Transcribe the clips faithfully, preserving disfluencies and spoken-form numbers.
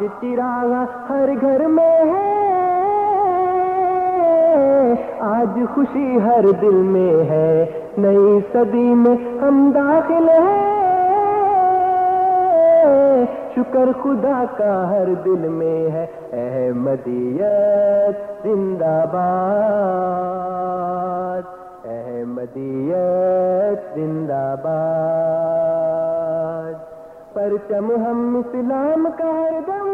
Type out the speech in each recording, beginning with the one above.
چراغ ہر گھر میں ہے، آج خوشی ہر دل میں ہے، نئی صدی میں ہم داخل ہیں، شکر خدا کا ہر دل میں ہے، احمدیت زندہ باد، احمدیت زندہ باد، پرچم ہم اسلام کا ہر دم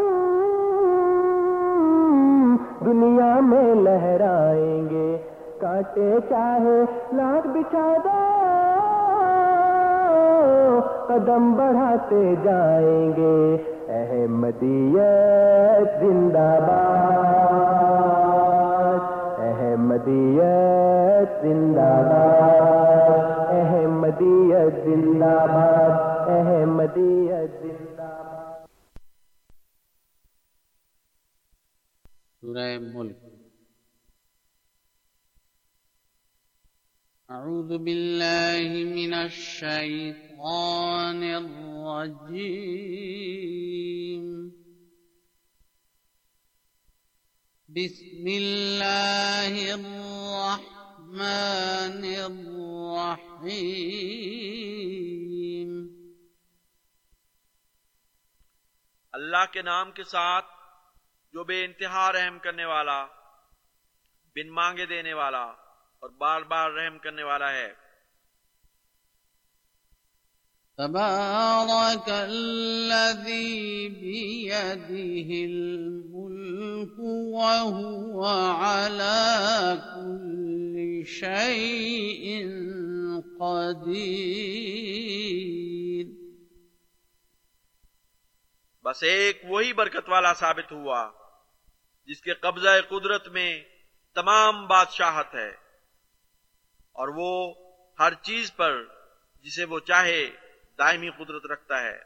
دنیا میں لہرائیں گے، کاٹے چاہے لاکھ بچادہ قدم بڑھاتے جائیں گے، احمدیت زندہ باد، احمدیت زندہ باد، احمدیت زندہ باد، احمدیت زندہ باد۔ سورہ ملک۔ اعوذ باللہ من الشیطان الرجیم، بسم اللہ الرحمن الرحیم، اللہ کے نام کے ساتھ جو بے انتہا رحم کرنے والا، بن مانگے دینے والا اور بار بار رحم کرنے والا ہے۔ تبارک الذی بیدہ الملک وہو علی کل شیء قدیر، بس ایک وہی برکت والا ثابت ہوا جس کے قبضہ قدرت میں تمام بادشاہت ہے، اور وہ ہر چیز پر جسے وہ چاہے دائمی قدرت رکھتا ہے۔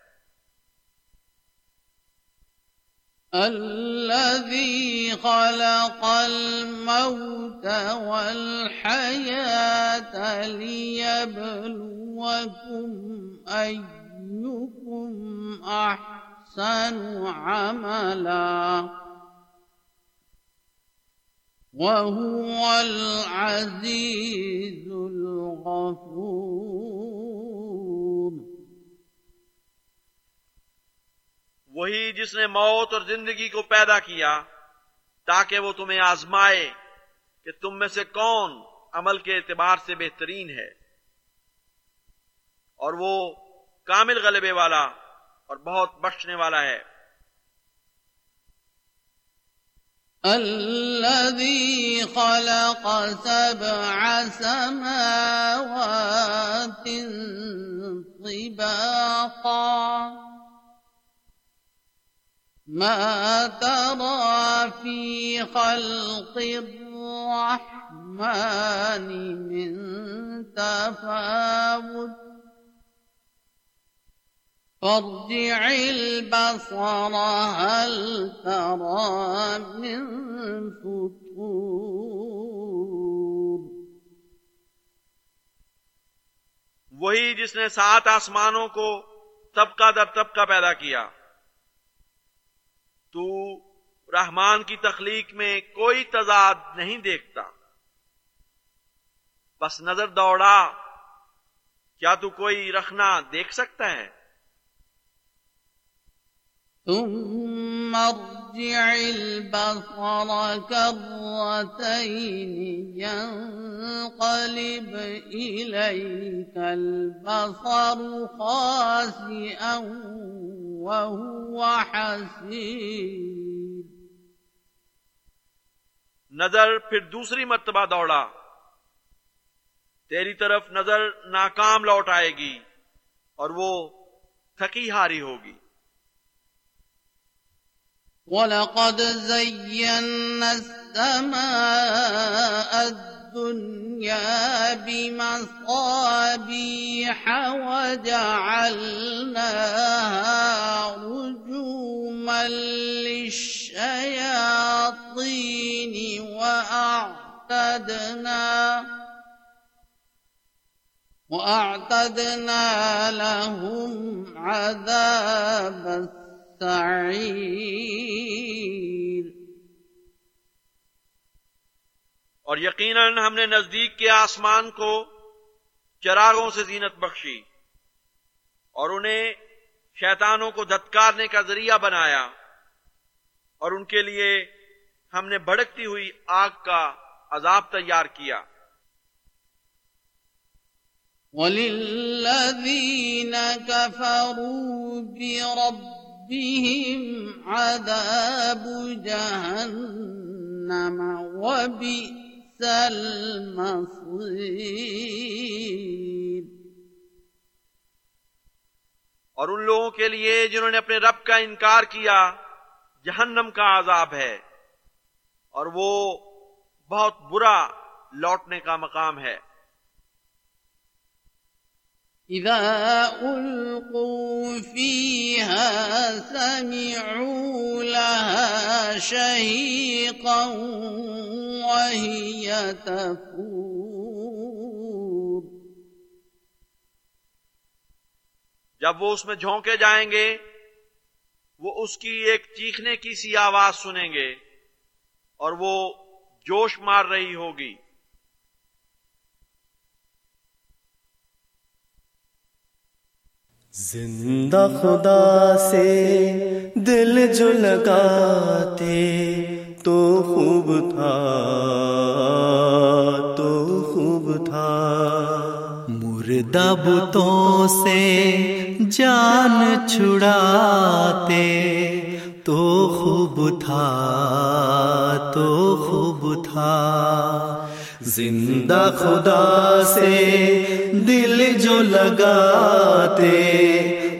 الذی خلق الموت والحیات لیبلوکم ایکم احسن عملا وَهُوَ الْعَزِيزُ الْغَفُورُ، وہی جس نے موت اور زندگی کو پیدا کیا تاکہ وہ تمہیں آزمائے کہ تم میں سے کون عمل کے اعتبار سے بہترین ہے، اور وہ کامل غلبے والا اور بہت بخشنے والا ہے۔ الذي خلق سبع سماوات طباقا ما ترى في خلق الرحمن من تفاوت فارجع البصر هل ترى من فطور، وہی جس نے سات آسمانوں کو طبقہ در طبقہ پیدا کیا، تو رحمان کی تخلیق میں کوئی تضاد نہیں دیکھتا، بس نظر دوڑا کیا تو کوئی رخنا دیکھ سکتا ہے؟ ثم ارجع البصر كرتين ينقلب إليك البصر خاسئا وهو حسير، نظر پھر دوسری مرتبہ دوڑا، تیری طرف نظر ناکام لوٹ آئے گی اور وہ تھکی ہاری ہوگی۔ وَلَقَدْ زَيَّنَّا السَّمَاءَ الدُّنْيَا بِمَصَابِيحَ وَجَعَلْنَاهَا رُجُومًا لِلشَّيَاطِينِ وَأَعْتَدْنَا وَأَعْتَدْنَا لَهُمْ عَذَابًا مستعین. اور یقیناً ہم نے نزدیک کے آسمان کو چراغوں سے زینت بخشی اور انہیں شیطانوں کو دھتکارنے کا ذریعہ بنایا، اور ان کے لیے ہم نے بھڑکتی ہوئی آگ کا عذاب تیار کیا. وَلِلَّذِينَ كَفَرُوا بِرَبِّهِمْ عَذَابُ جَهَنَّمَ وَبِئْسَ الْمَصِيرُ. اور ان لوگوں کے لیے جنہوں نے اپنے رب کا انکار کیا جہنم کا عذاب ہے، اور وہ بہت برا لوٹنے کا مقام ہے. اذا القوا فيها سمعوا لها شهيقا وهي تفور. جب وہ اس میں جھونکے جائیں گے وہ اس کی ایک چیخنے کی سی آواز سنیں گے اور وہ جوش مار رہی ہوگی. زندہ خدا سے دل جو لگاتے تو خوب تھا تو خوب تھا، مردہ بتوں سے جان چھڑاتے تو خوب تھا تو خوب تھا. زندہ خدا سے دل جو لگاتے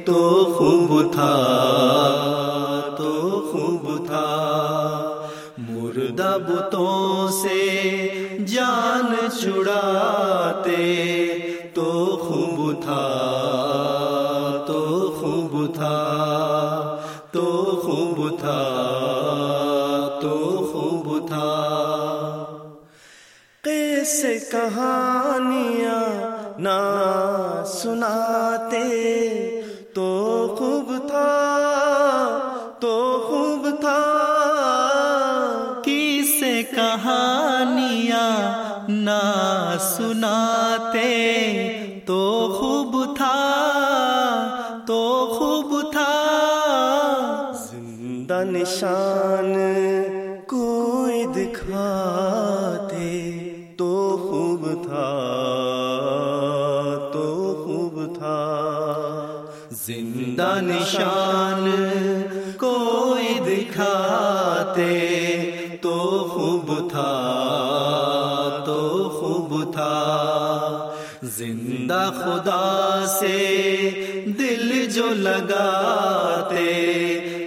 تو خوب تھا تو خوب تھا، مردہ بتوں سے جان چھڑاتے تو خوب تھا تو خوب تھا تو خوب تھا تو خوب تھا. کیسے کہانیاں نہ سناتے تو خوب تھا تو خوب تھا، کیسے کہانیاں نہ سناتے تو خوب تھا تو خوب تھا. زندہ نشان کوئی دکھاتے تو خوب تھا تو خوب تھا، زندہ نشان کوئی دکھاتے تو خوب تھا تو خوب تھا. زندہ خدا سے دل جو لگاتے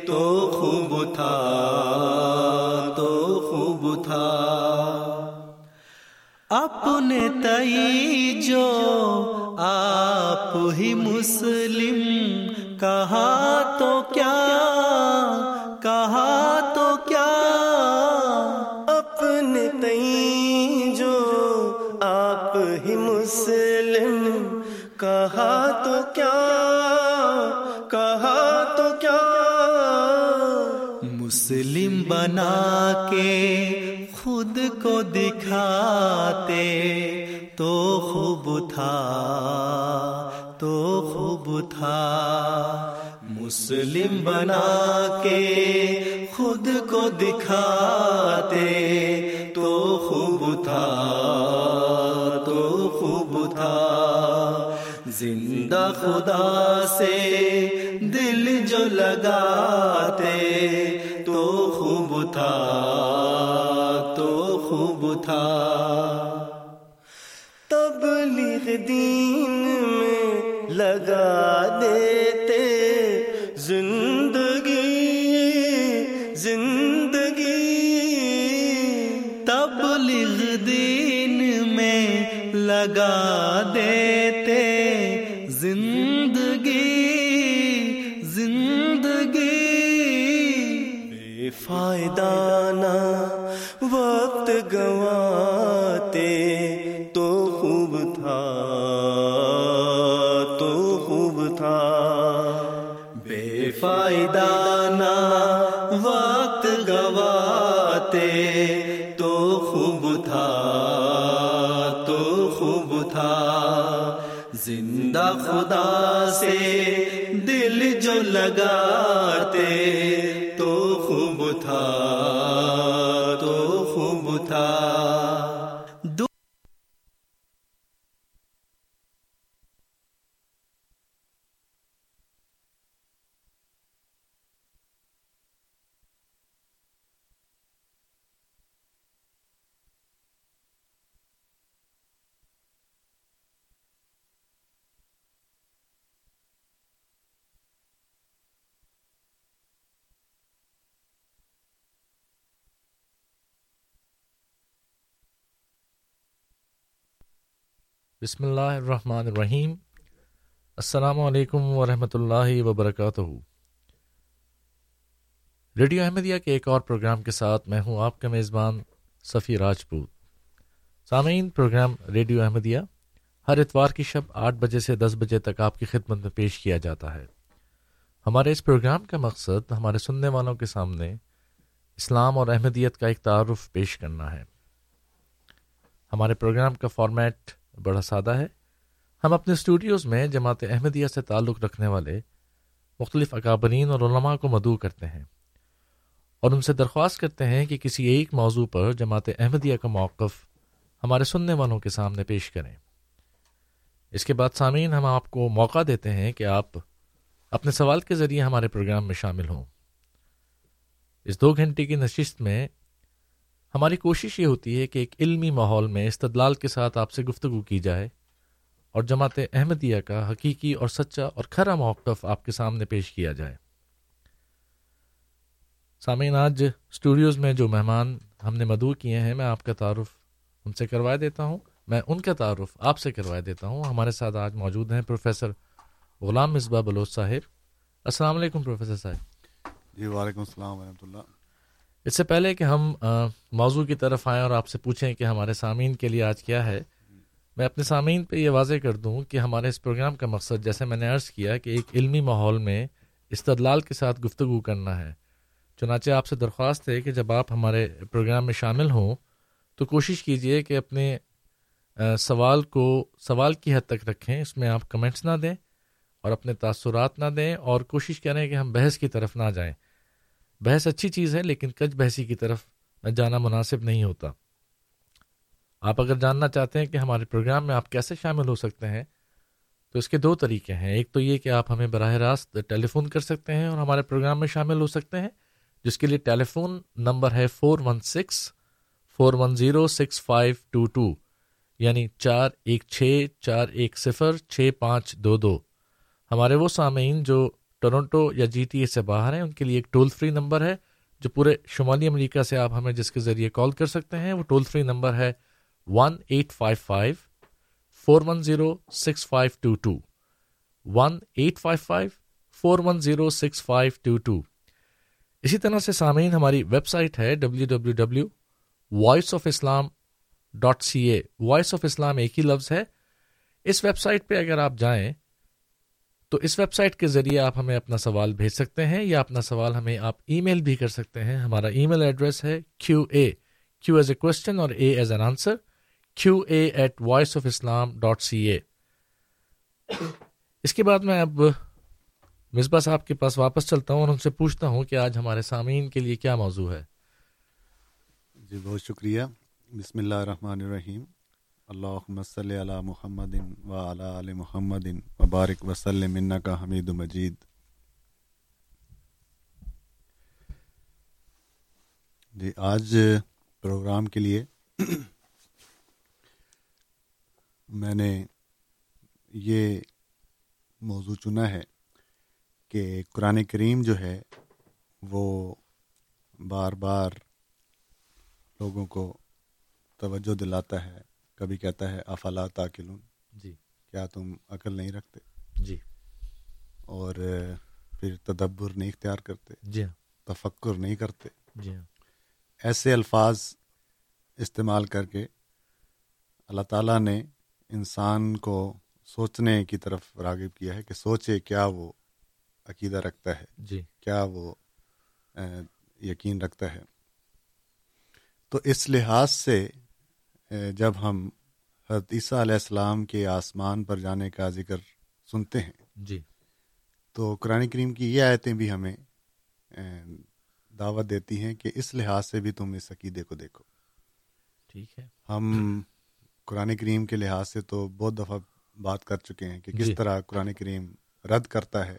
تو خوب تھا تو خوب تھا. اپنے تئی جو آپ ہی مسلم کہا تو کیا کہا تو کیا، اپنے تئی جو آپ ہی مسلم کہا تو کیا کہا تو کیا. مسلم بنا کے خود کو دکھاتے تو خوب تھا تو خوب تھا، مسلم بنا کے خود کو دکھاتے تو خوب تھا تو خوب تھا. زندہ خدا سے دل جو لگاتے تو خوب تھا تو خوب تھا. تبلیغ دین میں لگا دیتے زندگی زندگی، تبلیغ دین میں لگا دیتے زندگی زندگی. بے فائدہ نہ وقت گواتے تو خوب تھا تو خوب تھا، بے فائدہ گواتے تو خوب تھا تو خوب تھا زندہ خدا سے دل جو لگاتے تو خوب تھا تو خوب تھا. بسم اللہ الرحمن الرحیم. السلام علیکم ورحمۃ اللہ وبرکاتہ. ریڈیو احمدیہ کے ایک اور پروگرام کے ساتھ میں ہوں آپ کا میزبان صفی راجپوت. سامعین, پروگرام ریڈیو احمدیہ ہر اتوار کی شب آٹھ بجے سے دس بجے تک آپ کی خدمت میں پیش کیا جاتا ہے. ہمارے اس پروگرام کا مقصد ہمارے سننے والوں کے سامنے اسلام اور احمدیت کا ایک تعارف پیش کرنا ہے. ہمارے پروگرام کا فارمیٹ بڑا سادہ ہے. ہم اپنے اسٹوڈیوز میں جماعت احمدیہ سے تعلق رکھنے والے مختلف اکابرین اور علماء کو مدعو کرتے ہیں اور ان سے درخواست کرتے ہیں کہ کسی ایک موضوع پر جماعت احمدیہ کا موقف ہمارے سننے والوں کے سامنے پیش کریں. اس کے بعد سامعین, ہم آپ کو موقع دیتے ہیں کہ آپ اپنے سوال کے ذریعے ہمارے پروگرام میں شامل ہوں. اس دو گھنٹے کی نشست میں ہماری کوشش یہ ہوتی ہے کہ ایک علمی ماحول میں استدلال کے ساتھ آپ سے گفتگو کی جائے اور جماعت احمدیہ کا حقیقی اور سچا اور کھرا موقف آپ کے سامنے پیش کیا جائے. سامعین, آج اسٹوڈیوز میں جو مہمان ہم نے مدعو کیے ہیں, میں آپ کا تعارف ان سے کروا دیتا ہوں میں ان کا تعارف آپ سے کروا دیتا ہوں. ہمارے ساتھ آج موجود ہیں پروفیسر غلام مصباح بلوچ صاحب. السلام علیکم پروفیسر صاحب. جی وعلیکم السلام ورحمۃ اللہ. اس سے پہلے کہ ہم موضوع کی طرف آئیں اور آپ سے پوچھیں کہ ہمارے سامعین کے لیے آج کیا ہے, میں اپنے سامعین پہ یہ واضح کر دوں کہ ہمارے اس پروگرام کا مقصد, جیسے میں نے عرض کیا, کہ ایک علمی ماحول میں استدلال کے ساتھ گفتگو کرنا ہے. چنانچہ آپ سے درخواست ہے کہ جب آپ ہمارے پروگرام میں شامل ہوں تو کوشش کیجئے کہ اپنے سوال کو سوال کی حد تک رکھیں, اس میں آپ کمنٹس نہ دیں اور اپنے تاثرات نہ دیں, اور کوشش کریں کہ ہم بحث کی طرف نہ جائیں. بحث اچھی چیز ہے لیکن کج بحثی کی طرف جانا مناسب نہیں ہوتا. آپ اگر جاننا چاہتے ہیں کہ ہمارے پروگرام میں آپ کیسے شامل ہو سکتے ہیں تو اس کے دو طریقے ہیں. ایک تو یہ کہ آپ ہمیں براہ راست ٹیلی فون کر سکتے ہیں اور ہمارے پروگرام میں شامل ہو سکتے ہیں, جس کے لیے ٹیلی فون نمبر ہے four one six four one zero six five two two, یعنی چار ایک چھ چار ایک صفر چھ پانچ دو دو. ہمارے وہ سامعین جو ٹورنٹو یا جی ٹی اے سے باہر ہیں ان کے لیے ایک ٹول فری نمبر ہے جو پورے شمالی امریکہ سے آپ ہمیں جس کے ذریعے کال کر سکتے ہیں. وہ ٹول فری نمبر ہے one eight five five four one zero six five two two, one eight five five four one zero six five two two. اسی طرح سے سامعین, ہماری ویب سائٹ ہے W W W voice of Islam dot C A. Voice of اسلام ایک ہی لفظ ہے. اس ویب سائٹ پہ اگر آپ جائیں تو اس ویب سائٹ کے ذریعے آپ ہمیں اپنا سوال بھیج سکتے ہیں یا اپنا سوال ہمیں آپ ای میل بھی کر سکتے ہیں. ہمارا ای میل ایڈریس ہے کیو اے کیو ایز اے کوشچن اور A as an answer, Q A at voice of Islam dot C A. اس کے بعد میں اب مصباح صاحب کے پاس واپس چلتا ہوں اور ان سے پوچھتا ہوں کہ آج ہمارے سامعین کے لیے کیا موضوع ہے. جی بہت شکریہ. بسم اللہ الرحمن الرحیم. اللہم صلی علی محمد وعلی آل محمد وبارک وسلم انک حمید مجید. جی آج پروگرام کے لیے میں نے یہ موضوع چنا ہے کہ قرآن کریم جو ہے وہ بار بار لوگوں کو توجہ دلاتا ہے. کبھی کہتا ہے افلا تاکلون, جی کیا تم عقل نہیں رکھتے, جی, اور پھر تدبر نہیں اختیار کرتے, جی تفکر نہیں کرتے, جی. ایسے الفاظ استعمال کر کے اللہ تعالیٰ نے انسان کو سوچنے کی طرف راغب کیا ہے کہ سوچے کیا وہ عقیدہ رکھتا ہے, جی کیا وہ یقین رکھتا ہے. تو اس لحاظ سے جب ہم حضرت عیسیٰ علیہ السلام کے آسمان پر جانے کا ذکر سنتے ہیں جی تو قرآن کریم کی یہ آیتیں بھی ہمیں دعوت دیتی ہیں کہ اس لحاظ سے بھی تم اس عقیدے کو دیکھو. ٹھیک ہے، ہم قرآن کریم کے لحاظ سے تو بہت دفعہ بات کر چکے ہیں کہ کس طرح قرآن کریم رد کرتا ہے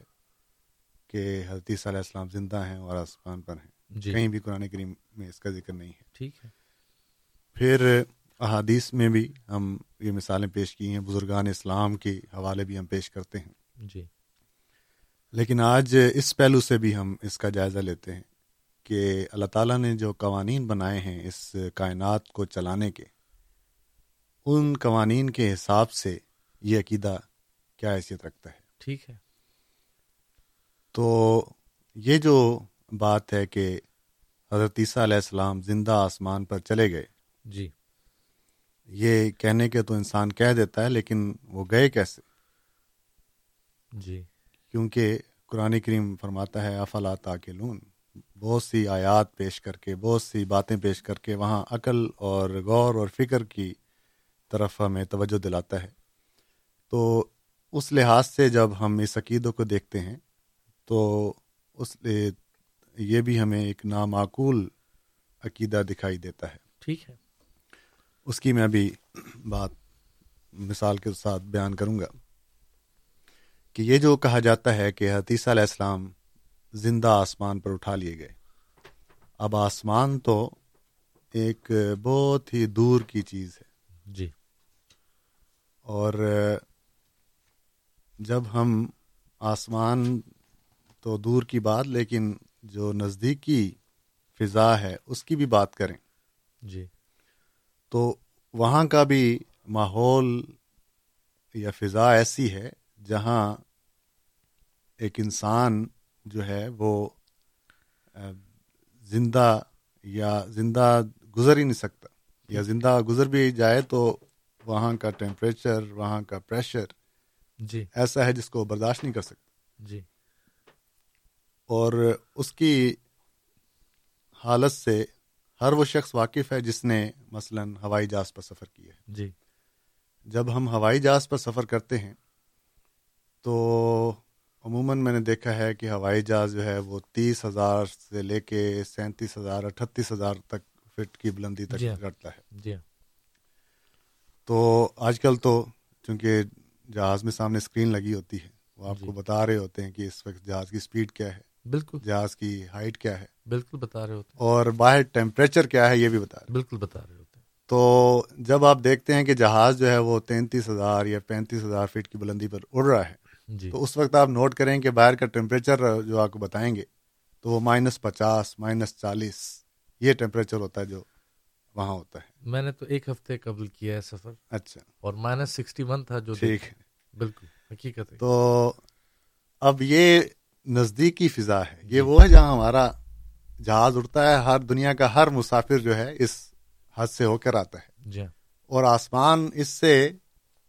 کہ حضرت عیسیٰ علیہ السلام زندہ ہیں اور آسمان پر ہیں، کہیں بھی قرآن کریم میں اس کا ذکر نہیں ہے. ٹھیک ہے، پھر احادیث میں بھی ہم یہ مثالیں پیش کی ہیں، بزرگان اسلام کے حوالے بھی ہم پیش کرتے ہیں جی. لیکن آج اس پہلو سے بھی ہم اس کا جائزہ لیتے ہیں کہ اللہ تعالیٰ نے جو قوانین بنائے ہیں اس کائنات کو چلانے کے، ان قوانین کے حساب سے یہ عقیدہ کیا حیثیت رکھتا ہے. ٹھیک ہے، تو یہ جو بات ہے کہ حضرت عیسیٰ علیہ السلام زندہ آسمان پر چلے گئے جی، یہ کہنے کے تو انسان کہہ دیتا ہے لیکن وہ گئے کیسے جی، کیونکہ قرآن کریم فرماتا ہے افلا تعقلون، بہت سی آیات پیش کر کے، بہت سی باتیں پیش کر کے وہاں عقل اور غور اور فکر کی طرف ہمیں توجہ دلاتا ہے. تو اس لحاظ سے جب ہم اس عقیدوں کو دیکھتے ہیں تو اس لیے یہ بھی ہمیں ایک نامعقول عقیدہ دکھائی دیتا ہے. ٹھیک ہے، اس کی میں بھی بات مثال کے ساتھ بیان کروں گا کہ یہ جو کہا جاتا ہے کہ حضرت عیسیٰ علیہ السلام زندہ آسمان پر اٹھا لیے گئے. اب آسمان تو ایک بہت ہی دور کی چیز ہے جی، اور جب ہم آسمان تو دور کی بات لیکن جو نزدیکی فضا ہے اس کی بھی بات کریں جی، تو وہاں کا بھی ماحول یا فضا ایسی ہے جہاں ایک انسان جو ہے وہ زندہ یا زندہ گزر ہی نہیں سکتا، یا زندہ گزر بھی جائے تو وہاں کا ٹیمپریچر، وہاں کا پریشر جی ایسا ہے جس کو برداشت نہیں کر سکتا جی، اور اس کی حالت سے ہر وہ شخص واقف ہے جس نے مثلا ہوائی جہاز پر سفر کیا ہے جی. جب ہم ہوائی جہاز پر سفر کرتے ہیں تو عموماً میں نے دیکھا ہے کہ ہوائی جہاز جو ہے وہ تیس ہزار سے لے کے سینتیس ہزار اٹھتیس ہزار تک فٹ کی بلندی تک کرتا ہے جی. تو آج کل تو چونکہ جہاز میں سامنے اسکرین لگی ہوتی ہے، وہ آپ کو بتا رہے ہوتے ہیں کہ اس وقت جہاز کی سپیڈ کیا ہے، بالکل جہاز کی ہائٹ کیا ہے، بالکل بتا رہے ہوتے ہیں، اور باہر ٹیمپریچر کیا ہے یہ بھی بتا رہے، بالکل بتا رہے ہوتے ہیں. تو جب آپ دیکھتے ہیں کہ جہاز جو ہے وہ تینتیس ہزار یا پینتیس ہزار فٹ کی بلندی پر اڑ رہا ہے جی، تو اس وقت آپ نوٹ کریں کہ باہر کا ٹیمپریچر جو آپ کو بتائیں گے تو وہ مائنس پچاس مائنس چالیس یہ ٹیمپریچر ہوتا ہے جو وہاں ہوتا ہے. میں نے تو ایک ہفتے قبل کیا ہے سفر، اچھا، اور مائنس سکسٹی ون تھا جو، ٹھیک ہے، بالکل حقیقت ہے. تو اب یہ نزدیکی فضا ہے، یہ وہ ہے جہاں ہمارا جہاز اڑتا ہے، ہر دنیا کا ہر مسافر جو ہے اس حد سے ہو کر آتا ہے جی، اور آسمان اس سے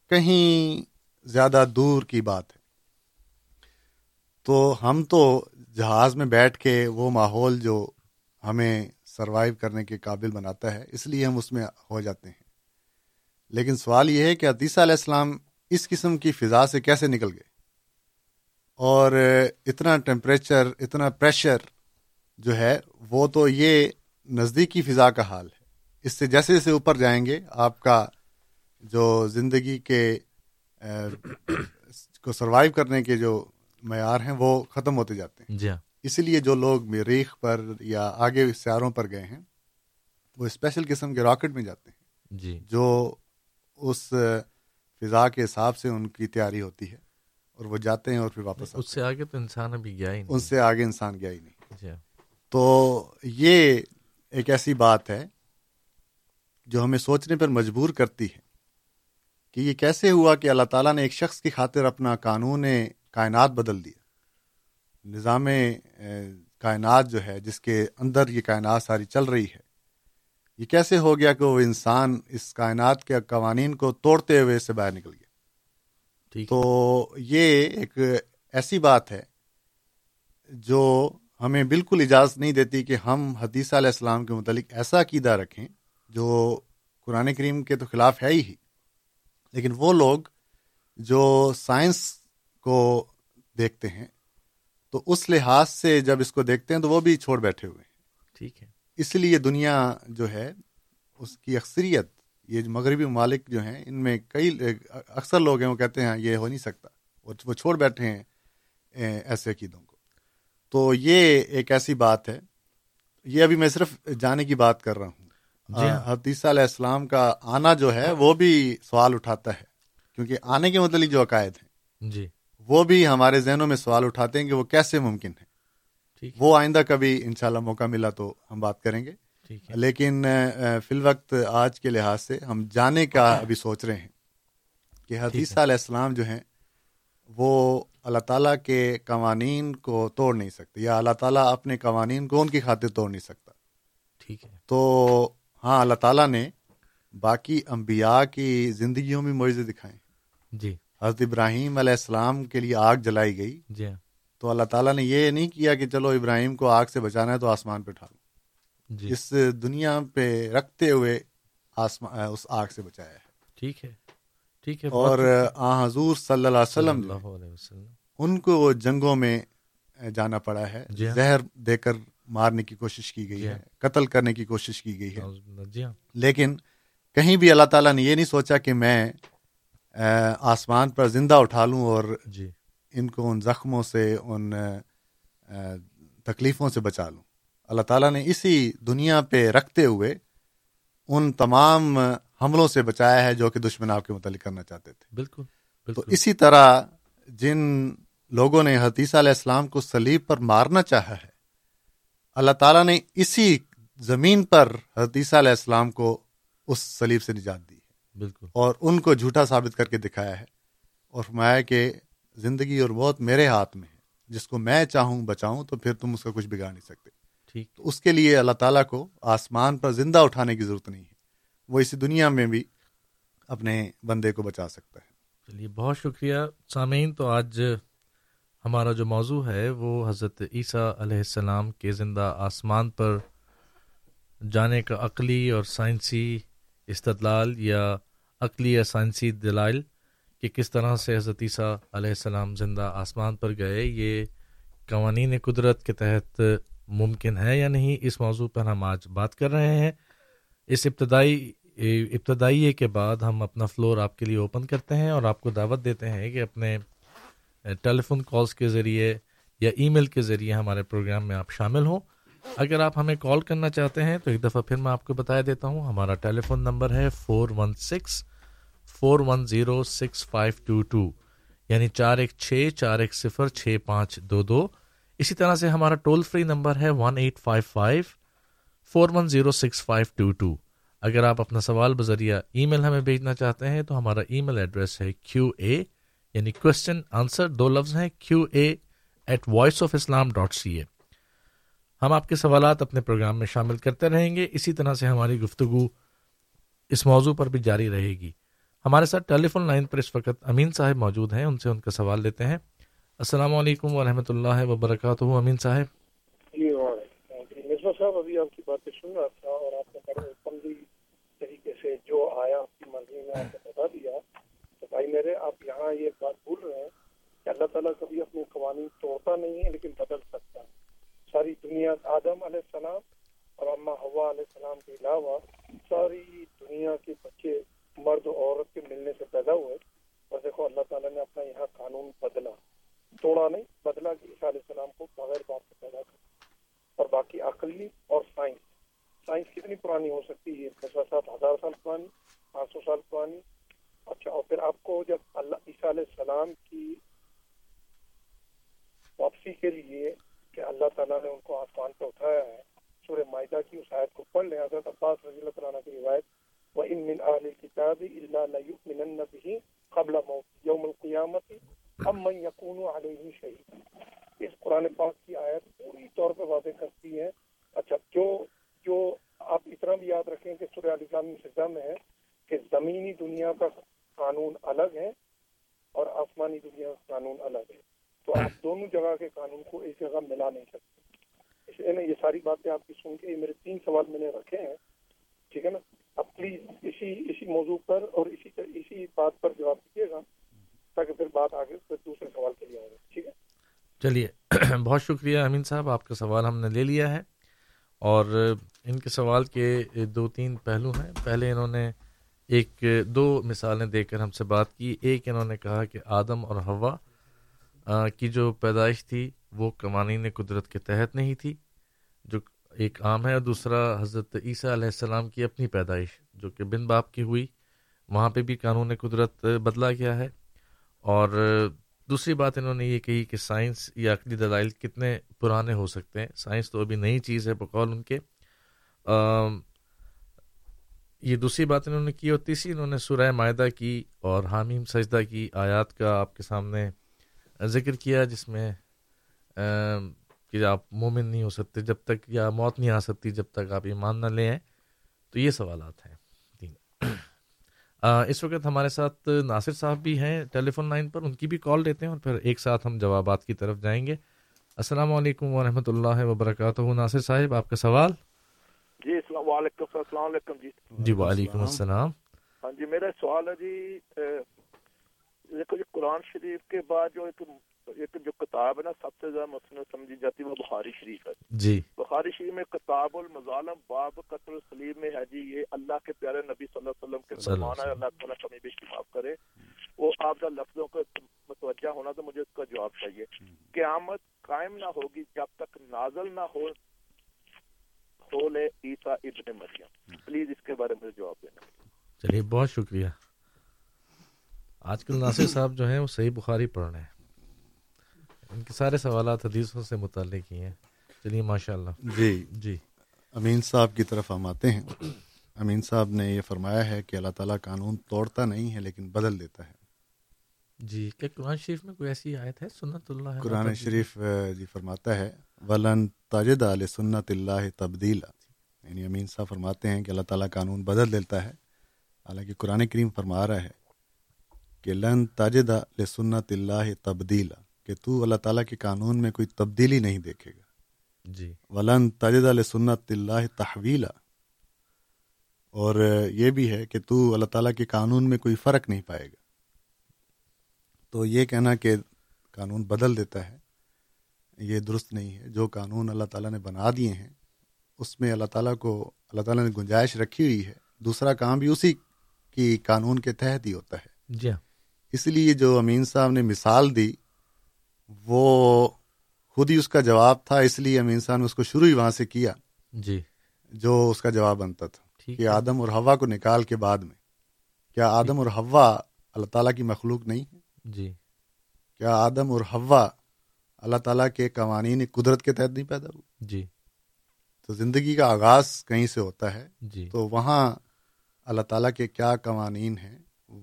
کہیں زیادہ دور کی بات ہے. تو ہم تو جہاز میں بیٹھ کے وہ ماحول جو ہمیں سروائیو کرنے کے قابل بناتا ہے اس لیے ہم اس میں ہو جاتے ہیں. لیکن سوال یہ ہے کہ عیسیٰ علیہ السلام اس قسم کی فضا سے کیسے نکل گئے، اور اتنا ٹمپریچر اتنا پریشر جو ہے وہ تو یہ نزدیکی فضا کا حال ہے. اس سے جیسے جیسے اوپر جائیں گے آپ کا جو زندگی کے کو سروائیو کرنے کے جو معیار ہیں وہ ختم ہوتے جاتے ہیں جی. اسی لیے جو لوگ مریخ پر یا آگے سیاروں پر گئے ہیں وہ اسپیشل قسم کے راکٹ میں جاتے ہیں جی، جو اس فضا کے حساب سے ان کی تیاری ہوتی ہے اور وہ جاتے ہیں اور پھر واپس آتے ہیں. اس سے آگے تو انسان ابھی گیا ہی نہیں، اس سے آگے انسان گیا ہی نہیں جی. تو یہ ایک ایسی بات ہے جو ہمیں سوچنے پر مجبور کرتی ہے کہ یہ کیسے ہوا کہ اللہ تعالیٰ نے ایک شخص کی خاطر اپنا قانون کائنات بدل دیا. نظام کائنات جو ہے جس کے اندر یہ کائنات ساری چل رہی ہے، یہ کیسے ہو گیا کہ وہ انسان اس کائنات کے قوانین کو توڑتے ہوئے سے باہر نکل گیا. تو یہ ایک ایسی بات ہے جو ہمیں بالکل اجازت نہیں دیتی کہ ہم حدیث علیہ السلام کے متعلق ایسا عقیدہ رکھیں جو قرآن کریم کے تو خلاف ہے ہی، لیکن وہ لوگ جو سائنس کو دیکھتے ہیں تو اس لحاظ سے جب اس کو دیکھتے ہیں تو وہ بھی چھوڑ بیٹھے ہوئے ہیں. ٹھیک ہے، اس لیے دنیا جو ہے اس کی اکثریت، یہ جو مغربی ممالک جو ہیں ان میں کئی اکثر لوگ ہیں وہ کہتے ہیں یہ ہو نہیں سکتا، وہ چھوڑ بیٹھے ہیں ایسے عقیدوں کو. تو یہ ایک ایسی بات ہے، یہ ابھی میں صرف جانے کی بات کر رہا ہوں. حدیث علیہ السلام کا آنا جو ہے وہ بھی سوال اٹھاتا ہے، کیونکہ آنے کے متعلق جو عقائد ہیں جی وہ بھی ہمارے ذہنوں میں سوال اٹھاتے ہیں کہ وہ کیسے ممکن ہے. وہ آئندہ کبھی انشاءاللہ موقع ملا تو ہم بات کریں گے، لیکن فی الوقت آج کے لحاظ سے ہم جانے کا ابھی سوچ رہے ہیں کہ حدیث علیہ السلام جو ہیں وہ اللہ تعالیٰ کے قوانین کو توڑ نہیں سکتے، یا اللہ تعالیٰ اپنے قوانین کو ان کی خاطر توڑ نہیں سکتا. ٹھیک ہے، تو ہاں اللہ تعالیٰ نے باقی انبیاء کی زندگیوں میں معجزے دکھائے. جی، حضرت ابراہیم علیہ السلام کے لیے آگ جلائی گئی. جی، تو اللہ تعالیٰ نے یہ نہیں کیا کہ چلو ابراہیم کو آگ سے بچانا ہے تو آسمان پہ اٹھا لو. جی، اس دنیا پہ رکھتے ہوئے آسمان اس آگ سے بچایا ہے. ٹھیک ہے، ٹھیک ہے. اور آن حضور صلی اللہ علیہ وسلم, اللہ علیہ وسلم ان کو جنگوں میں جانا پڑا ہے. جی، زہر دے کر مارنے کی کوشش کی گئی ہے، قتل کرنے کی کوشش کی گئی ہے، لیکن کہیں بھی اللہ تعالیٰ نے یہ نہیں سوچا کہ میں آسمان پر زندہ اٹھا لوں اور ان کو ان زخموں سے ان تکلیفوں سے بچا لوں. اللہ تعالیٰ نے اسی دنیا پہ رکھتے ہوئے ان تمام حملوں سے بچایا ہے جو کہ دشمن آپ کے متعلق کرنا چاہتے تھے. بالکل, بالکل. تو اسی طرح جن لوگوں نے حدیث علیہ السلام کو صلیب پر مارنا چاہا ہے، اللہ تعالیٰ نے اسی زمین پر حدیثہ علیہ السلام کو اس صلیب سے نجات دی ہے. بالکل. اور ان کو جھوٹا ثابت کر کے دکھایا ہے اور فرمایا کہ زندگی اور موت میرے ہاتھ میں ہے، جس کو میں چاہوں بچاؤں تو پھر تم اس کا کچھ بگاڑ نہیں سکتے. ٹھیک. تو اس کے لیے اللہ تعالیٰ کو آسمان پر زندہ اٹھانے کی ضرورت نہیں ہے، وہ اسی دنیا میں بھی اپنے بندے کو بچا سکتا ہے. چلیے، بہت شکریہ سامعین. تو آج ہمارا جو موضوع ہے وہ حضرت عیسیٰ علیہ السلام کے زندہ آسمان پر جانے کا عقلی اور سائنسی استدلال یا عقلی یا سائنسی دلائل کہ کس طرح سے حضرت عیسیٰ علیہ السلام زندہ آسمان پر گئے، یہ قوانین قدرت کے تحت ممکن ہے یا نہیں، اس موضوع پر ہم آج بات کر رہے ہیں. اس ابتدائی ابتدائیے کے بعد ہم اپنا فلور آپ کے لیے اوپن کرتے ہیں اور آپ کو دعوت دیتے ہیں کہ اپنے ٹیلی فون کالز کے ذریعے یا ای میل کے ذریعے ہمارے پروگرام میں آپ شامل ہوں. اگر آپ ہمیں کال کرنا چاہتے ہیں تو ایک دفعہ پھر میں آپ کو بتا دیتا ہوں، ہمارا ٹیلی فون نمبر ہے four one six four one zero six five two two, یعنی چار ایک چھ چار ایک صفر چھ پانچ دو دو. اسی طرح سے ہمارا ٹول فری نمبر ہے one eight five five four one zero six five two two. اگر آپ اپنا سوال بذریعہ ای میل ہمیں بھیجنا چاہتے ہیں تو ہمارا ای میل ایڈریس ہے کیو اے، یعنی کوشچن آنسر، دو لفظ ہیں، Q A at voice of Islam dot C A. ہم آپ کے سوالات اپنے پروگرام میں شامل کرتے رہیں گے. اسی طرح سے ہماری گفتگو اس موضوع پر بھی جاری رہے گی. ہمارے ساتھ ٹیلی فون لائن پر اس وقت امین صاحب موجود ہیں، ان سے ان کا سوال لیتے ہیں. السلام علیکم ورحمۃ اللہ وبرکاتہ. امین صاحب جی مصباح صاحب، ابھی آپ کی باتیں سن رہا تھا اور آپ نے طریقے سے جو آیا آپ کی مرضی میں آپ کو بتا دیا. تو بھائی میرے، آپ یہاں یہ بات بول رہے ہیں کہ اللہ تعالیٰ کبھی اپنے قوانین توڑتا نہیں ہے لیکن بدل سکتا ہے. ساری دنیا آدم علیہ السلام اور اماں حوا علیہ السلام کے علاوہ ساری دنیا کے بچے مرد و عورت کے ملنے سے پیدا ہوئے، اور دیکھو اللہ تعالیٰ نے اپنا یہاں قانون بدلا، توڑا نہیں، بدلا کہ عیسیٰ علیہ السلام کو بغیر باپ سے پیدا کر. اور باقی عقلی اور سائنس، سائنس کتنی پرانی ہو سکتی ہے؟ پچاس سات ہزار سال پرانی، پانچ سو سال پرانی. اچھا، اور پھر آپ کو جب اللہ عیسیٰ علیہ السلام کی واپسی کے لیے کہ اللہ تعالیٰ نے ان کو آسمان پہ اٹھایا ہے، سورہ مائدہ کی اس آیت کو پڑھ لیں. حضرت عباس رضی اللہ تعالیٰ کی روایت، وَإِن مِّنْ أَهْلِ الْكِتَابِ إِلَّا لَيُؤْمِنَنَّ بِهِ قَبْلَ مَوْتِهِ يَوْمَ الْقِيَامَةِ أَمَّنْ يَكُونُ عَلَيْهِ شَهِيدًا. اس قرآن پاک کی آیت پوری طور پہ واضح کرتی ہے. اچھا، جو جو آپ اتنا بھی یاد رکھیں کہ سورہ آل عمران میں سجدہ میں ہے کہ زمینی دنیا کا قانون الگ ہے اور آسمانی دنیا کا قانون الگ ہے، تو آپ دونوں جگہ کے قانون کو ایک جگہ ملا نہیں سکتے. اس لیے میں یہ ساری باتیں آپ کی سن کے میرے تین سوال میں نے رکھے ہیں، ٹھیک ہے نا، آپ پلیز اسی اسی موضوع پر اور اسی اسی بات پر جواب دیجیے گا تاکہ پھر بات آگے پھر دوسرے سوال کے لیے آئے، ٹھیک ہے؟ چلیے، بہت شکریہ امین صاحب، آپ کا سوال ہم نے لے لیا ہے، اور ان کے سوال کے دو تین پہلو ہیں. پہلے انہوں نے ایک دو مثالیں دے کر ہم سے بات کی. ایک انہوں نے کہا کہ آدم اور حوا کی جو پیدائش تھی وہ قوانین قدرت کے تحت نہیں تھی جو ایک عام ہے، اور دوسرا حضرت عیسیٰ علیہ السلام کی اپنی پیدائش جو کہ بن باپ کی ہوئی، وہاں پہ بھی قانون قدرت بدلا گیا ہے. اور دوسری بات انہوں نے یہ کہی کہ سائنس یا عقلی دلائل کتنے پرانے ہو سکتے ہیں، سائنس تو ابھی نئی چیز ہے بقول ان کے. آم یہ دوسری بات انہوں نے کی. اور تیسری انہوں نے سورہ مائدہ کی اور حامیم سجدہ کی آیات کا آپ کے سامنے ذکر کیا، جس میں کہ آپ مومن نہیں ہو سکتے جب تک، یا موت نہیں آ سکتی جب تک آپ ایمان نہ لے آئیں. تو یہ سوالات ہیں تین. اس وقت ہمارے ساتھ ناصر صاحب بھی ہیں ٹیلی فون لائن پر، ان کی بھی کال لیتے ہیں اور پھر ایک ساتھ ہم جوابات کی طرف جائیں گے. السلام علیکم ورحمۃ اللہ وبرکاتہ. ناصر صاحب، آپ کا سوال. جی السلام علیکم. السلام علیکم جی. جی وعلیکم السلام. ہاں جی، میرا سوال ہے جی، دیکھو جی قرآن شریف کے بعد جو ایک ایک جو کتاب ہے نا سب سے زیادہ مصنف سمجھی جاتی ہے وہ بخاری شریف ہے جی. بخاری شریف میں کتاب المظالم باب قتل الصلیب میں ہے جی، یہ اللہ کے پیارے نبی صلی اللہ علیہ وسلم کے فرمان ہے، اللہ تعالیٰ ہمیں بھی معاف کرے. وہ آپ کا لفظوں کو متوجہ ہونا تو مجھے اس کا جواب چاہیے. قیامت قائم نہ ہوگی جب تک نازل نہ ہو ہو لے عیسیٰ ابن مریم. پلیز اس کے بارے میں جواب دینا. چلیے، بہت شکریہ. آج کل ناصر صاحب جو ہیں وہ صحیح بخاری پڑھ رہے ہیں، ان کے سارے سوالات حدیثوں سے متعلق ہی ہیں. چلیے، ماشاءاللہ. جی جی، امین صاحب کی طرف ہم آتے ہیں. امین صاحب نے یہ فرمایا ہے کہ اللہ تعالیٰ قانون توڑتا نہیں ہے لیکن بدل دیتا ہے. جی، کیا قرآن شریف میں کوئی ایسی آیت ہے؟ سنت اللہ قرآن شریف جی فرماتا ہے ولن تجد لسنت اللہ تبدیلا، یعنی امین صاحب فرماتے ہیں کہ اللہ تعالیٰ قانون بدل دیتا ہے، حالانکہ قرآن کریم فرما رہا ہے کہ لن تجد لسنت اللہ تبدیلا، کہ تو اللہ تعالیٰ کے قانون میں کوئی تبدیلی نہیں دیکھے گا. جی، ولن تجد لسنت اللہ تحویلا، اور یہ بھی ہے کہ تو اللہ تعالیٰ کے قانون میں کوئی فرق نہیں پائے گا. تو یہ کہنا کہ قانون بدل دیتا ہے یہ درست نہیں ہے. جو قانون اللہ تعالیٰ نے بنا دیے ہیں اس میں اللہ تعالیٰ کو اللہ تعالیٰ نے گنجائش رکھی ہوئی ہے، دوسرا کام بھی اسی کی قانون کے تحت ہی ہوتا ہے. جی، اس لیے جو امین صاحب نے مثال دی وہ خود ہی اس کا جواب تھا، اس لیے امین صاحب نے اس کو شروع ہی وہاں سے کیا. جی، جو اس کا جواب بنتا تھا کہ آدم اور حوا کو نکال کے بعد میں کیا آدم اور حوا اللہ تعالیٰ کی مخلوق نہیں ہے؟ جی، کیا آدم اور حوا اللہ تعالیٰ کے قوانین قدرت کے تحت نہیں پیدا ہوئے؟ جی، تو زندگی کا آغاز کہیں سے ہوتا ہے. جی، تو وہاں اللہ تعالیٰ کے کیا قوانین ہیں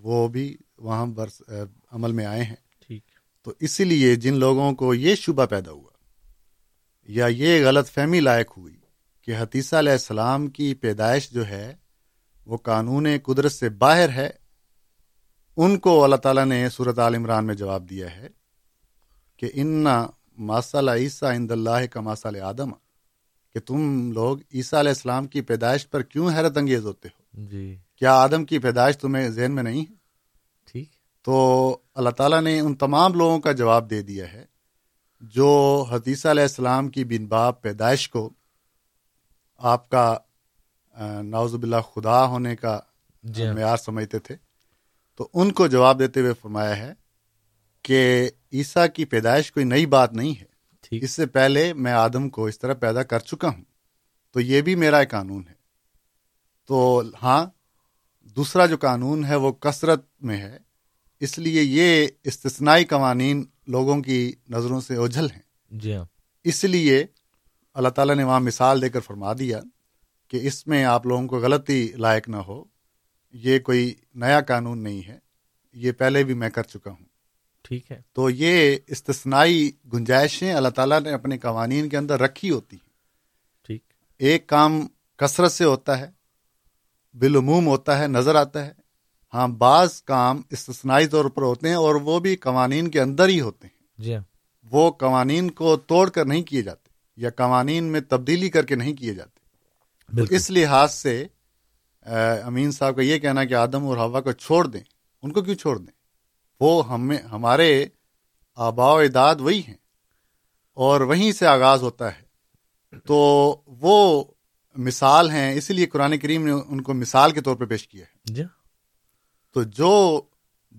وہ بھی وہاں برس عمل میں آئے ہیں. ٹھیک، تو اسی لیے جن لوگوں کو یہ شبہ پیدا ہوا یا یہ غلط فہمی لائق ہوئی کہ حتیثہ علیہ السلام کی پیدائش جو ہے وہ قانون قدرت سے باہر ہے، ان کو اللہ تعالیٰ نے سورۃ آل عمران میں جواب دیا ہے کہ انا ماسل عیسیٰ عند اللہ کا ماسل آدم، کہ تم لوگ عیسیٰ علیہ السلام کی پیدائش پر کیوں حیرت انگیز ہوتے ہو؟ جی، کیا آدم کی پیدائش تمہیں ذہن میں نہیں ہے؟ ٹھیک، تو اللہ تعالیٰ نے ان تمام لوگوں کا جواب دے دیا ہے جو حتیثہ علیہ السلام کی بن باپ پیدائش کو آپ کا نعوذ باللہ خدا ہونے کا جی معیار سمجھتے تھے. تو ان کو جواب دیتے ہوئے فرمایا ہے کہ عیسیٰ کی پیدائش کوئی نئی بات نہیں ہے، اس سے پہلے میں آدم کو اس طرح پیدا کر چکا ہوں، تو یہ بھی میرا ایک قانون ہے. تو ہاں، دوسرا جو قانون ہے وہ کثرت میں ہے، اس لیے یہ استثنائی قوانین لوگوں کی نظروں سے اوجھل ہیں. جی ہاں، اس لیے اللہ تعالیٰ نے وہاں مثال دے کر فرما دیا کہ اس میں آپ لوگوں کو غلطی لائق نہ ہو، یہ کوئی نیا قانون نہیں ہے، یہ پہلے بھی میں کر چکا ہوں. ٹھیک ہے، تو یہ استثنائی گنجائشیں اللہ تعالیٰ نے اپنے قوانین کے اندر رکھی ہوتی ہیں. ٹھیک، ایک کام کثرت سے ہوتا ہے، بالعموم ہوتا ہے، نظر آتا ہے. ہاں، بعض کام استثنائی طور پر ہوتے ہیں اور وہ بھی قوانین کے اندر ہی ہوتے ہیں. جی، وہ قوانین کو توڑ کر نہیں کیے جاتے. یا قوانین میں تبدیلی کر کے نہیں کیے جاتے. تو اس لحاظ سے امین صاحب کا یہ کہنا کہ آدم اور ہوا کو چھوڑ دیں، ان کو کیوں چھوڑ دیں؟ وہ ہمیں ہمارے آباء و اجداد وہی ہیں اور وہیں سے آغاز ہوتا ہے. تو وہ مثال ہیں، اس لیے قرآن کریم نے ان کو مثال کے طور پہ پیش کیا ہے. جا. تو جو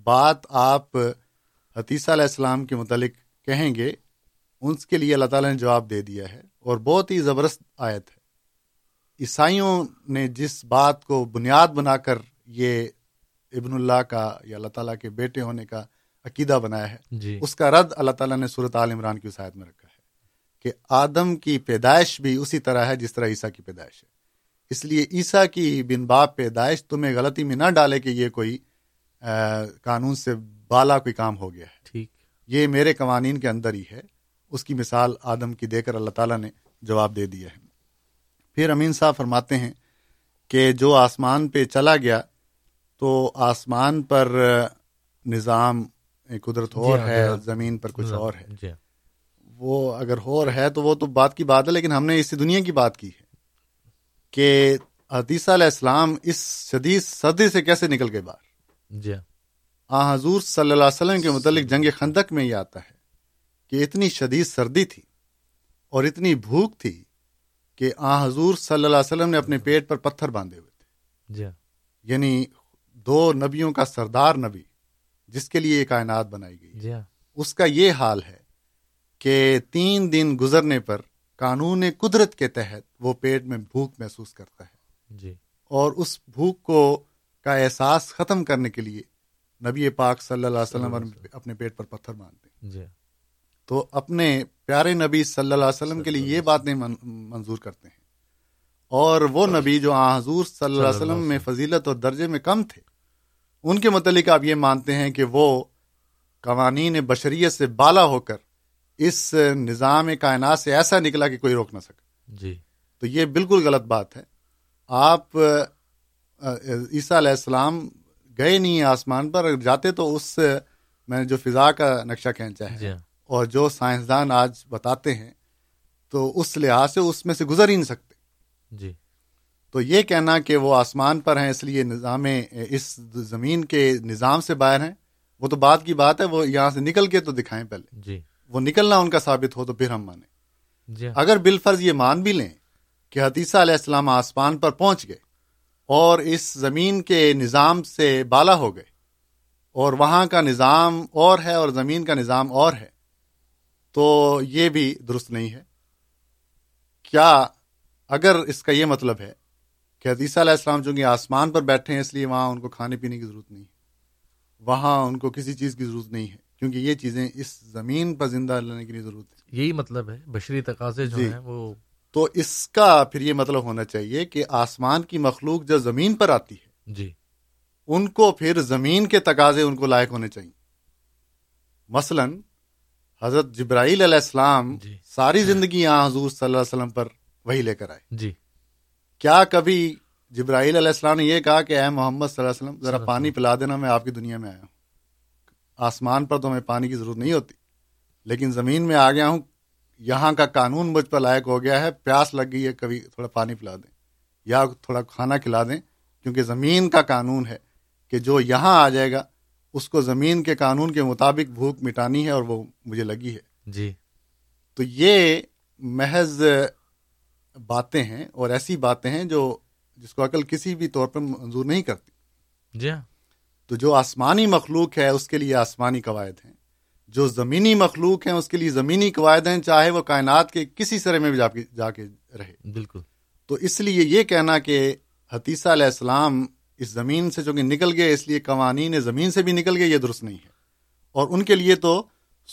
بات آپ عیسیٰ علیہ السلام کے متعلق کہیں گے ان کے لیے اللہ تعالیٰ نے جواب دے دیا ہے، اور بہت ہی زبردست آیت ہے. عیسائیوں نے جس بات کو بنیاد بنا کر یہ ابن اللہ کا یا اللہ تعالیٰ کے بیٹے ہونے کا عقیدہ بنایا ہے، جی. اس کا رد اللہ تعالیٰ نے سورۃ آل عمران کی اس آیت میں رکھا ہے کہ آدم کی پیدائش بھی اسی طرح ہے جس طرح عیسیٰ کی پیدائش ہے، اس لیے عیسیٰ کی بن باپ پیدائش تمہیں غلطی میں نہ ڈالے کہ یہ کوئی قانون سے بالا کوئی کام ہو گیا ہے. ٹھیک، یہ میرے قوانین کے اندر ہی ہے. اس کی مثال آدم کی دے کر اللہ تعالیٰ نے جواب دے دیا ہے. پھر امین صاحب فرماتے ہیں کہ جو آسمان پہ چلا گیا تو آسمان پر نظام قدرت اور ہے، زمین پر کچھ اور ہے. وہ اگر اور ہے تو وہ تو بات کی بات ہے، لیکن ہم نے اسی دنیا کی بات کی ہے کہ حدیثہ علیہ السلام اس شدید سردی سے کیسے نکل گئے باہر. آن حضور صلی اللہ علیہ وسلم کے متعلق جنگ خندق میں یہ آتا ہے کہ اتنی شدید سردی تھی اور اتنی بھوک تھی کہ آن حضور صلی اللہ علیہ وسلم نے اپنے پیٹ پر پتھر باندھے ہوئے تھے. یعنی دو نبیوں کا سردار نبی جس کے لیے یہ کائنات بنائی گئی، اس کا یہ حال ہے کہ تین دن گزرنے پر قانون قدرت کے تحت وہ پیٹ میں بھوک محسوس کرتا ہے، جی. اور اس بھوک کو کا احساس ختم کرنے کے لیے نبی پاک صلی اللہ علیہ وسلم اپنے پیٹ پر پتھر باندھتے ہیں، جی. تو اپنے پیارے نبی صلی اللہ علیہ وسلم کے لیے یہ بات نہیں منظور کرتے ہیں، اور وہ نبی جو آن حضور صلی اللہ علیہ وسلم میں فضیلت اور درجے میں کم تھے، ان کے متعلق آپ یہ مانتے ہیں کہ وہ قوانین بشریت سے بالا ہو کر اس نظام کائنات سے ایسا نکلا کہ کوئی روک نہ سکے، جی. تو یہ بالکل غلط بات ہے. آپ عیسیٰ علیہ السلام گئے نہیں آسمان پر، اگر جاتے تو اس میں جو فضا کا نقشہ کھینچا ہے، جی. اور جو سائنسدان آج بتاتے ہیں تو اس لحاظ سے اس میں سے گزر ہی نہیں سکتے، جی. تو یہ کہنا کہ وہ آسمان پر ہیں اس لیے نظام اس زمین کے نظام سے باہر ہیں، وہ تو بات کی بات ہے. وہ یہاں سے نکل کے تو دکھائیں پہلے، جی. وہ نکلنا ان کا ثابت ہو تو پھر ہم مانیں، جی. اگر بالفرض یہ مان بھی لیں کہ حدیثہ علیہ السلام آسمان پر پہنچ گئے اور اس زمین کے نظام سے بالا ہو گئے، اور وہاں کا نظام اور ہے اور زمین کا نظام اور ہے، تو یہ بھی درست نہیں ہے. کیا اگر اس کا یہ مطلب ہے کہ حدیثہ علیہ السلام چونکہ آسمان پر بیٹھے ہیں اس لیے وہاں ان کو کھانے پینے کی ضرورت نہیں ہے، وہاں ان کو کسی چیز کی ضرورت نہیں ہے، کیونکہ یہ چیزیں اس زمین پر زندہ رہنے کے لیے ضرورت ہے، یہی مطلب ہے بشری تقاضے جو ہیں وہ. تو اس کا پھر یہ مطلب ہونا چاہیے کہ آسمان کی مخلوق جو زمین پر آتی ہے، جی. ان کو پھر زمین کے تقاضے ان کو لائق ہونے چاہیے. مثلاً حضرت جبرائیل علیہ السلام، جی. ساری زندگی یہاں حضور صلی اللہ علیہ وسلم پر وہی لے کر آئے، جی. کیا کبھی جبرائیل علیہ السلام نے یہ کہا کہ اے محمد صلی اللہ علیہ وسلم ذرا پانی پلا دینا، میں آپ کی دنیا میں آیا ہوں، آسمان پر تو ہمیں پانی کی ضرورت نہیں ہوتی، لیکن زمین میں آ گیا ہوں، یہاں کا قانون مجھ پر لائق ہو گیا ہے، پیاس لگ گئی ہے، کبھی تھوڑا پانی پلا دیں یا تھوڑا کھانا کھلا دیں، کیونکہ زمین کا قانون ہے کہ جو یہاں آ جائے گا اس کو زمین کے قانون کے مطابق بھوک مٹانی ہے، اور وہ مجھے لگی ہے، جی. تو یہ محض باتیں ہیں اور ایسی باتیں ہیں جو جس کو عقل کسی بھی طور پر منظور نہیں کرتی، جی. تو جو آسمانی مخلوق ہے اس کے لیے آسمانی قواعد ہیں، جو زمینی مخلوق ہیں اس کے لیے زمینی قواعد ہیں، چاہے وہ کائنات کے کسی سرے میں بھی جا کے جا کے رہے. بالکل. تو اس لیے یہ کہنا کہ حتیثہ علیہ السلام اس زمین سے چونکہ نکل گئے اس لیے قوانین زمین سے بھی نکل گئے، یہ درست نہیں ہے. اور ان کے لیے تو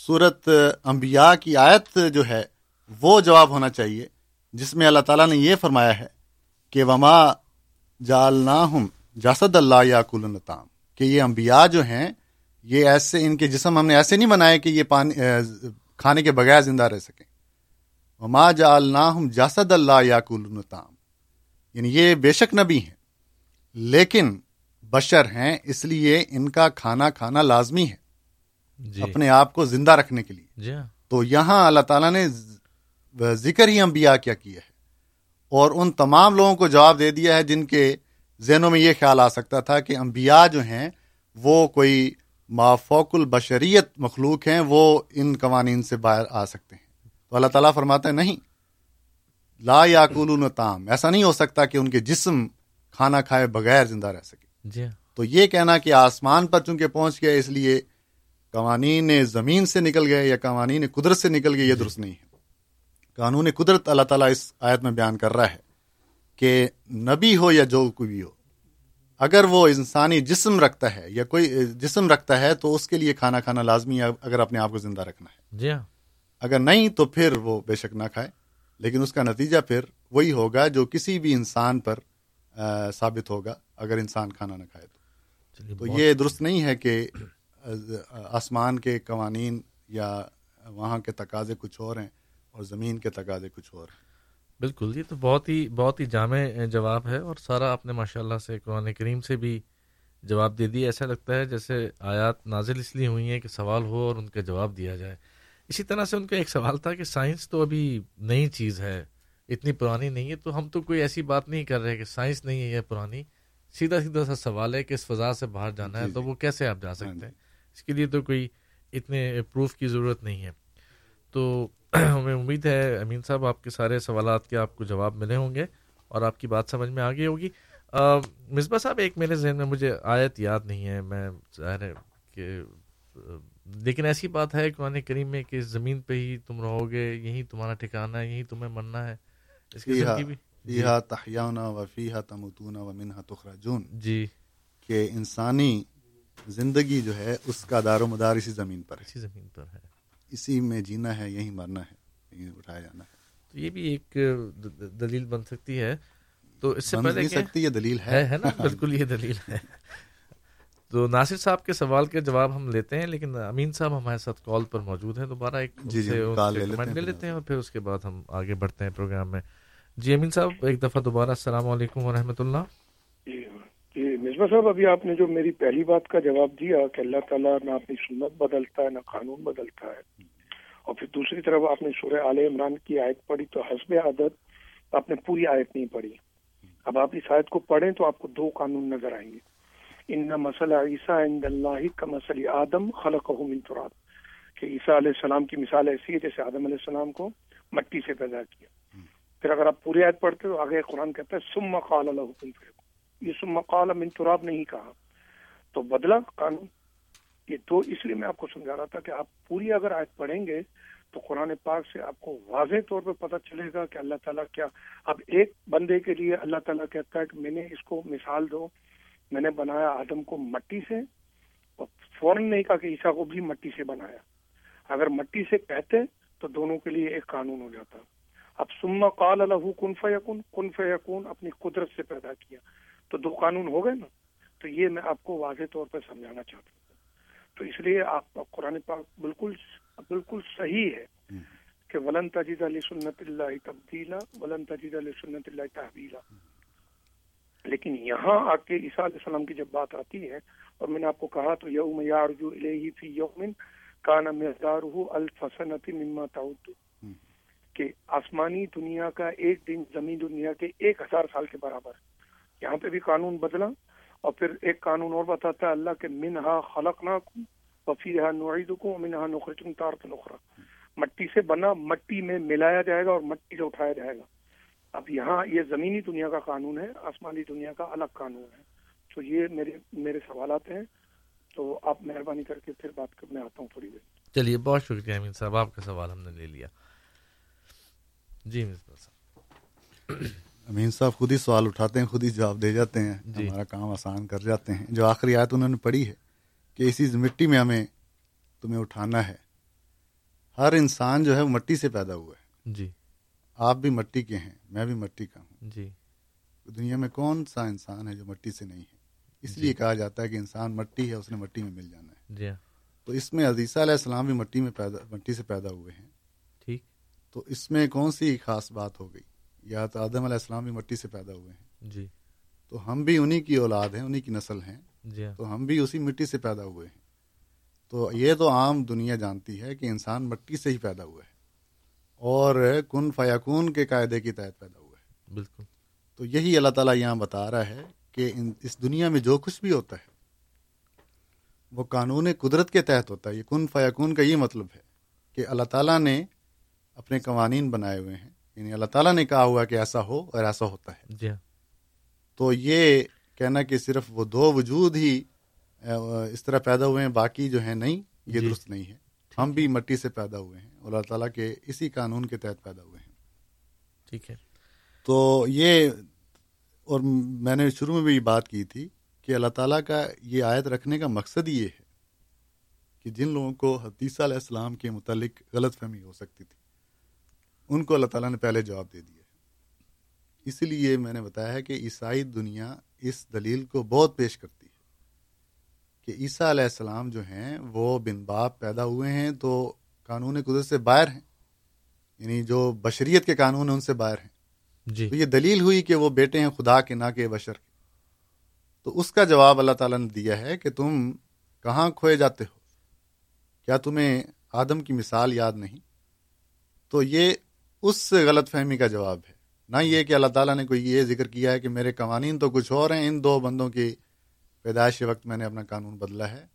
سورۃ انبیاء کی آیت جو ہے وہ جواب ہونا چاہیے جس میں اللہ تعالیٰ نے یہ فرمایا ہے کہ وما جعلناہم جسد لا یاکلون طعام، کہ یہ انبیاء جو ہیں یہ ایسے ان کے جسم ہم نے ایسے نہیں بنائے کہ یہ پانی کھانے کے بغیر زندہ رہ سکیں. وما جعلناہم جسد لا یاکلون طعام، یعنی یہ بے شک نبی ہیں لیکن بشر ہیں، اس لیے ان کا کھانا کھانا لازمی ہے، جی. اپنے آپ کو زندہ رکھنے کے لیے، جی. تو یہاں اللہ تعالیٰ نے ذکر ہی انبیاء کیا کیا ہے، اور ان تمام لوگوں کو جواب دے دیا ہے جن کے ذہنوں میں یہ خیال آ سکتا تھا کہ انبیاء جو ہیں وہ کوئی مافوق البشریت مخلوق ہیں، وہ ان قوانین سے باہر آ سکتے ہیں. تو اللہ تعالیٰ فرماتے ہیں نہیں، لا یاکلون طعام، ایسا نہیں ہو سکتا کہ ان کے جسم کھانا کھائے بغیر زندہ رہ سکے. جی. تو یہ کہنا کہ آسمان پر چونکہ پہنچ گئے اس لیے قوانین زمین سے نکل گئے یا قوانین قدرت سے نکل گئے، یہ درست نہیں ہے. قانون قدرت اللہ تعالیٰ اس آیت میں بیان کر رہا ہے کہ نبی ہو یا جو کوئی بھی ہو، اگر وہ انسانی جسم رکھتا ہے یا کوئی جسم رکھتا ہے تو اس کے لیے کھانا کھانا لازمی ہے اگر اپنے آپ کو زندہ رکھنا ہے. جی ہاں. اگر نہیں تو پھر وہ بے شک نہ کھائے، لیکن اس کا نتیجہ پھر وہی ہوگا جو کسی بھی انسان پر ثابت ہوگا اگر انسان کھانا نہ کھائے تو. تو یہ درست نہیں ہے کہ آسمان کے قوانین یا وہاں کے تقاضے کچھ اور ہیں اور زمین کے تقاضے کچھ اور ہیں. بالکل، یہ تو بہت ہی بہت ہی جامع جواب ہے، اور سارا آپ نے ماشاءاللہ سے قرآن کریم سے بھی جواب دے دیا. ایسا لگتا ہے جیسے آیات نازل اس لیے ہوئی ہیں کہ سوال ہو اور ان کا جواب دیا جائے. اسی طرح سے ان کا ایک سوال تھا کہ سائنس تو ابھی نئی چیز ہے، اتنی پرانی نہیں ہے، تو ہم تو کوئی ایسی بات نہیں کر رہے کہ سائنس نہیں ہے یا پرانی. سیدھا سیدھا سا سوال ہے کہ اس فضا سے باہر جانا ہے تو وہ کیسے آپ جا سکتے ہیں، اس کے لیے تو کوئی اتنے پروف کی ضرورت نہیں ہے. تو ہمیں امید ہے امین صاحب آپ کے سارے سوالات کے آپ کو جواب ملے ہوں گے اور آپ کی بات سمجھ میں آ گئی ہوگی. مصباح صاحب، ایک میرے ذہن میں، مجھے آیت یاد نہیں ہے میں ظاہر ہے کہ، لیکن ایسی بات ہے قرآن کریم میں کہ زمین پہ ہی تم رہو گے، یہی تمہارا ٹھکانہ ہے، یہی تمہیں مرنا ہے. اس کی زندگی بھی فیہا تحیون و فیہا تموتون و منہا تخرجون. جی، کہ انسانی زندگی جو ہے اس کا دار و مدار اسی زمین پر ہے، اسی زمین پر ہے، اسی میں جینا ہے، یہیں مرنا ہے، یہیں اٹھایا جانا ہے. تو یہ بھی ایک دلیل بن سکتی ہے. تو اس سے پہلے سکتی یہ دلیل ہے نا، بالکل یہ دلیل ہے. تو ناصر صاحب کے سوال کے جواب ہم لیتے ہیں، لیکن امین صاحب ہمارے ساتھ کال پر موجود ہیں، دوبارہ ایک کمنٹ لے لیتے ہیں اور پھر اس کے بعد ہم آگے بڑھتے ہیں پروگرام میں. جی امین صاحب، ایک دفعہ دوبارہ السلام علیکم ورحمۃ اللہ. جی مصباح صاحب، ابھی آپ نے جو میری پہلی بات کا جواب دیا کہ اللہ تعالیٰ نہ اپنی سنت بدلتا ہے نہ قانون بدلتا ہے، اور پھر دوسری طرف آپ نے سورہ آل عمران کی آیت پڑھی تو حسب عادت آپ نے پوری آیت نہیں پڑھی. اب آپ اس آیت کو پڑھیں تو آپ کو دو قانون نظر آئیں گے. ان مسل عیسیٰ عند اللہ کا مسل آدم خلقہ من تراب، کہ عیسیٰ علیہ السلام کی مثال ایسی ہے جیسے آدم علیہ السلام کو مٹی سے پیدا کیا. پھر اگر آپ پوری آیت پڑھتے تو آگے قرآن کہتا ہے ثم قال له کن فیکن، یہ ثم قال من تراب نہیں کہا، تو بدلا قانون. یہ تو اس لیے میں آپ کو سمجھا رہا تھا کہ آپ پوری اگر آیت پڑھیں گے تو قرآن پاک سے آپ کو واضح طور پہ پتہ چلے گا کہ اللہ تعالیٰ کیا. اب ایک بندے کے لیے اللہ تعالیٰ کہتا ہے کہ میں نے اس کو مثال دو، میں نے بنایا آدم کو مٹی سے، اور فوراً نہیں کہا کہ عیسیٰ کو بھی مٹی سے بنایا. اگر مٹی سے کہتے تو دونوں کے لیے ایک قانون ہو جاتا. اب ثم قال له کن فیکن، کن فیکن اپنی قدرت سے پیدا کیا، تو دو قانون ہو گئے نا. تو یہ میں آپ کو واضح طور پہ سمجھانا چاہتا ہوں. تو اس لیے آپ قرآن پاک بالکل بالکل صحیح ہے کہ ولن تجد لسنت اللہ تبدیلا ولن تجد لسنت اللہ تحویلا. لیکن یہاں آ کے عیسیٰ علیہ السلام کی جب بات آتی ہے، اور میں نے آپ کو کہا تو یوم یارجو الیہ فی یوم کان مقدارہ الف سنۃ مما تعدون، کہ آسمانی دنیا کا ایک دن زمین دنیا کے ایک ہزار سال کے برابر. یہاں پہ بھی قانون بدلا. اور پھر ایک قانون اور بتاتا ہے اللہ کے منہا خلقناکم وفیہا نعیدکم ومنہا نخرجکم تارۃ اخری، مٹی سے بنا، مٹی میں ملایا جائے گا اور مٹی سے اٹھایا جائے گا. اب یہاں یہ زمینی دنیا کا قانون ہے، آسمانی دنیا کا الگ قانون ہے. تو یہ میرے میرے سوالات ہیں. تو آپ مہربانی کر کے پھر بات کرنے آتا ہوں تھوڑی دیر. چلیے، بہت شکریہ امین صاحب، آپ کا سوال ہم نے لے لیا. جی صاحب، امین صاحب خود ہی سوال اٹھاتے ہیں، خود ہی جواب دے جاتے ہیں، ہمارا کام آسان کر جاتے ہیں. جو آخری آیت انہوں نے پڑھی ہے کہ اسی مٹی میں ہمیں تمہیں اٹھانا ہے، ہر انسان جو ہے وہ مٹی سے پیدا ہوا ہے. جی، آپ بھی مٹی کے ہیں، میں بھی مٹی کا ہوں. جی، دنیا میں کون سا انسان ہے جو مٹی سے نہیں ہے؟ اس لیے کہا جاتا ہے کہ انسان مٹی ہے، اس نے مٹی میں مل جانا ہے. جی، تو اس میں عیسیٰ علیہ السلام بھی مٹی میں پیدا مٹی سے پیدا ہوئے ہیں. ٹھیک، تو اس میں کون سی خاص بات ہو گئی؟ یا تو آدم علیہ السلام بھی مٹی سے پیدا ہوئے ہیں. جی، تو ہم بھی انہی کی اولاد ہیں، انہی کی نسل ہیں. جی، تو ہم بھی اسی مٹی سے پیدا ہوئے ہیں. تو یہ تو عام دنیا جانتی ہے کہ انسان مٹی سے ہی پیدا ہوا ہے، اور کن فیکون کے قاعدے کی تحت پیدا ہوا ہے. بالکل. تو یہی اللہ تعالیٰ یہاں بتا رہا ہے کہ اس دنیا میں جو کچھ بھی ہوتا ہے وہ قانون قدرت کے تحت ہوتا ہے. یہ کن فیکون کا یہ مطلب ہے کہ اللہ تعالیٰ نے اپنے قوانین بنائے ہوئے ہیں, یعنی اللہ تعالیٰ نے کہا ہوا کہ ایسا ہو اور ایسا ہوتا ہے. جی. تو یہ کہنا کہ صرف وہ دو وجود ہی اس طرح پیدا ہوئے ہیں باقی جو ہیں نہیں, یہ جی. درست نہیں ہے. ہم بھی مٹی سے پیدا ہوئے ہیں اور اللہ تعالیٰ کے اسی قانون کے تحت پیدا ہوئے ہیں. ٹھیک ہے. تو یہ, اور میں نے شروع میں بھی یہ بات کی تھی کہ اللہ تعالیٰ کا یہ آیت رکھنے کا مقصد یہ ہے کہ جن لوگوں کو حدیثہ علیہ السلام کے متعلق غلط فہمی ہو سکتی تھی ان کو اللہ تعالیٰ نے پہلے جواب دے دیا. اس لیے میں نے بتایا ہے کہ عیسائی دنیا اس دلیل کو بہت پیش کرتی ہے کہ عیسیٰ علیہ السلام جو ہیں وہ بن باپ پیدا ہوئے ہیں, تو قانون قدرت سے باہر ہیں, یعنی جو بشریت کے قانون ہیں ان سے باہر ہیں. جی. تو یہ دلیل ہوئی کہ وہ بیٹے ہیں خدا کے نہ کہ بشر کے. تو اس کا جواب اللہ تعالیٰ نے دیا ہے کہ تم کہاں کھوئے جاتے ہو, کیا تمہیں آدم کی مثال یاد نہیں؟ تو یہ اس غلط فہمی کا جواب ہے, نہ یہ کہ اللہ تعالیٰ نے کوئی یہ ذکر کیا ہے کہ میرے قوانین تو کچھ اور ہیں, ان دو بندوں کی پیدائش وقت میں نے اپنا قانون بدلا ہے.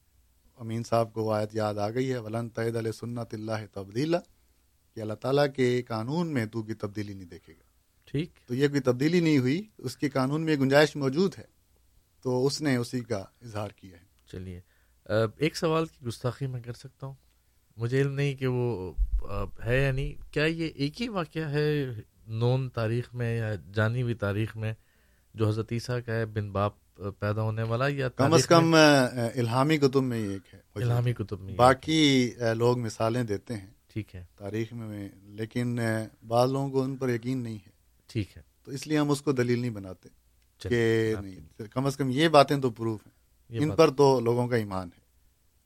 امین صاحب کو وہ آیت یاد آ گئی ہے, ولن تعید علیہ سنت اللہ تبدیلا, کہ اللہ تعالیٰ کے قانون میں تو کی تبدیلی نہیں دیکھے گا. ٹھیک. تو یہ کوئی تبدیلی نہیں ہوئی, اس کے قانون میں گنجائش موجود ہے, تو اس نے اسی کا اظہار کیا ہے. چلیے, ایک سوال کی گستاخی میں کر سکتا ہوں, مجھے علم نہیں کہ وہ ہے یا نہیں. کیا یہ ایک ہی واقعہ ہے نون تاریخ میں یا جانبی تاریخ میں جو حضرت عیسیٰ کا ہے بن باپ پیدا ہونے والا, یا کم از کم الہامی کتب میں ایک ہے؟ الہامی کتب میں, باقی لوگ مثالیں دیتے ہیں. ٹھیک ہے. تاریخ میں, لیکن بعض لوگوں کو ان پر یقین نہیں ہے. ٹھیک ہے. تو اس لیے ہم اس کو دلیل نہیں بناتے کہ کم از کم یہ باتیں تو پروف ہیں, ان پر تو لوگوں کا ایمان ہے.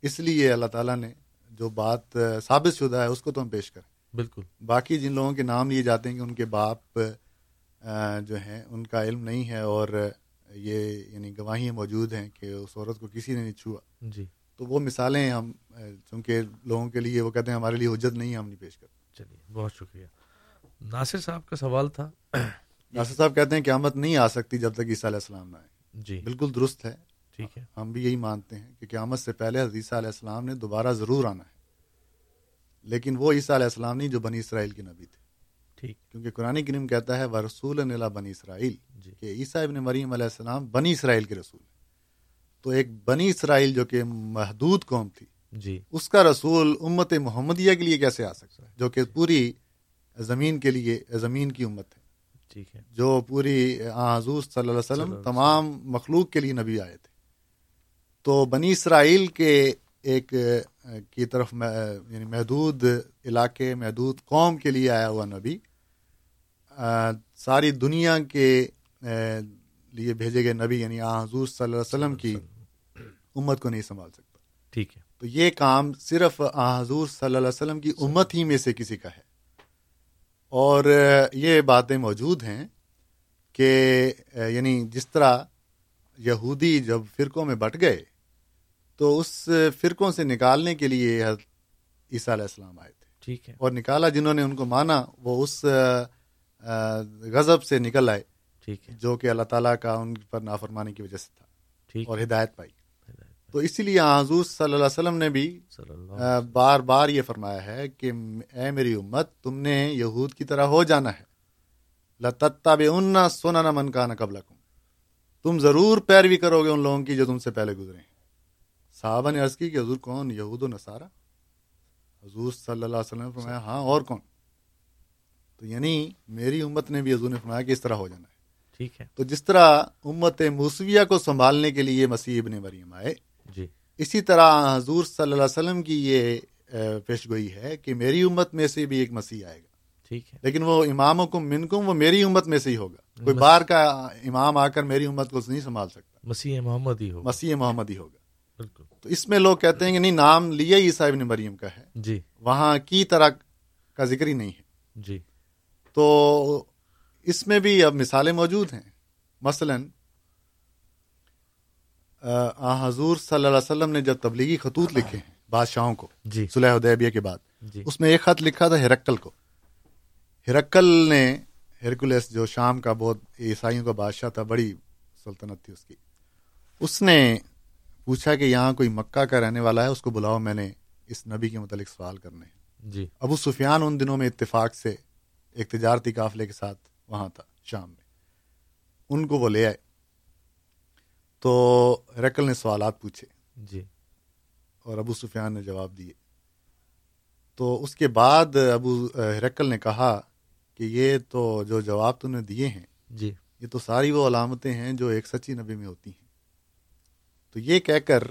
اس لیے اللہ تعالیٰ نے جو بات ثابت شدہ ہے اس کو تو ہم پیش کریں. بالکل. باقی جن لوگوں کے نام لیے جاتے ہیں کہ ان کے باپ جو ہیں ان کا علم نہیں ہے اور یہ یعنی گواہیاں موجود ہیں کہ اس عورت کو کسی نے نہیں چھوا, جی, تو وہ مثالیں ہم چونکہ لوگوں کے لیے وہ کہتے ہیں ہمارے لیے حجت نہیں, ہم نہیں پیش کرتے. چلیے, بہت شکریہ. ناصر صاحب کا سوال تھا. ناصر صاحب کہتے ہیں کہ قیامت نہیں آ سکتی جب تک عیسیٰ علیہ السلام نہ آئے. جی, بالکل درست ہے. ٹھیک ہے. ہم بھی یہی مانتے ہیں کہ قیامت سے پہلے عیسیٰ علیہ السلام نے دوبارہ ضرور آنا ہے, لیکن وہ عیسیٰ علیہ السلام نہیں جو بنی اسرائیل کے نبی تھے. ٹھیک. کیونکہ قرآن کریم کہتا ہے ورسولًا الی بنی اسرائیل, جی, کہ عیسیٰ ابن مریم علیہ السلام بنی اسرائیل کے رسول ہیں. تو ایک بنی اسرائیل جو کہ محدود قوم تھی, جی, اس کا رسول امت محمدیہ کے لیے کیسے آ سکتا ہے جو کہ پوری زمین کے لیے زمین کی امت ہے؟ ٹھیک ہے. جو پوری حضور صلی اللہ علیہ وسلم تمام مخلوق کے لیے نبی آئے تھے. تو بنی اسرائیل کے ایک کی طرف یعنی محدود علاقے محدود قوم کے لیے آیا ہوا نبی ساری دنیا کے لیے بھیجے گئے نبی یعنی حضور صلی اللہ علیہ وسلم کی امت کو نہیں سنبھال سکتا. ٹھیک ہے. تو یہ کام صرف حضور صلی اللہ علیہ وسلم کی امت ہی میں سے کسی کا ہے, اور یہ باتیں موجود ہیں کہ یعنی جس طرح یہودی جب فرقوں میں بٹ گئے تو اس فرقوں سے نکالنے کے لیے عیسیٰ علیہ السلام آئے تھے. ٹھیک ہے. اور نکالا, جنہوں نے ان کو مانا وہ اس غضب سے نکل آئے. ٹھیک ہے. جو کہ اللہ تعالیٰ کا ان پر نافرمانی کی وجہ سے تھا. ٹھیک. اور ہدایت پائی. تو اسی لیے حضور صلی اللہ علیہ وسلم نے بھی بار بار یہ فرمایا ہے کہ اے میری امت, تم نے یہود کی طرح ہو جانا ہے. لَتَتَّبِعُنَّ سُنَنَ مَنْ كَانَ قَبْلَكُمْ, تم ضرور پیروی کرو گے ان لوگوں کی جو تم سے پہلے گزرے ہیں. صحابہ نے عرض کی کہ حضور کون, یہود و نصارہ؟ حضور صلی اللہ علیہ وسلم نے فرمایا ہاں, اور کون. تو یعنی میری امت نے بھی حضور نے فرمایا کہ اس طرح ہو جانا ہے. ٹھیک ہے. تو جس طرح امت موسویہ کو سنبھالنے کے لیے مسیح ابن مریم آئے, جی, اسی طرح حضور صلی اللہ علیہ وسلم کی یہ پیش گوئی ہے کہ میری امت میں سے بھی ایک مسیح آئے گا. ٹھیک ہے. لیکن وہ امامکم منکم, وہ میری امت میں سے ہی ہوگا. کوئی باہر کا امام آ کر میری امت کو نہیں سنبھال سکتا, مسیح محمد ہی ہوگا. مسیح محمد ہی ہوگا. بالکل. تو اس میں لوگ کہتے ہیں کہ نہیں, نام لیا عیسیٰ ابن مریم کا ہے, جی, وہاں کی طرح کا ذکر ہی نہیں ہے. جی. تو اس میں بھی اب مثالیں موجود ہیں. مثلا حضور صلی اللہ علیہ وسلم نے جب تبلیغی خطوط لکھے ہیں بادشاہوں کو, جی, صلح حدیبیہ کے بعد, جی, اس میں ایک خط لکھا تھا ہرقل کو ہرکل نے، ہرکلس جو شام کا بہت عیسائیوں کا بادشاہ تھا، بڑی سلطنت تھی اس کی، اس نے پوچھا کہ یہاں کوئی مکہ کا رہنے والا ہے، اس کو بلاؤ، میں نے اس نبی کے متعلق سوال کرنے ہیں۔ جی ابو سفیان ان دنوں میں اتفاق سے ایک تجارتی قافلے کے ساتھ وہاں تھا شام میں، ان کو وہ لے آئے تو ہرکل نے سوالات پوچھے جی، اور ابو سفیان نے جواب دیے۔ تو اس کے بعد ابو ہرکل نے کہا کہ یہ تو جو جواب تو نے دیے ہیں جی، یہ تو ساری وہ علامتیں ہیں جو ایک سچی نبی میں ہوتی ہیں۔ تو یہ کہہ کر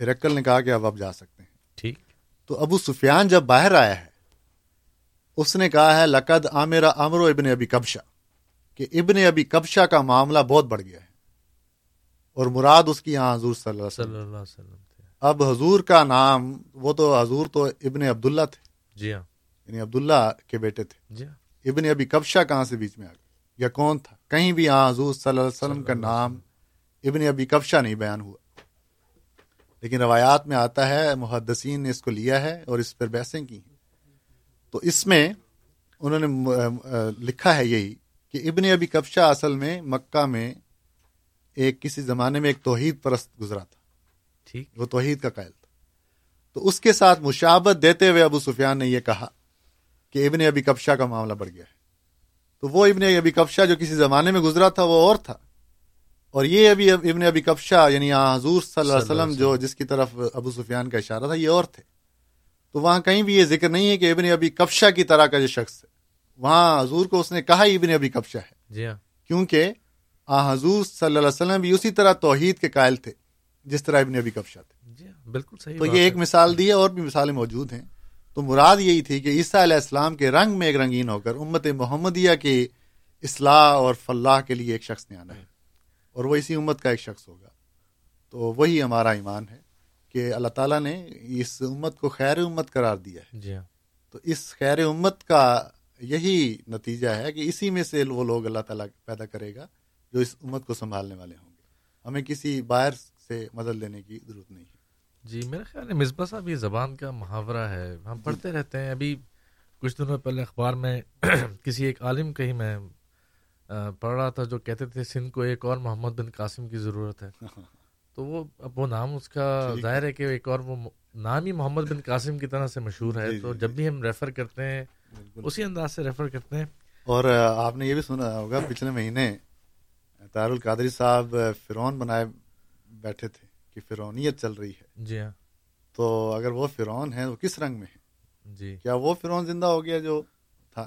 ہرکل نے کہا کہ اب آپ جا سکتے ہیں۔ ٹھیک، تو ابو سفیان جب باہر آیا ہے، اس نے کہا ہے لقد عامرہ عمرو ابن ابی کبشہ، کہ ابن ابی کبشہ کا معاملہ بہت بڑھ گیا ہے، اور مراد اس کی یہاں حضور صلی اللہ علیہ وسلم, صلی اللہ علیہ وسلم تھے۔ اب حضور کا نام، وہ تو حضور تو ابن عبداللہ تھے، جی ہاں، یعنی عبداللہ کے بیٹے تھے، جی ہاں۔ ابن ابی کبشہ کہاں سے بیچ میں آ گئے، یا کون تھا؟ کہیں بھی یہاں حضور صلی اللہ علیہ وسلم, صلی اللہ علیہ وسلم کا نام ابن ابی کبشہ نہیں بیان ہوا، لیکن روایات میں آتا ہے، محدثین نے اس کو لیا ہے اور اس پر بحثیں کی ہیں۔ تو اس میں انہوں نے لکھا ہے یہی کہ ابن ابی کبشہ اصل میں مکہ میں ایک کسی زمانے میں ایک توحید پرست گزرا تھا، ٹھیک، وہ توحید کا قائل تھا۔ تو اس کے ساتھ مشابت دیتے ہوئے ابو سفیان نے یہ کہا کہ ابن ابی کبشہ کا معاملہ بڑھ گیا ہے۔ تو وہ ابن ابی کبشہ جو کسی زمانے میں گزرا تھا وہ اور تھا، اور یہ ابھی ابن ابی کبشہ یعنی حضور صلی اللہ علیہ وسلم جو جس کی طرف ابو سفیان کا اشارہ تھا، یہ اور تھے۔ تو وہاں کہیں بھی یہ ذکر نہیں ہے کہ ابن ابی کبشہ کی طرح کا جو شخص ہے، وہاں حضور کو اس نے کہا ہی ابن ابی کبشہ ہے، جی ہاں، کیونکہ آ حضور صلی اللہ علیہ وسلم بھی اسی طرح توحید کے قائل تھے جس طرح ابن ابی کبشہ تھے، جی ہاں، بالکل صحیح۔ تو یہ ایک مثال دی ہے، اور بھی مثالیں موجود ہیں۔ تو مراد یہی تھی کہ عیسیٰ علیہ السلام کے رنگ میں ایک رنگین ہو کر امت محمدیہ کے اصلاح اور فلاح کے لیے ایک شخص نے آنا ہے، اور وہ اسی امت کا ایک شخص ہوگا۔ تو وہی ہمارا ایمان ہے کہ اللہ تعالیٰ نے اس امت کو خیر امت قرار دیا ہے، جی ہاں۔ تو اس خیر امت کا یہی نتیجہ ہے کہ اسی میں سے وہ لوگ اللہ تعالیٰ پیدا کرے گا جو اس امت کو سنبھالنے والے ہوں گے، ہمیں کسی باہر سے مدد لینے کی ضرورت نہیں ہے۔ جی میرا خیال ہے مصباح صاحب، یہ زبان کا محاورہ ہے، ہم پڑھتے جی رہتے ہیں۔ ابھی کچھ دنوں پہلے اخبار میں کسی ایک عالم کہیں میں پڑھ رہا تھا جو کہتے تھے سندھ کو ایک اور محمد بن قاسم کی ضرورت ہے، تو وہ اب وہ نام اس کا ظاہر ہے کہ ایک اور وہ نام ہی محمد بن قاسم کی طرح سے مشہور ہے، تو جب بھی ہم ریفر کرتے ہیں اسی انداز سے ریفر کرتے ہیں۔ اور آپ نے یہ بھی سنا ہوگا پچھلے مہینے طاہر القادری صاحب فرعون بنائے بیٹھے تھے کہ فرعونیت چل رہی ہے، جی ہاں۔ تو اگر وہ فرعون ہیں وہ کس رنگ میں ہیں، جی کیا وہ فرعون زندہ ہو گیا جو تھا؟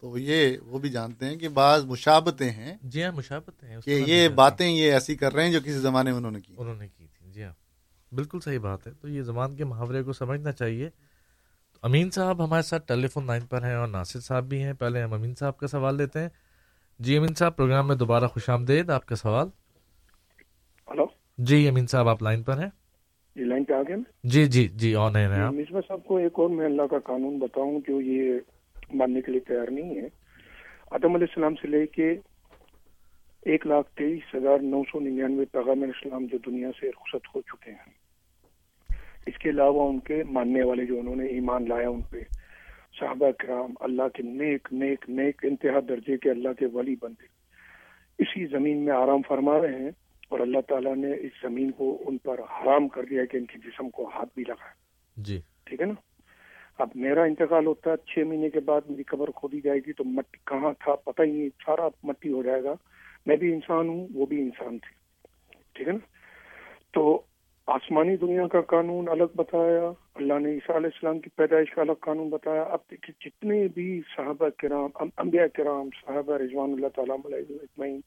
تو یہ وہ بھی جانتے ہیں کہ بعض مشابتیں ہیں، جی ہاں مشابتیں ہیں، کہ یہ باتیں یہ ایسی کر رہے ہیں جو کسی زمانے میں انہوں نے کی انہوں نے کی تھی، جی ہاں بالکل صحیح بات ہے۔ تو یہ زبان کے محاورے کو سمجھنا چاہیے۔ امین صاحب ہمارے ساتھ ٹیلی فون لائن پر ہیں، اور ناصر صاحب بھی ہیں۔ پہلے ہم امین صاحب کا سوال لیتے ہیں۔ جی امین صاحب، پروگرام میں دوبارہ خوش آمدید، آپ کا سوال۔ ہلو جی امین صاحب، آپ لائن پر ہیں؟ جی لائن پہ آ گئے جی جی جی آن ہے آپ۔ مصباح صاحب کو ایک اور میں اللہ کا قانون بتاؤں جو یہ ماننے کے لیے تیار نہیں ہے۔ آدم علیہ السلام سے لے کے ایک لاکھ تیئیس ہزار نو سو ننانوے پیغام اسلام جو دنیا سے رخصت ہو چکے ہیں، اس کے علاوہ ان کے ماننے والے جو انہوں نے ایمان لایا، ان پہ صحابہ کرام، اللہ کے نیک نیک نیک انتہا درجے کے اللہ کے ولی بندے اسی زمین میں آرام فرما رہے ہیں، اور اللہ تعالیٰ نے اس زمین کو ان پر حرام کر دیا کہ ان کے جسم کو ہاتھ بھی لگا، جی ٹھیک ہے نا۔ اب میرا انتقال ہوتا ہے چھ مہینے کے بعد، میری قبر کھودی جائے گی، تو مٹی کہاں تھا پتہ ہی نہیں، سارا مٹی ہو جائے گا۔ میں بھی انسان ہوں، وہ بھی انسان تھی، ٹھیک ہے نا۔ تو آسمانی دنیا کا قانون الگ بتایا اللہ نے، عیسیٰ علیہ السلام کی پیدائش کا الگ قانون بتایا۔ اب دیکھیے جتنے بھی صحابہ کرام، انبیاء کرام، صحابہ رضوان اللہ تعالیٰ علیہ اجمعین،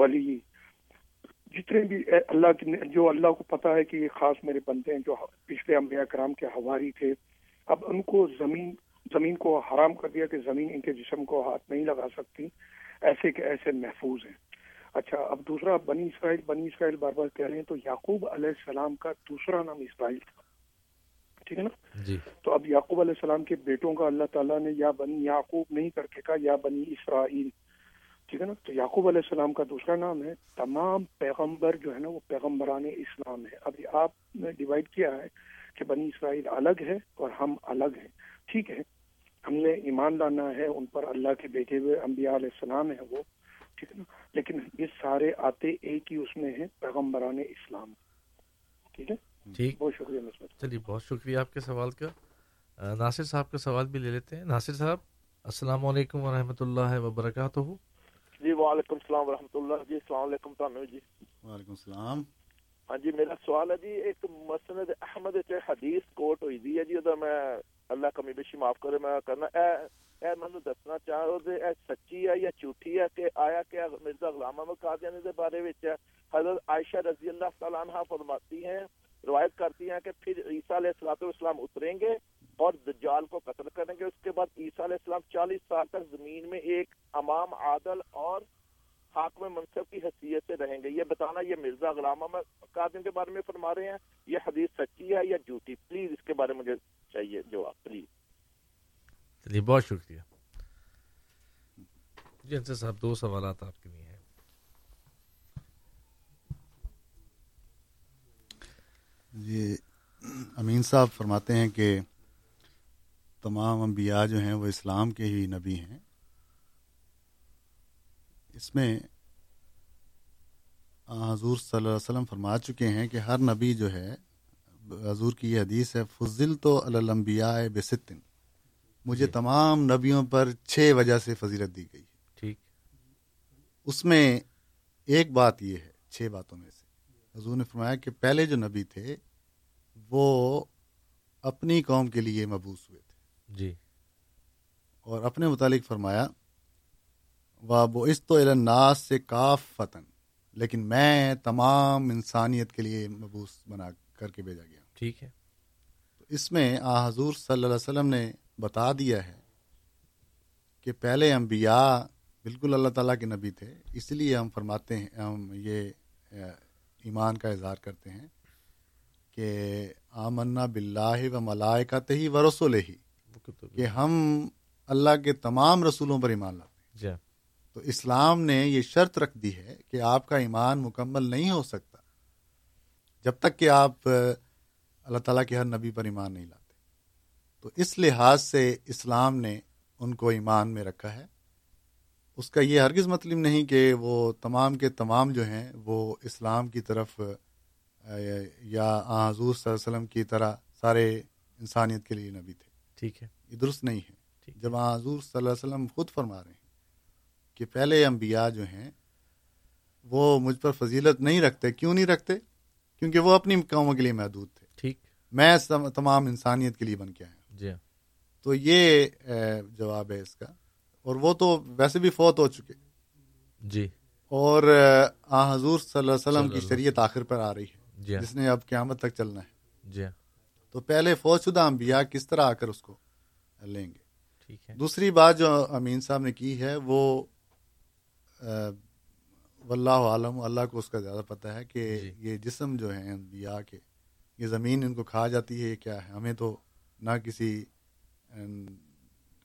ولی، جتنے بھی اللہ کی جو اللہ کو پتا ہے کہ یہ خاص میرے بندے ہیں جو پچھلے انبیاء کرام کے حواری تھے، اب ان کو زمین زمین کو حرام کر دیا کہ زمین ان کے جسم کو ہاتھ نہیں لگا سکتی، ایسے کہ ایسے محفوظ ہیں۔ اچھا اب دوسرا بنی اسرائیل، بنی اسرائیل بار بار کہہ رہے ہیں، تو یعقوب علیہ السلام کا دوسرا نام اسرائیل تھا، ٹھیک ہے نا جی۔ تو اب یعقوب علیہ السلام کے بیٹوں کا اللہ تعالیٰ نے یا بنی یعقوب نہیں کر کے کہا یا بنی اسرائیل، ٹھیک ہے نا۔ تو یعقوب علیہ السلام کا دوسرا نام ہے، تمام پیغمبر جو ہے نا وہ پیغمبران اسلام ہے۔ ابھی آپ نے ڈیوائڈ کیا ہے کہ بنی اسرائیل الگ ہے اور ہم الگ ہیں، ٹھیک ہے۔ ہم نے ایمان لانا ہے، ان پر اللہ کے بیٹے ہوئے انبیاء علیہ السلام ہیں وہ، ٹھیک ہے نا، لیکن یہ سارے آتے ایک ہی اس میں ہیں، پیغمبران اسلام، ٹھیک ہے. ٹھیک، بہت شکریہ نصرت. چلیے، بہت شکریہ آپ کے سوال کا. ناصر صاحب کا سوال بھی لے لیتے ہیں. ناصر صاحب، السلام علیکم ورحمۃ اللہ وبرکاتہ. جی وعلیکم السلام ورحمۃ اللہ. جی السلام علیکم. تعمیر جی. وعلیکم السلام. ہاں جی، میرا سوال ہے جی، ایک مسند احمد چ حدیث کوٹ ہوئی دی ہے جی، ادا میں اللہ کمی بیشی معاف کرے، میں کرنا اے اے میں دسنا چاہ رہا ہوں اے سچی ہے یا جھوٹی ہے کہ آیا کہ مرزا غلام احمد قادیانی دے بارے وچ حضرت عائشہ رضی اللہ تعالیٰ عنہ فرماتی ہیں، روایت کرتی ہیں کہ پھر عیسیٰ علیہ الصلوۃ والسلام اتریں گے اور دجال کو قتل کریں گے، اس کے بعد عیسیٰ علیہ السلام چالیس سال تک زمین میں ایک امام عادل اور حاکم منصب کی حیثیت سے رہیں گے. یہ بتانا یہ مرزا غلام احمد قادیانی کے بارے میں فرما رہے ہیں، یہ حدیث سچی ہے یا جھوٹی؟ پلیز اس کے بارے میں مجھے چاہیے جواب، پلیز. چلیے، بہت شکریہ. جی انصر صاحب، دو سوالات آپ کے لیے ہیں. جی امین صاحب فرماتے ہیں کہ تمام انبیاء جو ہیں وہ اسلام کے ہی نبی ہیں. اس میں حضور صلی اللہ علیہ وسلم فرما چکے ہیں کہ ہر نبی جو ہے، حضور کی یہ حدیث ہے، فضل تو علی الانبیاء بستن، مجھے تمام نبیوں پر چھ وجہ سے فضیلت دی گئی. ٹھیک، اس میں ایک بات یہ ہے، چھ باتوں میں سے حضور نے فرمایا کہ پہلے جو نبی تھے وہ اپنی قوم کے لیے مبعوث ہوئے تھے. جی، اور اپنے متعلق فرمایا وابعث تو الی الناس سے کافۃ، لیکن میں تمام انسانیت کے لیے مبعوث بنا کر کے بھیجا گیا. ٹھیک ہے، تو اس میں آ حضور صلی اللہ علیہ وسلم نے بتا دیا ہے کہ پہلے انبیاء بالکل اللہ تعالیٰ کے نبی تھے. اس لیے ہم فرماتے ہیں، ہم یہ ایمان کا اظہار کرتے ہیں کہ آمنا باللہ و ملائکتہ و رسلہ، کہ ہم اللہ کے تمام رسولوں پر ایمان لاتے ہیں. تو اسلام نے یہ شرط رکھ دی ہے کہ آپ کا ایمان مکمل نہیں ہو سکتا جب تک کہ آپ اللہ تعالیٰ کے ہر نبی پر ایمان نہیں لاتے. تو اس لحاظ سے اسلام نے ان کو ایمان میں رکھا ہے. اس کا یہ ہرگز مطلب نہیں کہ وہ تمام کے تمام جو ہیں وہ اسلام کی طرف یا آن حضور صلی اللہ علیہ وسلم کی طرح سارے انسانیت کے لیے نبی تھے. ٹھیک ہے، یہ درست نہیں ہے جب آن حضور صلی اللہ علیہ وسلم خود فرما رہے ہیں کہ پہلے انبیاء جو ہیں وہ مجھ پر فضیلت نہیں رکھتے. کیوں نہیں رکھتے؟ کیونکہ وہ اپنی قوموں کے لیے محدود تھے. ٹھیک، میں تمام انسانیت کے لیے بن کے آیا ہوں. جی، تو یہ جواب ہے اس کا. اور وہ تو ویسے بھی فوت ہو چکے. جی، اور آ حضور صلی اللہ علیہ وسلم کی شریعت آخر پر آ رہی ہے. جی، جس نے اب قیامت تک چلنا ہے. جی، تو پہلے فوت شدہ انبیاء کس طرح آ کر اس کو لیں گے؟ ٹھیک ہے. دوسری بات جو امین صاحب نے کی ہے وہ واللہ عالم، اللہ کو اس کا زیادہ پتہ ہے کہ یہ جسم جو ہیں انبیاء کے، یہ زمین ان کو کھا جاتی ہے کیا ہے؟ ہمیں تو نہ کسی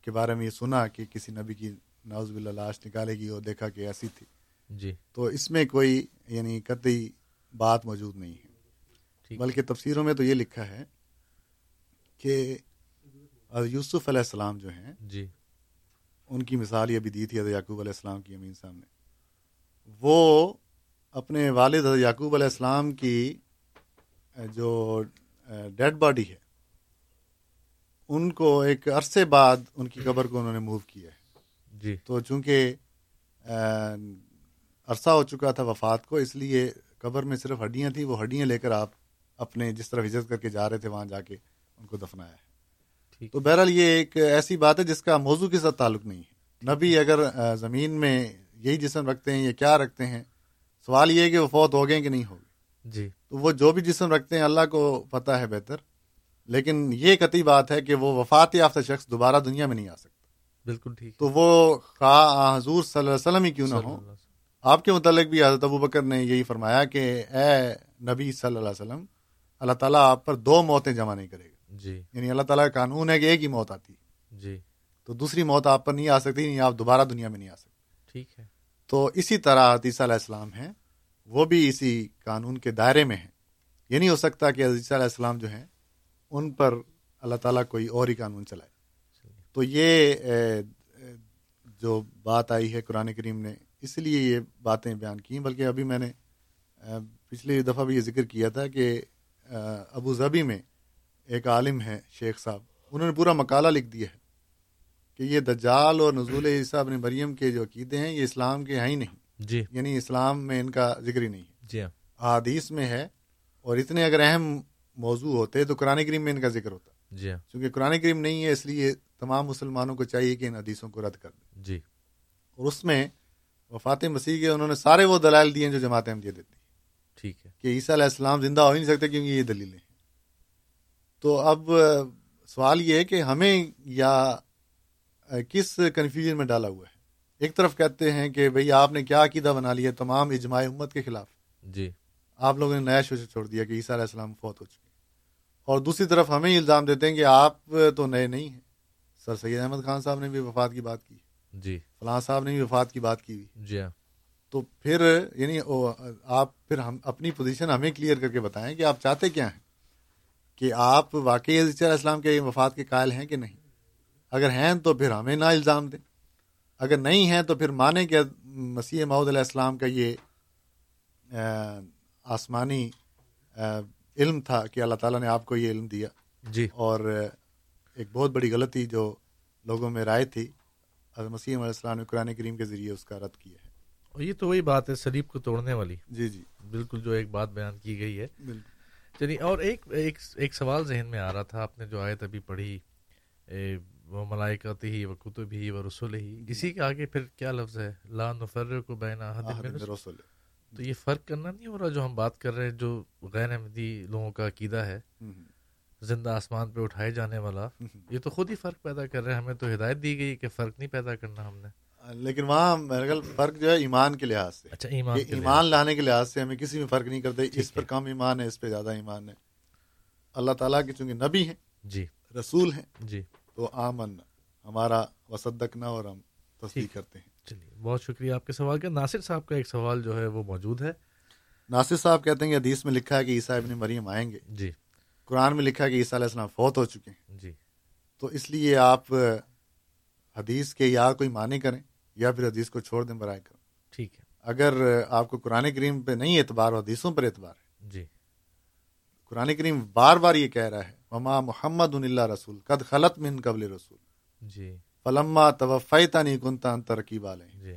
کے بارے میں یہ سنا کہ کسی نبی کی نعوذ باللہ لاش نکالے گی اور دیکھا کہ ایسی تھی. جی، تو اس میں کوئی یعنی قطعی بات موجود نہیں ہے، بلکہ تفسیروں میں تو یہ لکھا ہے کہ یوسف علیہ السلام جو ہیں، جی، ان کی مثال یہ بھی دی تھی حضرت یعقوب علیہ السلام کی امین صاحب نے. وہ اپنے والد حضرت یعقوب علیہ السلام کی جو ڈیڈ باڈی ہے ان کو ایک عرصے بعد ان کی قبر کو انہوں نے موو کیا ہے. جی، تو چونکہ عرصہ ہو چکا تھا وفات کو، اس لیے قبر میں صرف ہڈیاں تھیں. وہ ہڈیاں لے کر آپ اپنے جس طرف ہجرت کر کے جا رہے تھے وہاں جا کے ان کو دفنایا ہے. تو بہرحال یہ ایک ایسی بات ہے جس کا موضوع کے ساتھ تعلق نہیں ہے. نبی اگر زمین میں یہی جسم رکھتے ہیں یا کیا رکھتے ہیں، سوال یہ ہے کہ وہ فوت ہو گئے کہ نہیں ہو گئے. جی، تو وہ جو بھی جسم رکھتے ہیں اللہ کو پتہ ہے بہتر، لیکن یہ قطعی بات ہے کہ وہ وفات یافتہ شخص دوبارہ دنیا میں نہیں آ سکتا. بالکل ٹھیک. تو وہ خواہ حضور صلی اللہ علیہ وسلم ہی کیوں نہ ہو، آپ کے متعلق بھی حضرت ابوبکر نے یہی فرمایا کہ اے نبی صلی اللہ علیہ وسلم، اللہ تعالیٰ آپ پر دو موتیں جمع نہیں کرے گا. جی، یعنی اللہ تعالیٰ کا قانون ہے کہ ایک ہی موت آتی ہے. جی، تو دوسری موت آپ پر نہیں آ سکتی، نہیں آپ دوبارہ دنیا میں نہیں آ سکتے. ٹھیک ہے. تو اسی طرح عیسیٰ علیہ السلام ہیں، وہ بھی اسی قانون کے دائرے میں ہیں. یہ نہیں ہو سکتا کہ عیسیٰ علیہ السلام جو ہیں ان پر اللہ تعالیٰ کوئی اور ہی قانون چلائے. تو یہ جو بات آئی ہے قرآن کریم نے اس لیے یہ باتیں بیان کی ہیں. بلکہ ابھی میں نے پچھلی دفعہ بھی یہ ذکر کیا تھا کہ ابو ظہبی میں ایک عالم ہیں شیخ صاحب, انہوں نے پورا مقالہ لکھ دیا ہے کہ یہ دجال اور نزول عیسیٰ ابن مریم کے جو عقیدے ہیں یہ اسلام کے ہیں ہی نہیں جی, یعنی اسلام میں ان کا ذکر ہی نہیں ہے جی, احادیث میں ہے, اور اتنے اگر اہم موضوع ہوتے تو قرآن کریم میں ان کا ذکر ہوتا جی, چونکہ قرآن کریم نہیں ہے اس لیے تمام مسلمانوں کو چاہیے کہ ان حدیثوں کو رد کر دیں جی. اور اس میں وفات مسیح کے انہوں نے سارے وہ دلائل دیے جو جماعت احمدیہ دیتی ہے, ٹھیک ہے, کہ عیسیٰ علیہ السلام زندہ ہو ہی نہیں سکتے کیونکہ یہ دلیلیں ہیں. تو اب سوال یہ ہے کہ ہمیں یا کس کنفیوژن میں ڈالا ہوا ہے. ایک طرف کہتے ہیں کہ بھئی آپ نے کیا عقیدہ بنا لیا تمام اجماع امت کے خلاف جی, آپ لوگوں نے نیا شوشہ چھوڑ دیا کہ عیسیٰ علیہ السلام فوت ہو چکے, اور دوسری طرف ہمیں الزام دیتے ہیں کہ آپ تو نئے نہیں ہیں, سر سید احمد خان صاحب نے بھی وفات کی بات کی جی, فلاں صاحب نے بھی وفات کی بات کی جی. تو پھر یعنی آپ پھر ہم اپنی پوزیشن ہمیں کلیئر کر کے بتائیں کہ آپ چاہتے کیا ہیں, کہ آپ واقعی عیسیٰ علیہ السلام کے وفات کے قائل ہیں کہ نہیں. اگر ہیں تو پھر ہمیں نہ الزام دیں, اگر نہیں ہیں تو پھر مانیں کہ مسیح موعود علیہ السلام کا یہ آسمانی علم تھا کہ اللہ تعالیٰ نے آپ کو یہ علم دیا جی. اور ایک بہت بڑی غلطی جو لوگوں میں رائے تھی, حضرت مسیح علیہ السلام نے قرآن کریم کے ذریعے اس کا رد کیا ہے, اور یہ تو وہی بات ہے صلیب کو توڑنے والی جی جی, بالکل جو ایک بات بیان کی گئی ہے بالکل. چلیے, اور ایک ایک ایک سوال ذہن میں آ رہا تھا, آپ نے جو آیت ابھی پڑھی وہ ملائکات ہی و کتب ہی و رسول ہی, اسی کے آگے پھر کیا لفظ ہے, لا نفرق بین احد من رسل, تو یہ فرق کرنا نہیں ہو رہا جو ہم بات کر رہے ہیں, جو غیر احمدی لوگوں کا عقیدہ ہے زندہ آسمان پہ اٹھائے جانے والا, یہ تو خود ہی فرق پیدا کر رہے ہیں, ہمیں تو ہدایت دی گئی کہ فرق نہیں پیدا کرنا ہم نے. لیکن وہاں میرے خیال فرق جو ہے ایمان کے لحاظ سے, اچھا ایمان, ایمان لانے کے لحاظ سے ہمیں کسی میں فرق نہیں کرتے, اس پر کم ایمان ہے اس پہ زیادہ ایمان ہے. اللہ تعالیٰ کے چونکہ نبی ہیں جی, رسول ہیں جی, تو آمن ہمارا وصدقنا اور ہم تصدیق کرتے ہیں. چلیے, بہت شکریہ آپ کے سوال کا. ناصر صاحب کا ایک سوال جو ہے وہ موجود ہے. ناصر صاحب کہتے ہیں کہ حدیث میں لکھا ہے کہ عیسیٰ ابن مریم آئیں گے جی, قرآن میں لکھا ہے کہ عیسیٰ علیہ السلام فوت ہو چکے ہیں جی, تو اس لیے آپ حدیث کے یا کوئی معنی کریں یا پھر حدیث کو چھوڑ دیں برائے کریں. ٹھیک ہے, اگر آپ کو قرآن کریم پہ نہیں اعتبار ہو حدیثوں پر اعتبار ہے جی. قرآن کریم بار بار یہ کہہ رہا ہے وما محمد اللہ رسول قد خلت من قبل رسول جی, فلما توفیتنی کنت انت رقیب علیہ جی.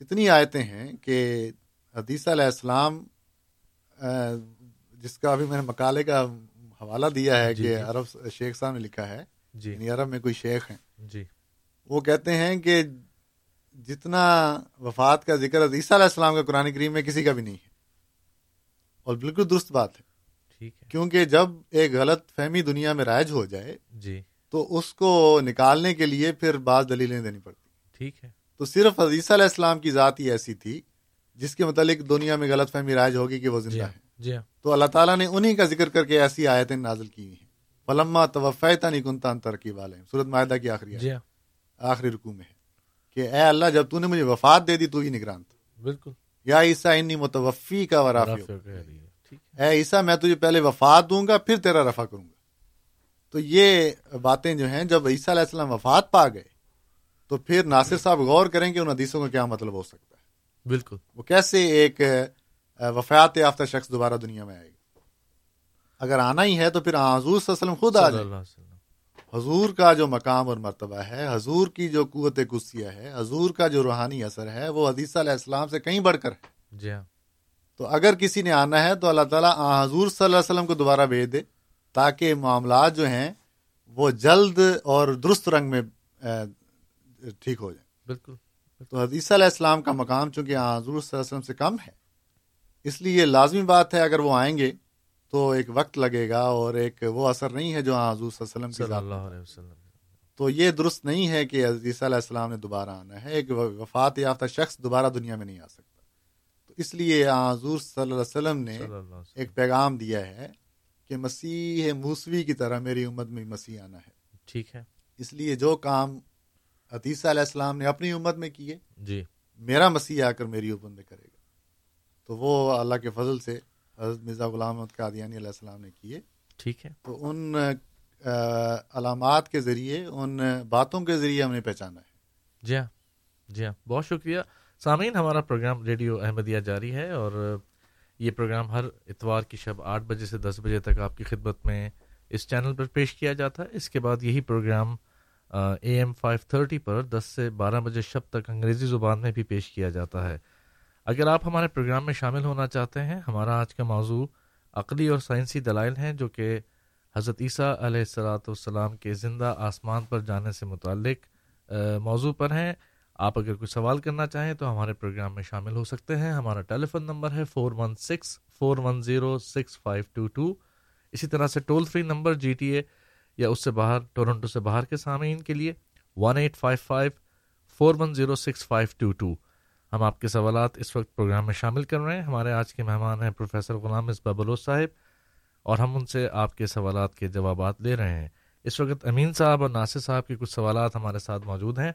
اتنی آیتیں ہیں کہ حدیث علیہ السلام جس کا ابھی میں نے مقالے کا حوالہ دیا ہے جی کہ جی. عرب شیخ صاحب نے لکھا ہے جی, یعنی عرب میں کوئی شیخ ہیں جی, وہ کہتے ہیں کہ جتنا وفات کا ذکر عیسیٰ علیہ السلام کا قرآن کریم میں کسی کا بھی نہیں ہے, اور بالکل درست بات ہے ٹھیک ہے, کیونکہ جب ایک غلط فہمی دنیا میں رائج ہو جائے جی تو اس کو نکالنے کے لیے پھر بعض دلیلیں دینی پڑتی ٹھیک ہے. تو صرف عیسیٰ علیہ السلام کی ذات ہی ایسی تھی جس کے متعلق دنیا میں غلط فہمی رائج ہوگی کہ وہ زندہ ہے جی, تو اللہ تعالیٰ نے انہی کا ذکر کر کے ایسی آیتیں نازل کی ہیں. فلما توفیتنی کنت انت رقیب علیہم, سورۃ مائدہ کی آخری آیت آخری رکوع میں ہے کہ اے اللہ جب تو نے مجھے وفات دے دی تو ہی نگران تھا. بالکل, یا عیسیٰ انی متوفی کا و رافع, اے عیسیٰ میں تجھے پہلے وفات دوں گا پھر تیرا رفع کروں گا. تو یہ باتیں جو ہیں جب عیسیٰ علیہ السلام وفات پا گئے تو پھر ناصر صاحب غور کریں کہ ان حدیثوں کا کیا مطلب ہو سکتا ہے. بالکل, وہ کیسے ایک وفات یافتہ شخص دوبارہ دنیا میں آئے گا, اگر آنا ہی ہے تو پھر حضور صلی اللہ علیہ وسلم خود آ جائے. حضور کا جو مقام اور مرتبہ ہے, حضور کی جو قوت قدسیہ ہے, حضور کا جو روحانی اثر ہے وہ حدیث علیہ السلام سے کہیں بڑھ کر ہے جی. تو اگر کسی نے آنا ہے تو اللہ تعالیٰ حضور صلی اللہ علیہ وسلم کو دوبارہ بھیج دے تاکہ معاملات جو ہیں وہ جلد اور درست رنگ میں ٹھیک ہو جائیں. بالکل, تو حدیث علیہ السلام کا مقام چونکہ حضور صلی اللہ علیہ وسلم سے کم ہے, اس لیے لازمی بات ہے اگر وہ آئیں گے تو ایک وقت لگے گا اور ایک وہ اثر نہیں ہے جو حضور صلی اللہ علیہ وسلم کی صلی اللہ علیہ وسلم. تو یہ درست نہیں ہے کہ عیسیٰ علیہ السلام نے دوبارہ آنا ہے, ایک وفات یافتہ شخص دوبارہ دنیا میں نہیں آ سکتا. تو اس لیے حضور صلی اللہ علیہ وسلم نے علیہ وسلم ایک پیغام دیا ہے کہ مسیح موسوی کی طرح میری امت میں مسیح آنا ہے. ٹھیک ہے, اس لیے جو کام عیسیٰ علیہ السلام نے اپنی امت میں کیے جی, میرا مسیح آ کر میری امت میں کرے گا. تو وہ اللہ کے فضل سے حضرت مرزا غلام مصباح بلوچ قادیانی علیہ السلام نے کیے. ٹھیک ہے, تو ان علامات کے ذریعے, ان باتوں کے ذریعے ہم نے پہچانا ہے. جی ہاں جی ہاں, بہت شکریہ. سامعین, ہمارا پروگرام ریڈیو احمدیہ جاری ہے اور یہ پروگرام ہر اتوار کی شب آٹھ بجے سے دس بجے تک آپ کی خدمت میں اس چینل پر پیش کیا جاتا ہے. اس کے بعد یہی programme A M five thirty پر دس سے بارہ بجے شب تک انگریزی زبان میں بھی پیش کیا جاتا ہے. اگر آپ ہمارے پروگرام میں شامل ہونا چاہتے ہیں, ہمارا آج کا موضوع عقلی اور سائنسی دلائل ہیں جو کہ حضرت عیسیٰ علیہ الصلاۃ والسلام کے زندہ آسمان پر جانے سے متعلق موضوع پر ہیں. آپ اگر کوئی سوال کرنا چاہیں تو ہمارے پروگرام میں شامل ہو سکتے ہیں. ہمارا ٹیلی فون نمبر ہے four one six four one zero six five two two. اسی طرح سے toll free number G T A یا اس سے باہر ٹورنٹو سے باہر کے سامعین کے لیے one eight five five four one zero six five two two. ہم آپ کے سوالات اس وقت پروگرام میں شامل کر رہے ہیں. ہمارے آج کے مہمان ہیں پروفیسر غلام مصباح بلوچ صاحب, اور ہم ان سے آپ کے سوالات کے جوابات لے رہے ہیں. اس وقت امین صاحب اور ناصر صاحب کے کچھ سوالات ہمارے ساتھ موجود ہیں,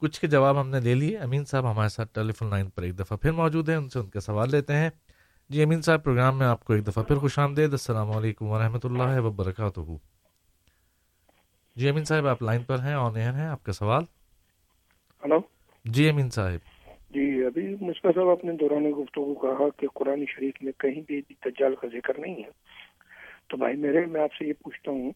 کچھ کے جواب ہم نے لے لیے. امین صاحب ہمارے ساتھ ٹیلی فون لائن پر ایک دفعہ پھر موجود ہیں, ان سے ان کے سوال لیتے ہیں. جی امین صاحب, پروگرام میں آپ کو ایک دفعہ پھر خوش آمدید. السلام علیکم ورحمۃ اللہ وبرکاتہ. جی امین صاحب, آپ لائن پر ہیں, آن ایئر ہیں, آپ کا سوال. ہلو جی امین صاحب. جی ابھی مصباح صاحب, آپ نے دوران گفتگو کہا کہ قرآن شریف میں کہیں بھی دجال کا ذکر نہیں ہے, تو بھائی میرے میں آپ سے یہ پوچھتا ہوں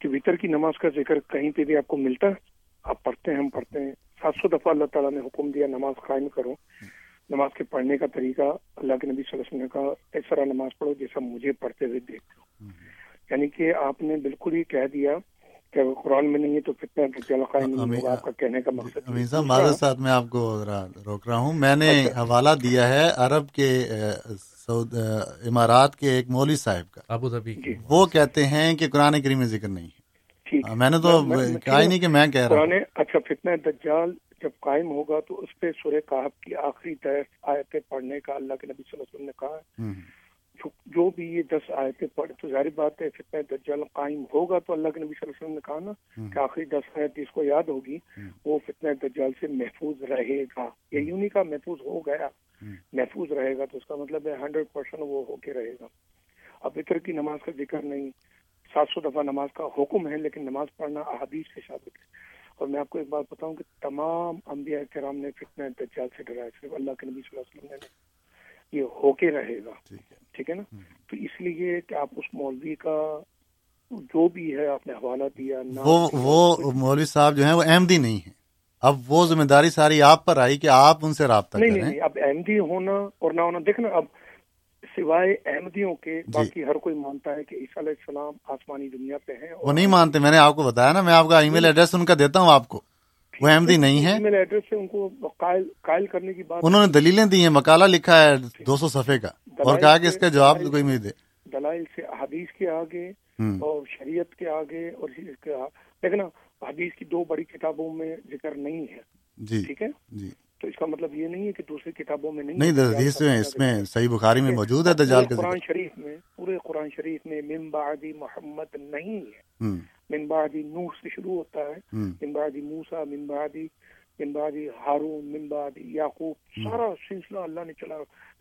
کہ وطر کی نماز کا ذکر کہیں پہ بھی آپ کو ملتا ہے؟ آپ پڑھتے ہیں, ہم پڑھتے ہیں. سات سو دفعہ اللہ تعالیٰ نے حکم دیا نماز قائم کرو. نماز کے پڑھنے کا طریقہ اللہ کے نبی صلی اللہ علیہ وسلم کا, اس طرح نماز پڑھو جیسا مجھے پڑھتے ہوئے دیکھتے ہو. یعنی کہ آپ نے بالکل ہی کہہ دیا کہ قرآن میں نہیں ہے تو فتنہ دجال قائم نہیں ہوگا. آپ کا کہنے کا مقصد امین صاحب, معذرت ساتھ میں آپ کو روک رہا ہوں. میں نے حوالہ دیا ہے عرب کے امارات کے ایک مولوی صاحب کا, ابوظہبی, وہ کہتے ہیں کہ قرآن کریم میں ذکر نہیں ہے. میں نے تو کہا ہی نہیں کہ میں کہہ رہا ہوں. اچھا, فتنہ دجال جب قائم ہوگا تو اس پہ سورہ کہف کی آخری دس آیتیں پڑھنے کا اللہ کے نبی صلی اللہ علیہ وسلم نے کہا ہے. جو بھی یہ دس آیتیں پڑھے تو ظاہر بات ہے فتنہ دجال قائم ہوگا. تو اللہ کے نبی صلی اللہ علیہ وسلم نے کہا نا کہ آخری دس آیت اس کو یاد ہوگی, وہ فتنہ دجال سے محفوظ رہے گا. یہ یوں نہیں کہا محفوظ ہو گیا, محفوظ رہے گا, تو اس کا مطلب ہے ہنڈریڈ پرسینٹ وہ ہو کے رہے گا. اب وطر کی نماز کا ذکر نہیں, سات سو دفعہ نماز کا حکم ہے, لیکن نماز پڑھنا احادیث سے ثابت ہے. اور میں آپ کو ایک بات بتاؤں کہ تمام انبیاء کرام نے فتنہ دجال سے ڈرایا, صرف اللہ کے نبی صلی اللہ علیہ وسلم نے. یہ ہو کے رہے گا, ٹھیک ہے نا. تو اس لیے کہ آپ اس مولوی کا جو بھی ہے آپ نے حوالہ دیا, وہ مولوی صاحب جو ہیں وہ احمدی نہیں ہیں. اب وہ ذمہ داری ساری آپ پر آئی کہ آپ ان سے رابطہ کریں. نہیں نہیں, اب احمدی ہونا اور نہ ہونا دیکھنا, اب سوائے احمدیوں کے باقی ہر کوئی مانتا ہے کہ عیسیٰ علیہ السلام آسمانی دنیا پہ ہیں. وہ نہیں مانتے, میں نے آپ کو بتایا نا, میں آپ کا ای میل ایڈریس ان کا دیتا ہوں آپ کو, وہ احمدی نہیں ہے. ای میل ایڈریس سے ان کو قائل قائل کرنے کی بات, انہوں نے دلیلیں دی ہیں, مقالہ لکھا ہے دو سو صفحے کا, اور کہا کہ اس کا جواب کوئی نہیں دے. دلائل سے احادیث کے آگے اور شریعت کے آگے اور اس کے, لیکن حدیث کی دو بڑی کتابوں میں ذکر نہیں ہے. جی ٹھیک ہے جی, تو اس کا مطلب یہ نہیں ہے کہ دوسری کتابوں میں نہیں ہے. حدیث میں, اس میں صحیح بخاری میں موجود ہے دجال کا ذکر. قرآن شریف میں, پورے قرآن شریف میں من بعد محمد نہیں ہے. من بعد نوح سے شروع ہوتا ہے, من بعد موسیٰ, من بعد من بعد ہارون, من بعد یعقوب, سارا سلسلہ اللہ نے چلا.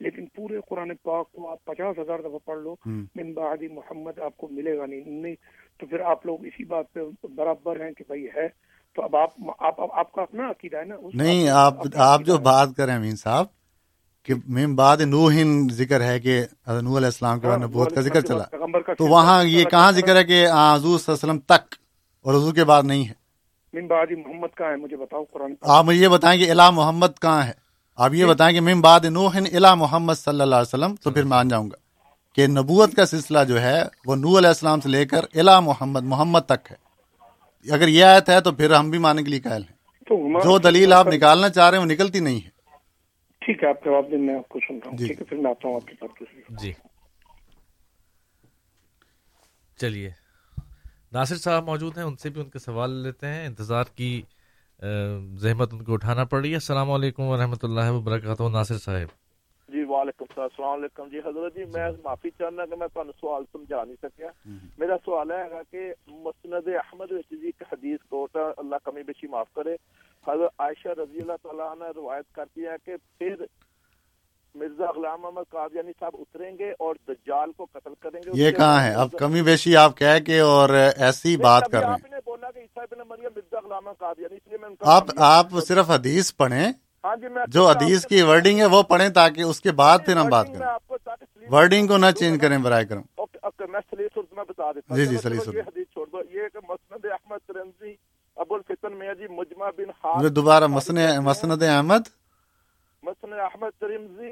لیکن پورے قرآن پاک کو آپ پچاس ہزار دفعہ پڑھ لو, من بعد محمد آپ کو ملے گا نہیں. تو پھر آپ لوگ اسی بات پہ برابر ہیں کہ بھائی ہے. تو اب آپ آپ کا اپنا عقیدہ ہے نا. نہیں, آپ آپ جو بات کریں امین صاحب کہ من بعد نوح ذکر ہے کہ حضرت نوح علیہ السلام کے بعد نبوت کا ذکر چلا, تو وہاں یہ کہاں ذکر ہے کہ حضور صلی اللہ علیہ وسلم تک اور حضور کے بعد نہیں ہے. من بعد محمد کہاں ہے مجھے بتاؤ قرآن. آپ مجھے یہ بتائیں کہ الا محمد کہاں ہے. آپ یہ بتائیں کہ من بعد نوح الا محمد صلی اللہ علیہ وسلم, تو پھر مان جاؤں گا کہ نبوت کا سلسلہ جو ہے وہ نوح علیہ السلام سے لے کر الا محمد, محمد تک ہے. اگر یہ آیت ہے تو پھر ہم بھی ماننے کے لیے قائل ہیں. جو دلیل آپ نکالنا چاہ رہے ہیں وہ نکلتی نہیں ہے. ٹھیک ہے, آپ جواب دیں, میں آپ کو سنتا ہوں. ٹھیک ہے, پھر میں آتا ہوں آپ کے پاس. جی چلیے, ناصر صاحب موجود ہیں, ان سے بھی ان کے سوال لیتے ہیں. انتظار کی زحمت ان کو اٹھانا پڑ رہی ہے. السلام علیکم ورحمۃ اللہ وبرکاتہ. ناصر صاحب. جی وعلیکم السلام. السلام علیکم. جی حضرت جی, میں معافی چاہنا کہ میں تھانوں سوال سمجھا نہیں سکیا. میرا سوال ہے کہ مسند احمد وچ جی ایک حدیث کوٹ ہے, اللہ کمی بیشی معاف کرے, حضرت عائشہ رضی اللہ تعالیٰ عنہ روایت کرتی ہے کہ پھر مرزا غلام محمد قادیانی صاحب اتریں گے اور دجال کو قتل کریں گے. یہ کہاں ہے؟ اب کمی بیشی آپ کہہ کے اور ایسی بات کر رہے ہیں. آپ نے بولا کہ عیسیٰ ابن مریم مرزا غلام محمد قادیانی، اس لیے میں آپ آپ صرف حدیث پڑھیں، جو حدیث کی ورڈنگ ہے وہ پڑھیں تاکہ اس کے بعد پھر ہم بات کریں. ورڈنگ کو نہ چینج کریں برائے کرم. میں سلیس اردو میں بتا دیتا ہوں. جی جی سلیس اردو. یہ حدیث چھوڑ دو. یہ کہ مسند احمد ترمذی ابو الفتن میں جی مجمع بن حارث. دوبارہ مسند احمد مسند احمد ترمذی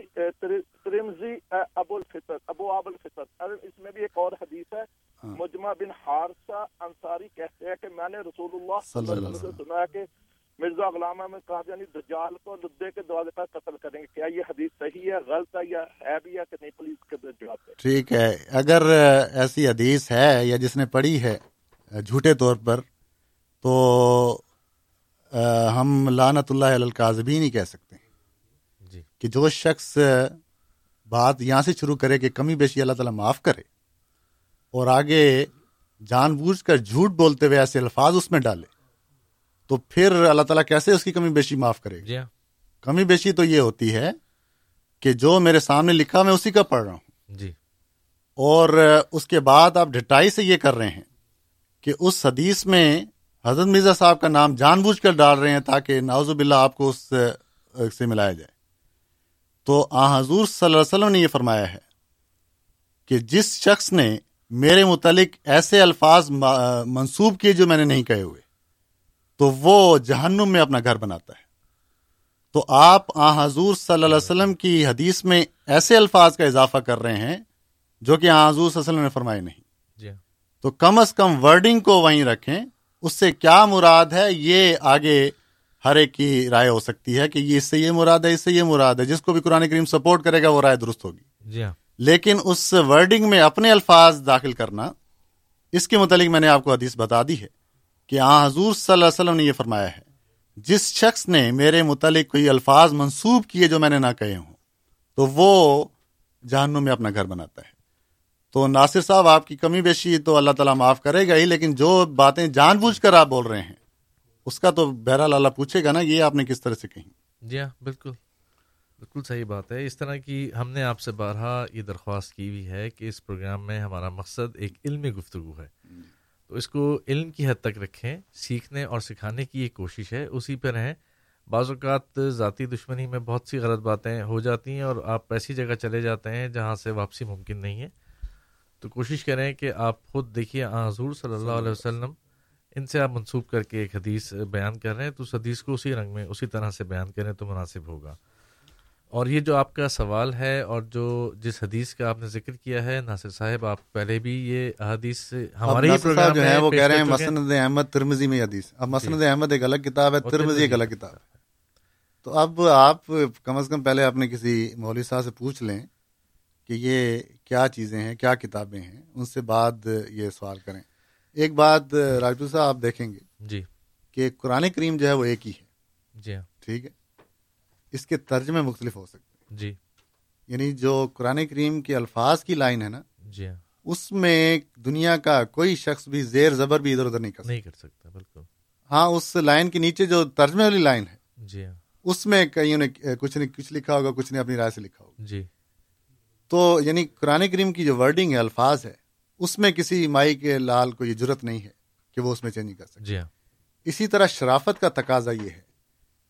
ترمذی ابو الفتن ابو اب الفتن. اس میں بھی ایک اور حدیث ہے، مجمع بن حارثہ انصاری کہتے ہیں کہ میں نے رسول اللہ صلی اللہ علیہ وسلم سے سنا کہ مرزا غلام احمد قادیانی دجال کو لدے کے دروازے پر قتل کریں گے. کیا یہ حدیث صحیح ہے، غلط ہے، یا ہے بھی یا کہ نہیں؟ پلیز قبل جواب دیں. ٹھیک ہے، اگر ایسی حدیث ہے یا جس نے پڑھی ہے جھوٹے طور پر تو ہم لعنت اللہ علی الکاذبین ہی کہہ سکتے ہیں جی. کہ جو شخص بات یہاں سے شروع کرے کہ کمی بیشی اللہ تعالیٰ معاف کرے، اور آگے جان بوجھ کر جھوٹ بولتے ہوئے ایسے الفاظ اس میں ڈالے، تو پھر اللہ تعالیٰ کیسے اس کی کمی بیشی معاف کرے گا؟ کمی بیشی تو یہ ہوتی ہے کہ جو میرے سامنے لکھا میں اسی کا پڑھ رہا ہوں جی، اور اس کے بعد آپ ڈٹائی سے یہ کر رہے ہیں کہ اس حدیث میں حضرت مرزا صاحب کا نام جان بوجھ کر ڈال رہے ہیں تاکہ نعوذ باللہ آپ کو اس سے ملایا جائے. تو آن حضور صلی اللہ علیہ وسلم نے یہ فرمایا ہے کہ جس شخص نے میرے متعلق ایسے الفاظ منسوب کیے جو میں نے نہیں کہے ہوئے تو وہ جہنم میں اپنا گھر بناتا ہے. تو آپ آن حضور صلی اللہ علیہ وسلم کی حدیث میں ایسے الفاظ کا اضافہ کر رہے ہیں جو کہ آن حضور صلی اللہ علیہ وسلم نے فرمائے نہیں جی. تو کم از کم ورڈنگ کو وہیں رکھیں. اس سے کیا مراد ہے یہ آگے ہر ایک کی رائے ہو سکتی ہے کہ یہ اس سے یہ مراد ہے، اس سے یہ مراد ہے. جس کو بھی قرآن کریم سپورٹ کرے گا وہ رائے درست ہوگی جی. لیکن اس ورڈنگ میں اپنے الفاظ داخل کرنا، اس کے متعلق میں نے آپ کو حدیث بتا دی ہے کہ آن حضور صلی اللہ علیہ وسلم نے یہ فرمایا ہے جس شخص نے میرے متعلق کوئی الفاظ منسوب کیے جو میں نے نہ کہے ہوں تو وہ جہنم میں اپنا گھر بناتا ہے. تو ناصر صاحب، آپ کی کمی بیشی تو اللہ تعالیٰ معاف کرے گا ہی، لیکن جو باتیں جان بوجھ کر آپ بول رہے ہیں اس کا تو بہرحال اللہ پوچھے گا نا یہ آپ نے کس طرح سے کہیں. جی ہاں، بالکل بالکل صحیح بات ہے. اس طرح کی ہم نے آپ سے بارہا یہ درخواست کی ہوئی ہے کہ اس پروگرام میں ہمارا مقصد ایک علمی گفتگو ہے، تو اس کو علم کی حد تک رکھیں. سیکھنے اور سکھانے کی یہ کوشش ہے، اسی پہ رہیں. بعض اوقات ذاتی دشمنی میں بہت سی غلط باتیں ہو جاتی ہیں اور آپ ایسی جگہ چلے جاتے ہیں جہاں سے واپسی ممکن نہیں ہے. تو کوشش کریں کہ آپ خود دیکھیے آن حضور صلی اللہ علیہ وسلم ان سے آپ منسوب کر کے ایک حدیث بیان کر رہے ہیں، تو اس حدیث کو اسی رنگ میں اسی طرح سے بیان کریں تو مناسب ہوگا. اور یہ جو آپ کا سوال ہے اور جو جس حدیث کا آپ نے ذکر کیا ہے ناصر صاحب، آپ پہلے بھی یہ حدیث ہمارے ہی پروگرام جو ہے وہ کہہ رہے ہیں مسند احمد ترمذی میں حدیث. اب مسند احمد ایک الگ کتاب ہے، ترمذی ایک الگ کتاب ہے. تو اب آپ کم از کم پہلے آپ نے کسی مولوی صاحب سے پوچھ لیں کہ یہ کیا چیزیں ہیں، کیا کتابیں ہیں، ان سے بعد یہ سوال کریں. ایک بات راجپوت صاحب، آپ دیکھیں گے جی کہ قرآن کریم جو ہے وہ ایک ہی ہے جی، ٹھیک ہے، اس کے ترجمے مختلف ہو سکتے ہیں جی. یعنی جو قرآن کریم کے الفاظ کی لائن ہے نا جی، اس میں دنیا کا کوئی شخص بھی زیر زبر بھی ادھر ادھر نہیں کر نہیں کر سکتا. بالکل. ہاں، اس لائن کے نیچے جو ترجمے والی لائن ہے جی، اس میں کئیوں نے کچھ نے کچھ لکھا ہوگا، کچھ نے اپنی رائے سے لکھا ہوگا جی. تو یعنی قرآن کریم کی جو ورڈنگ ہے، الفاظ ہے، اس میں کسی مائی کے لال کو یہ جرت نہیں ہے کہ وہ اس میں چینج کر سکے جی. اسی طرح شرافت کا تقاضا یہ ہے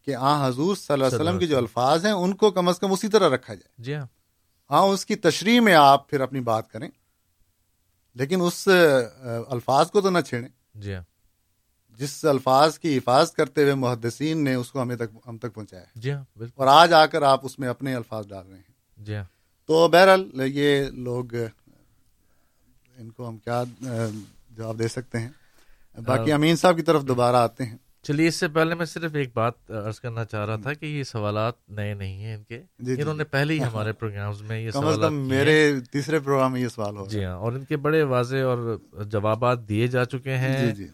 کہ آن حضور صلی اللہ علیہ وسلم کے جو الفاظ ہیں ان کو کم از کم اسی طرح رکھا جائے جی. ہاں، اس کی تشریح میں آپ پھر اپنی بات کریں، لیکن اس الفاظ کو تو نہ چھیڑیں جی. جس الفاظ کی حفاظت کرتے ہوئے محدثین نے اس کو ہمیں تک ہم تک پہنچایا ہے جی. اور آج آ کر آپ اس میں اپنے الفاظ ڈال رہے ہیں جی. تو بہرحال یہ لوگ، ان کو ہم کیا جواب دے سکتے ہیں. باقی امین صاحب کی طرف دوبارہ آتے ہیں. چلیے، اس سے پہلے میں صرف ایک بات عرض کرنا چاہ رہا تھا کہ یہ سوالات نئے نہیں ہیں ان کے جی. انہوں نے پہلے ہی ہمارے پروگرامز میں یہ سوالات، میرے تیسرے پروگرام میں یہ سوال ہو جی ہاں، اور ان کے بڑے واضح اور جوابات دیے جا چکے ہیں جی جی.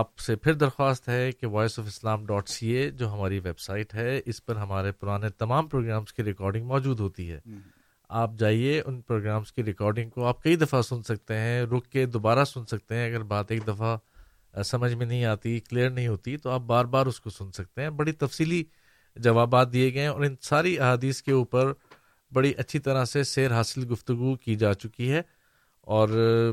آپ سے پھر درخواست ہے کہ voice of Islam dot C A جو ہماری ویب سائٹ ہے، اس پر ہمارے پرانے تمام پروگرامز کی ریکارڈنگ موجود ہوتی ہے. آپ جائیے، ان پروگرامز کی ریکارڈنگ کو آپ کئی دفعہ سن سکتے ہیں، رک کے دوبارہ سن سکتے ہیں. اگر بات ایک دفعہ سمجھ میں نہیں آتی، کلیئر نہیں ہوتی، تو آپ بار بار اس کو سن سکتے ہیں. بڑی تفصیلی جوابات دیے گئے ہیں اور ان ساری احادیث کے اوپر بڑی اچھی طرح سے سیر حاصل گفتگو کی جا چکی ہے، اور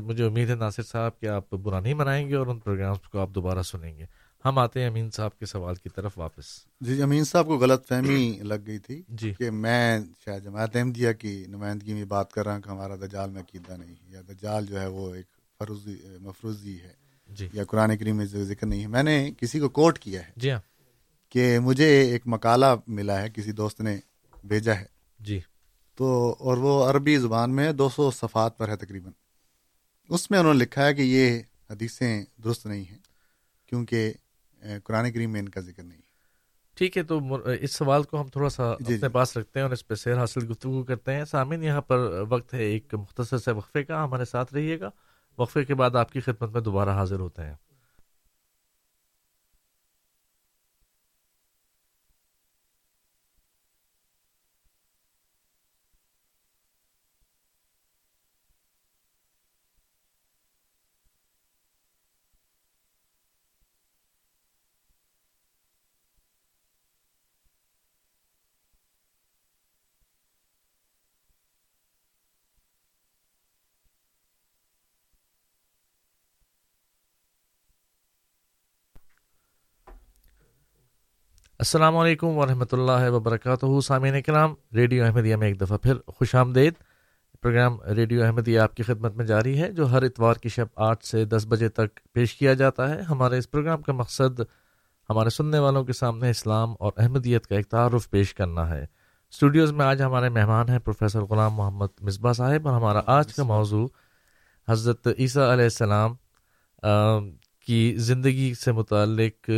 مجھے امید ہے ناصر صاحب کہ آپ برا نہیں منائیں گے اور ان پروگرامز کو آپ دوبارہ سنیں گے. ہم آتے ہیں امین صاحب کے سوال کی طرف واپس. جی امین صاحب کو غلط فہمی لگ گئی تھی جی کہ میں شاید جماعت احمدیہ کی نمائندگی میں بات کر رہا ہوں کہ ہمارا دجال میں عقیدہ نہیں ہے، یا دجال جو ہے وہ ایک فرضی مفروضی ہے جی، یا قرآن کریم میں ذکر نہیں ہے. میں نے کسی کو کوٹ کیا ہے جی ہاں، کہ مجھے ایک مقالہ ملا ہے، کسی دوست نے بھیجا ہے جی، تو اور وہ عربی زبان میں دو سو صفحات پر ہے تقریباً. اس میں انہوں نے لکھا ہے کہ یہ حدیثیں درست نہیں ہیں کیونکہ قرآن کریم میں ان کا ذکر نہیں ہے. ٹھیک ہے، تو اس سوال کو ہم تھوڑا سا جی اپنے جی پاس رکھتے ہیں اور اس پہ سیر حاصل گفتگو کرتے ہیں. سامعین، یہاں پر وقت ہے ایک مختصر سے وقفے کا، ہمارے ساتھ رہیے گا. وقفے کے بعد آپ کی خدمت میں دوبارہ حاضر ہوتے ہیں. السلام علیکم ورحمۃ اللہ وبرکاتہ. سامعین کرام، ریڈیو احمدیہ میں ایک دفعہ پھر خوش آمدید. پروگرام ریڈیو احمدیہ آپ کی خدمت میں جاری ہے جو ہر اتوار کی شب آٹھ سے دس بجے تک پیش کیا جاتا ہے. ہمارے اس پروگرام کا مقصد ہمارے سننے والوں کے سامنے اسلام اور احمدیت کا ایک تعارف پیش کرنا ہے. اسٹوڈیوز میں آج ہمارے مہمان ہیں پروفیسر غلام محمد مصباح صاحب، اور ہمارا آج کا موضوع حضرت عیسیٰ علیہ السلام کی زندگی سے متعلق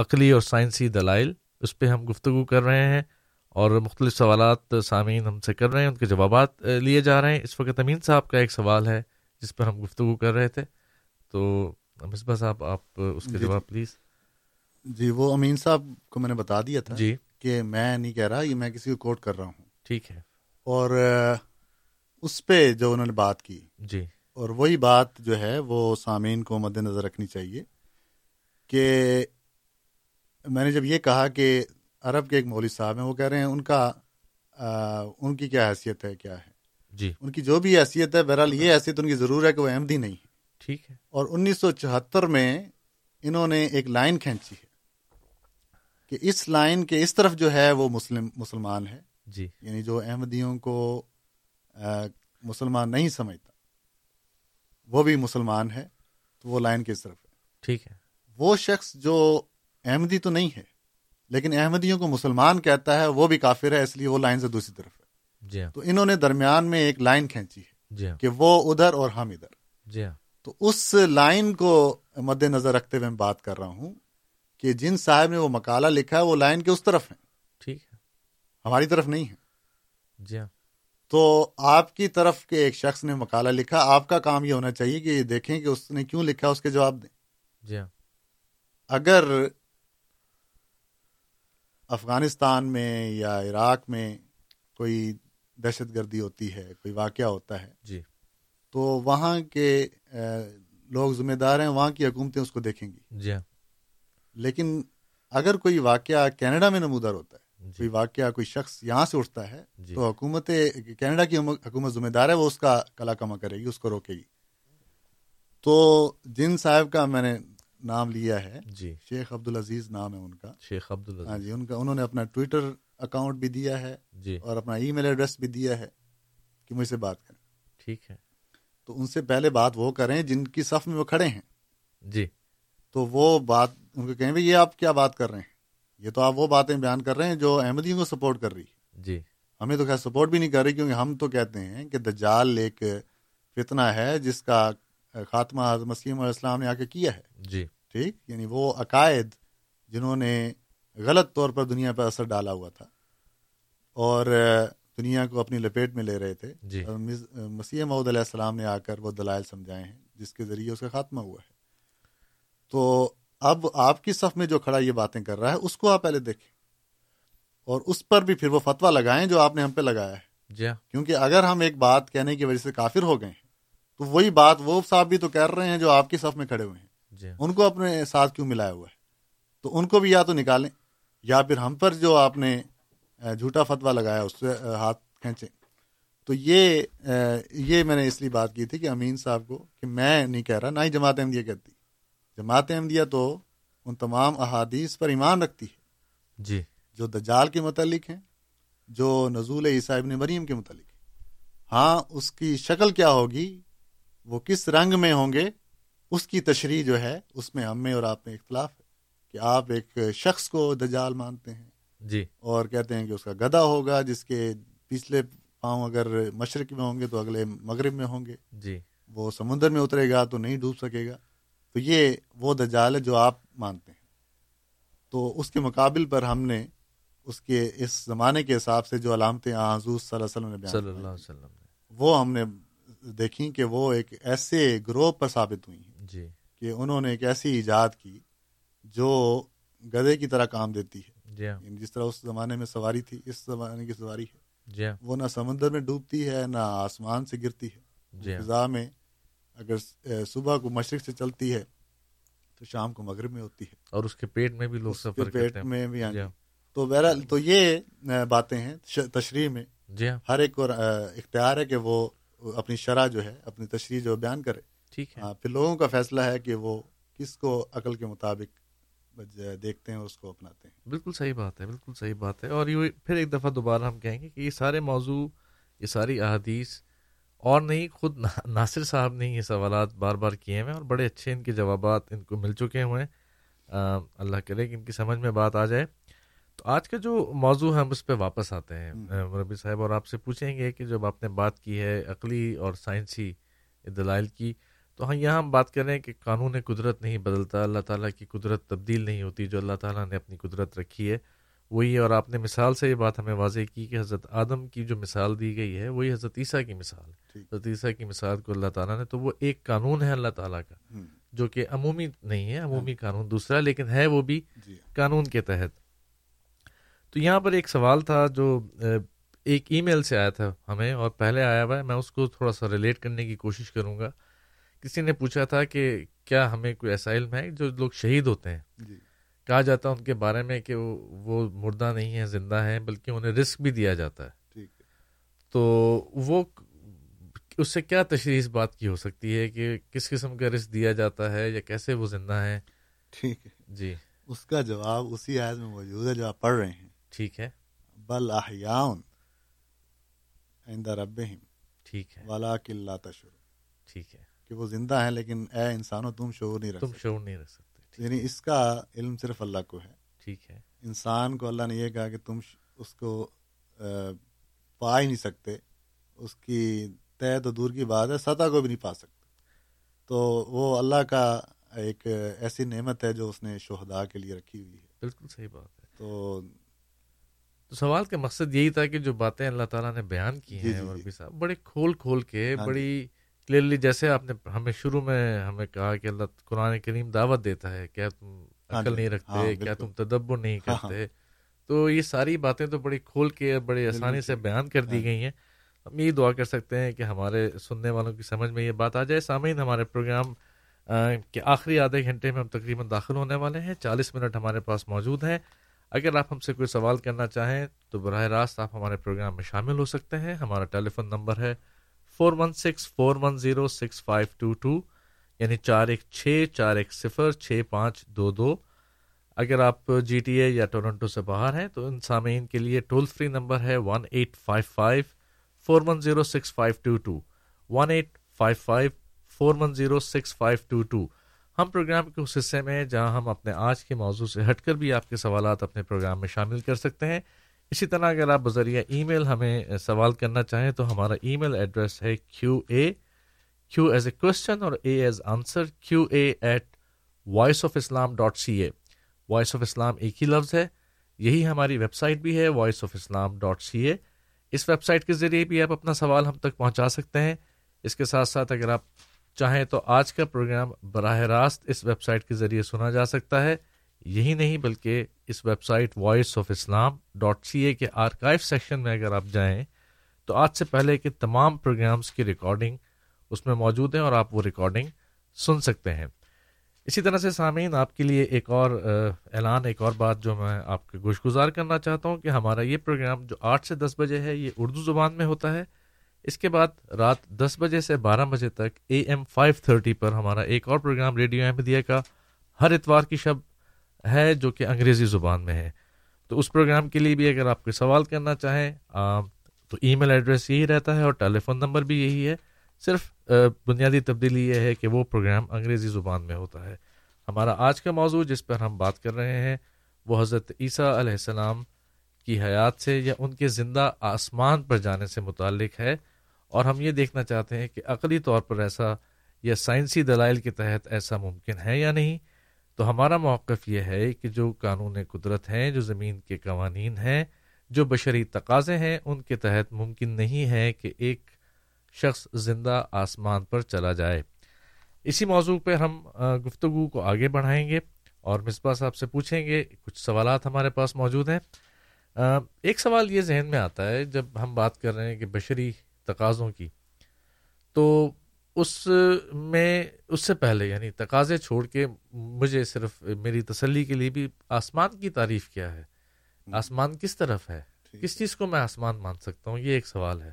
عقلی اور سائنسی دلائل، اس پہ ہم گفتگو کر رہے ہیں اور مختلف سوالات سامعین ہم سے کر رہے ہیں، ان کے جوابات لیے جا رہے ہیں. اس وقت امین صاحب کا ایک سوال ہے جس پر ہم گفتگو کر رہے تھے، تو مصباح صاحب آپ اس کے جواب پلیز. جی وہ امین صاحب کو میں نے بتا دیا تھا جی کہ میں نہیں کہہ رہا، یہ میں کسی کو کوٹ کر رہا ہوں. ٹھیک ہے، اور اس پہ جو انہوں نے بات کی جی، اور وہی بات جو ہے وہ سامعین کو مد نظر رکھنی چاہیے کہ میں نے جب یہ کہا کہ عرب کے ایک مولوی صاحب ہیں، وہ کہہ رہے ہیں ان کا آ, ان کی کیا حیثیت ہے، کیا ہے جی، ان کی جو بھی حیثیت ہے، بہرحال یہ حیثیت ان کی ضرور ہے کہ وہ احمدی نہیں ہے. ٹھیک ہے، اور انیس سو چوہتر میں انہوں نے ایک لائن کھینچی ہے کہ اس لائن کے اس طرف جو ہے وہ مسلم مسلمان ہے جی، یعنی جو احمدیوں کو آ, مسلمان نہیں سمجھتا وہ بھی مسلمان ہے، تو وہ لائن کے اس طرف ہے. ٹھیک ہے، وہ شخص جو احمدی تو نہیں ہے لیکن احمدیوں کو مسلمان کہتا ہے وہ بھی کافر ہے، اس لیے وہ لائن سے دوسری طرف ہے جی. تو انہوں نے درمیان میں ایک لائن کھینچی ہے جی، کہ وہ ادھر اور ہم ادھر جی. تو اس لائن کو مد نظر رکھتے ہوئے میں بات کر رہا ہوں کہ جن صاحب نے وہ مقالہ لکھا ہے وہ لائن کے اس طرف ہیں، ٹھیک ہے، ہماری طرف نہیں ہے جی. تو آپ کی طرف کے ایک شخص نے مقالہ لکھا، آپ کا کام یہ ہونا چاہیے کہ یہ دیکھیں کہ اس نے کیوں لکھا، اس کے جواب دیں جی. اگر افغانستان میں یا عراق میں کوئی دہشت گردی ہوتی ہے، کوئی واقعہ ہوتا ہے جی، تو وہاں کے لوگ ذمہ دار ہیں، وہاں کی حکومتیں اس کو دیکھیں گی جی. لیکن اگر کوئی واقعہ کینیڈا میں نمودار ہوتا ہے جی، کوئی واقعہ کوئی شخص یہاں سے اٹھتا ہے جی، تو حکومت کینیڈا کی حکومت ذمہ دار ہے، وہ اس کا کلا کما کرے گی، اس کو روکے گی. تو جن صاحب کا میں نے نام لیا ہے جی، شیخ عبدالعزیز نام ہے ان کا، شیخ عبدالعزیز ہاں جی، ان کا انہوں نے اپنا ٹویٹر اکاؤنٹ بھی دیا ہے جی، اور اپنا ای میل ایڈریس بھی دیا ہے کہ مجھ سے بات کریں. ٹھیک ہے، تو ان سے پہلے بات وہ کریں جن کی صف میں وہ کھڑے ہیں جی، تو وہ بات ان کو کہیں بھائی یہ آپ کیا بات کر رہے ہیں، یہ تو آپ وہ باتیں بیان کر رہے ہیں جو احمدیوں کو سپورٹ کر رہی ہے جی، ہمیں تو خیر سپورٹ بھی نہیں کر رہی، کیونکہ ہم تو کہتے ہیں کہ دجال ایک فتنہ ہے جس کا خاتمہ حضرت مسیح علیہ السلام نے آ کے کیا ہے جی. ٹھیک، یعنی وہ عقائد جنہوں نے غلط طور پر دنیا پر اثر ڈالا ہوا تھا اور دنیا کو اپنی لپیٹ میں لے رہے تھے جی، اور مسیح موعود علیہ السلام نے آ کر وہ دلائل سمجھائے ہیں جس کے ذریعے اس کا خاتمہ ہوا ہے. تو اب آپ کی صف میں جو کھڑا یہ باتیں کر رہا ہے اس کو آپ پہلے دیکھیں اور اس پر بھی پھر وہ فتویٰ لگائیں جو آپ نے ہم پہ لگایا ہے جی. کیونکہ اگر ہم ایک بات کہنے کی وجہ سے کافر ہو گئے ہیں تو وہی بات وہ صاحب بھی تو کہہ رہے ہیں جو آپ کی صف میں کھڑے ہوئے ہیں جی، ان کو اپنے ساتھ کیوں ملایا ہوا ہے؟ تو ان کو بھی یا تو نکالیں، یا پھر ہم پر جو آپ نے جھوٹا فتویٰ لگایا اس سے ہاتھ کھینچیں. تو یہ یہ میں نے اس لیے بات کی تھی کہ امین صاحب کو کہ میں نہیں کہہ رہا, نہ ہی جماعت احمدیہ کہتی. جماعت احمدیہ تو ان تمام احادیث پر ایمان رکھتی ہے جی جو دجال کے متعلق ہیں, جو نزول عیسیٰ ابن مریم کے متعلق ہیں. ہاں اس کی شکل کیا ہوگی, وہ کس رنگ میں ہوں گے, اس کی تشریح جو ہے اس میں ہم میں اور آپ میں اختلاف ہے کہ آپ ایک شخص کو دجال مانتے ہیں جی اور کہتے ہیں کہ اس کا گدھا ہوگا جس کے پچھلے پاؤں اگر مشرق میں ہوں گے تو اگلے مغرب میں ہوں گے جی, وہ سمندر میں اترے گا تو نہیں ڈوب سکے گا. تو یہ وہ دجال ہے جو آپ مانتے ہیں. تو اس کے مقابل پر ہم نے اس کے اس زمانے کے حساب سے جو علامتیں حضور صلی اللہ علیہ وسلم نے بیان صلی اللہ علیہ وسلم وہ ہم نے دیکھیں کہ وہ ایک ایسے گروہ پر ثابت ہوئی ہیں جی کہ انہوں نے ایک ایسی ایجاد کی جو گدھے کی طرح کام دیتی ہے جی, یعنی جس طرح اس زمانے میں سواری تھی اس زمانے کی سواری ہے جی. وہ نہ سمندر میں ڈوبتی ہے نہ آسمان سے گرتی ہے جی. فضا میں اگر صبح کو مشرق سے چلتی ہے تو شام کو مغرب میں ہوتی ہے, اور اس کے پیٹ میں بھی لوگ سفر کرتے ہیں بھی جی. تو بہرحال تو یہ باتیں ہیں تشریح میں جی, ہر ایک کو اختیار ہے کہ وہ اپنی شرح جو ہے اپنی تشریح جو بیان کرے, ٹھیک ہے. پھر لوگوں کا فیصلہ ہے کہ وہ کس کو عقل کے مطابق دیکھتے ہیں اور اس کو اپناتے ہیں. بالکل صحیح بات ہے, بالکل صحیح بات ہے. اور یہ پھر ایک دفعہ دوبارہ ہم کہیں گے کہ یہ سارے موضوع, یہ ساری احادیث, اور نہیں خود ناصر صاحب نے یہ سوالات بار بار کیے ہوئے ہیں اور بڑے اچھے ان کے جوابات ان کو مل چکے ہوئے ہیں. اللہ کرے کہ ان کی سمجھ میں بات آ جائے. تو آج کا جو موضوع ہے ہم اس پہ واپس آتے ہیں مربی صاحب, اور آپ سے پوچھیں گے کہ جب آپ نے بات کی ہے عقلی اور سائنسی دلائل کی, تو ہاں یہاں ہم بات کر رہے ہیں کہ قانون قدرت نہیں بدلتا, اللہ تعالیٰ کی قدرت تبدیل نہیں ہوتی, جو اللہ تعالیٰ نے اپنی قدرت رکھی ہے وہی ہے. اور آپ نے مثال سے یہ بات ہمیں واضح کی کہ حضرت آدم کی جو مثال دی گئی ہے وہی حضرت عیسیٰ کی مثال ہے. حضرت عیسیٰ کی مثال کو اللہ تعالیٰ نے, تو وہ ایک قانون ہے اللہ تعالیٰ کا جو کہ عمومی نہیں ہے, عمومی قانون دوسرا لیکن ہے وہ بھی قانون کے تحت. تو یہاں پر ایک سوال تھا جو ایک ای میل سے آیا تھا ہمیں اور پہلے آیا ہوا ہے, میں اس کو تھوڑا سا ریلیٹ کرنے کی کوشش کروں گا. کسی نے پوچھا تھا کہ کیا ہمیں کوئی ایسا علم ہے جو لوگ شہید ہوتے ہیں جی. کہا جاتا ہے ان کے بارے میں کہ وہ مردہ نہیں ہیں, زندہ ہیں, بلکہ انہیں رزق بھی دیا جاتا ہے ٹھیک. تو وہ اس سے کیا تشریح اس بات کی ہو سکتی ہے کہ کس قسم کا رزق دیا جاتا ہے یا کیسے وہ زندہ ہیں ٹھیک جی؟ اس کا جواب اسی آیت میں موجود ہے جو آپ پڑھ رہے ہیں ٹھیک ہے. بل احیاؤن عند ربہم ٹھیک ہے ولکن لا تشعرون ٹھیک ہے, کہ وہ زندہ ہیں لیکن اے انسانوں تم شعور نہیں رکھ تم شعور نہیں رکھ سکتے. یعنی اس کا علم صرف اللہ کو ہے ٹھیک ہے. انسان کو اللہ نے یہ کہا کہ تم اس کو پا ہی نہیں سکتے, اس کی تہ تو دور کی بات ہے, سطح کو بھی نہیں پا سکتے. تو وہ اللہ کا ایک ایسی نعمت ہے جو اس نے شہداء کے لیے رکھی ہوئی ہے. بالکل صحیح بات ہے. تو تو سوال کا مقصد یہی تھا کہ جو باتیں اللہ تعالیٰ نے بیان کی ہیں مربی صاحب بڑے کھول کھول کے بڑی کلیئرلی, جیسے آپ نے ہمیں شروع میں ہمیں کہا کہ اللہ قرآن کریم دعوت دیتا ہے, کیا تم عقل نہیں رکھتے, کیا تم تدبر نہیں کرتے. تو یہ ساری باتیں تو بڑی کھول کے بڑے آسانی سے بیان کر دی گئی ہیں. ہم یہی دعا کر سکتے ہیں کہ ہمارے سننے والوں کی سمجھ میں یہ بات آ جائے. سامعین, ہمارے پروگرام کے آخری آدھے گھنٹے میں ہم تقریباً داخل ہونے والے ہیں. چالیس منٹ ہمارے پاس موجود ہیں. اگر آپ ہم سے کوئی سوال کرنا چاہیں تو براہ راست آپ ہمارے پروگرام میں شامل ہو سکتے ہیں. ہمارا ٹیلی فون نمبر ہے four one six four one zero six five two two, یعنی چار ایک چھ چار ایک صفر چھ پانچ دو دو. اگر آپ جی ٹی اے یا ٹورنٹو سے باہر ہیں تو ان سامعین کے لیے ٹول فری نمبر ہے one eight five five four one zero six five two two, one eight five five four one zero six five two two. ہم پروگرام کے اس حصے میں جہاں ہم اپنے آج کے موضوع سے ہٹ کر بھی آپ کے سوالات اپنے پروگرام میں شامل کر سکتے ہیں. اسی طرح اگر آپ بذریعہ ای میل ہمیں سوال کرنا چاہیں تو ہمارا ای میل ایڈریس ہے کیو اے کیو ایز اے کوسچن اور A as answer Q A at voice of Islam dot C A. Voice of اسلام ایک ہی لفظ ہے, یہی ہماری ویب سائٹ بھی ہے voice of Islam dot C A. اس ویب سائٹ کے ذریعے بھی آپ اپنا سوال ہم تک پہنچا سکتے ہیں. اس کے ساتھ ساتھ اگر آپ چاہیں تو آج کا پروگرام براہ راست اس ویب سائٹ کے ذریعے سنا جا سکتا ہے. یہی نہیں بلکہ اس website voice of Islam dot C A کے آرکائیو سیکشن میں اگر آپ جائیں تو آج سے پہلے کے تمام پروگرامز کی ریکارڈنگ اس میں موجود ہیں اور آپ وہ ریکارڈنگ سن سکتے ہیں. اسی طرح سے سامعین آپ کے لیے ایک اور اعلان, ایک اور بات جو میں آپ کے گوش گزار کرنا چاہتا ہوں کہ ہمارا یہ پروگرام جو آٹھ سے دس بجے ہے یہ اردو زبان میں ہوتا ہے. اس کے بعد رات دس بجے سے بارہ بجے تک اے ایم فائیو تھرٹی پر ہمارا ایک اور پروگرام ریڈیو احمدیہ کا ہر اتوار کی شب ہے جو کہ انگریزی زبان میں ہے. تو اس پروگرام کے لیے بھی اگر آپ کوئی سوال کرنا چاہیں تو ای میل ایڈریس یہی رہتا ہے اور ٹیلی فون نمبر بھی یہی ہے, صرف بنیادی تبدیلی یہ ہے کہ وہ پروگرام انگریزی زبان میں ہوتا ہے. ہمارا آج کا موضوع جس پر ہم بات کر رہے ہیں وہ حضرت عیسیٰ علیہ السلام کی حیات سے یا ان کے زندہ آسمان پر جانے سے متعلق ہے, اور ہم یہ دیکھنا چاہتے ہیں کہ عقلی طور پر ایسا یا سائنسی دلائل کے تحت ایسا ممکن ہے یا نہیں. تو ہمارا موقف یہ ہے کہ جو قانون قدرت ہیں, جو زمین کے قوانین ہیں, جو بشری تقاضے ہیں, ان کے تحت ممکن نہیں ہے کہ ایک شخص زندہ آسمان پر چلا جائے. اسی موضوع پہ ہم گفتگو کو آگے بڑھائیں گے اور مصباح صاحب سے پوچھیں گے. کچھ سوالات ہمارے پاس موجود ہیں. ایک سوال یہ ذہن میں آتا ہے جب ہم بات کر رہے ہیں کہ بشری تقاضوں کی, تو اس میں اس سے پہلے یعنی تقاضے چھوڑ کے مجھے صرف میری تسلی کے لیے بھی آسمان کی تعریف کیا ہے, آسمان کس طرف ہے, کس چیز کو میں آسمان مان سکتا ہوں, یہ ایک سوال ہے.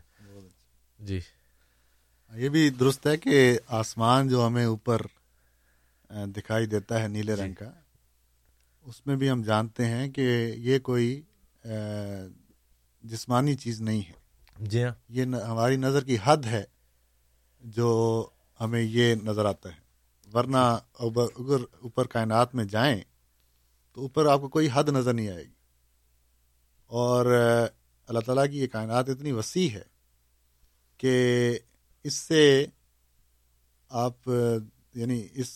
جی یہ بھی درست ہے کہ آسمان جو ہمیں اوپر دکھائی دیتا ہے نیلے رنگ کا, اس میں بھی ہم جانتے ہیں کہ یہ کوئی جسمانی چیز نہیں ہے. جی ہاں, یہ ہماری نظر کی حد ہے جو ہمیں یہ نظر آتا ہے, ورنہ اگر اوپر کائنات میں جائیں تو اوپر آپ کو کوئی حد نظر نہیں آئے گی. اور اللہ تعالیٰ کی یہ کائنات اتنی وسیع ہے کہ اس سے آپ یعنی اس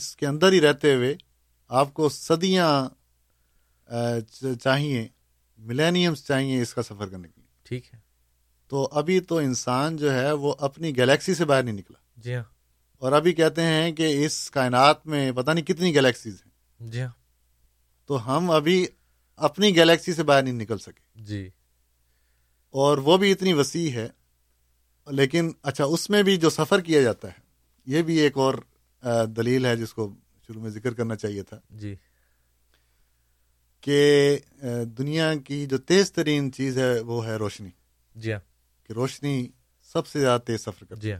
اس کے اندر ہی رہتے ہوئے آپ کو صدیاں چاہیے, ملینیمز چاہیے اس کا سفر کرنے کے لیے. ٹھیک ہے, تو ابھی تو انسان جو ہے وہ اپنی گلیکسی سے باہر نہیں نکلا. جی ہاں, اور ابھی کہتے ہیں کہ اس کائنات میں پتہ نہیں کتنی گلیکسیز ہیں. جی ہاں, تو ہم ابھی اپنی گلیکسی سے باہر نہیں نکل سکے. جی, اور وہ بھی اتنی وسیع ہے. لیکن اچھا, اس میں بھی جو سفر کیا جاتا ہے یہ بھی ایک اور دلیل ہے جس کو شروع میں ذکر کرنا چاہیے تھا. جی, کہ دنیا کی جو تیز ترین چیز ہے وہ ہے روشنی. جی, کہ روشنی سب سے زیادہ تیز سفر کرتی. جی,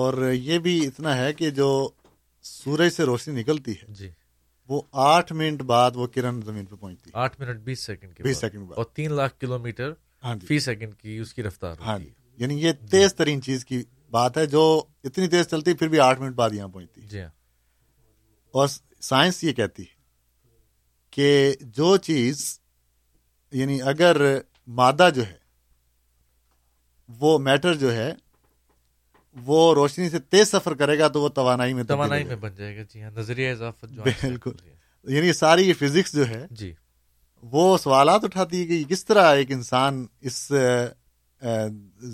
اور یہ بھی اتنا ہے کہ جو سورج سے روشنی نکلتی ہے جی وہ آٹھ منٹ بعد وہ کرن زمین پہ پہنچتی ہے. آٹھ منٹ بیس سیکنڈ کے بیس سیکنڈ بعد, اور تین لاکھ کلومیٹر فی سیکنڈ کی اس کی رفتار. ہاں, یعنی یہ تیز ترین چیز کی بات ہے جو اتنی تیز چلتی پھر بھی آٹھ منٹ بعد یہاں پہنچتی. جی, اور سائنس یہ کہتی ہے کہ جو چیز یعنی اگر مادہ جو ہے وہ میٹر جو ہے وہ روشنی سے تیز سفر کرے گا تو وہ توانائی میں توانائی میں بن جائے گا. جی ہاں, نظریہ اضافت جو بالکل, یعنی ساری یہ فزکس جو ہے جی وہ سوالات اٹھاتی ہے کہ کس طرح ایک انسان اس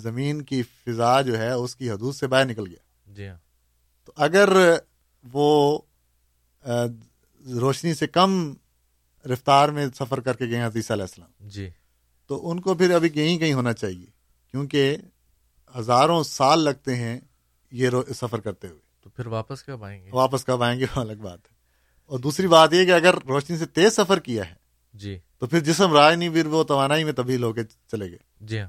زمین کی فضا جو ہے اس کی حدود سے باہر نکل گیا. جی ہاں, تو اگر وہ روشنی سے کم رفتار میں سفر کر کے گئے ہیں عیسیٰ علیہ السلام جی, تو ان کو پھر ابھی کہیں کہیں ہونا چاہیے کیونکہ ہزاروں سال لگتے ہیں یہ سفر کرتے ہوئے. تو پھر واپس کب آئیں گے, واپس کب آئیں گے وہ الگ بات ہے. اور دوسری بات یہ کہ اگر روشنی سے تیز سفر کیا ہے جی تو پھر جسم رائے نہیں, پھر وہ توانائی میں تبدیل ہو کے چلے گئے. جی ہاں,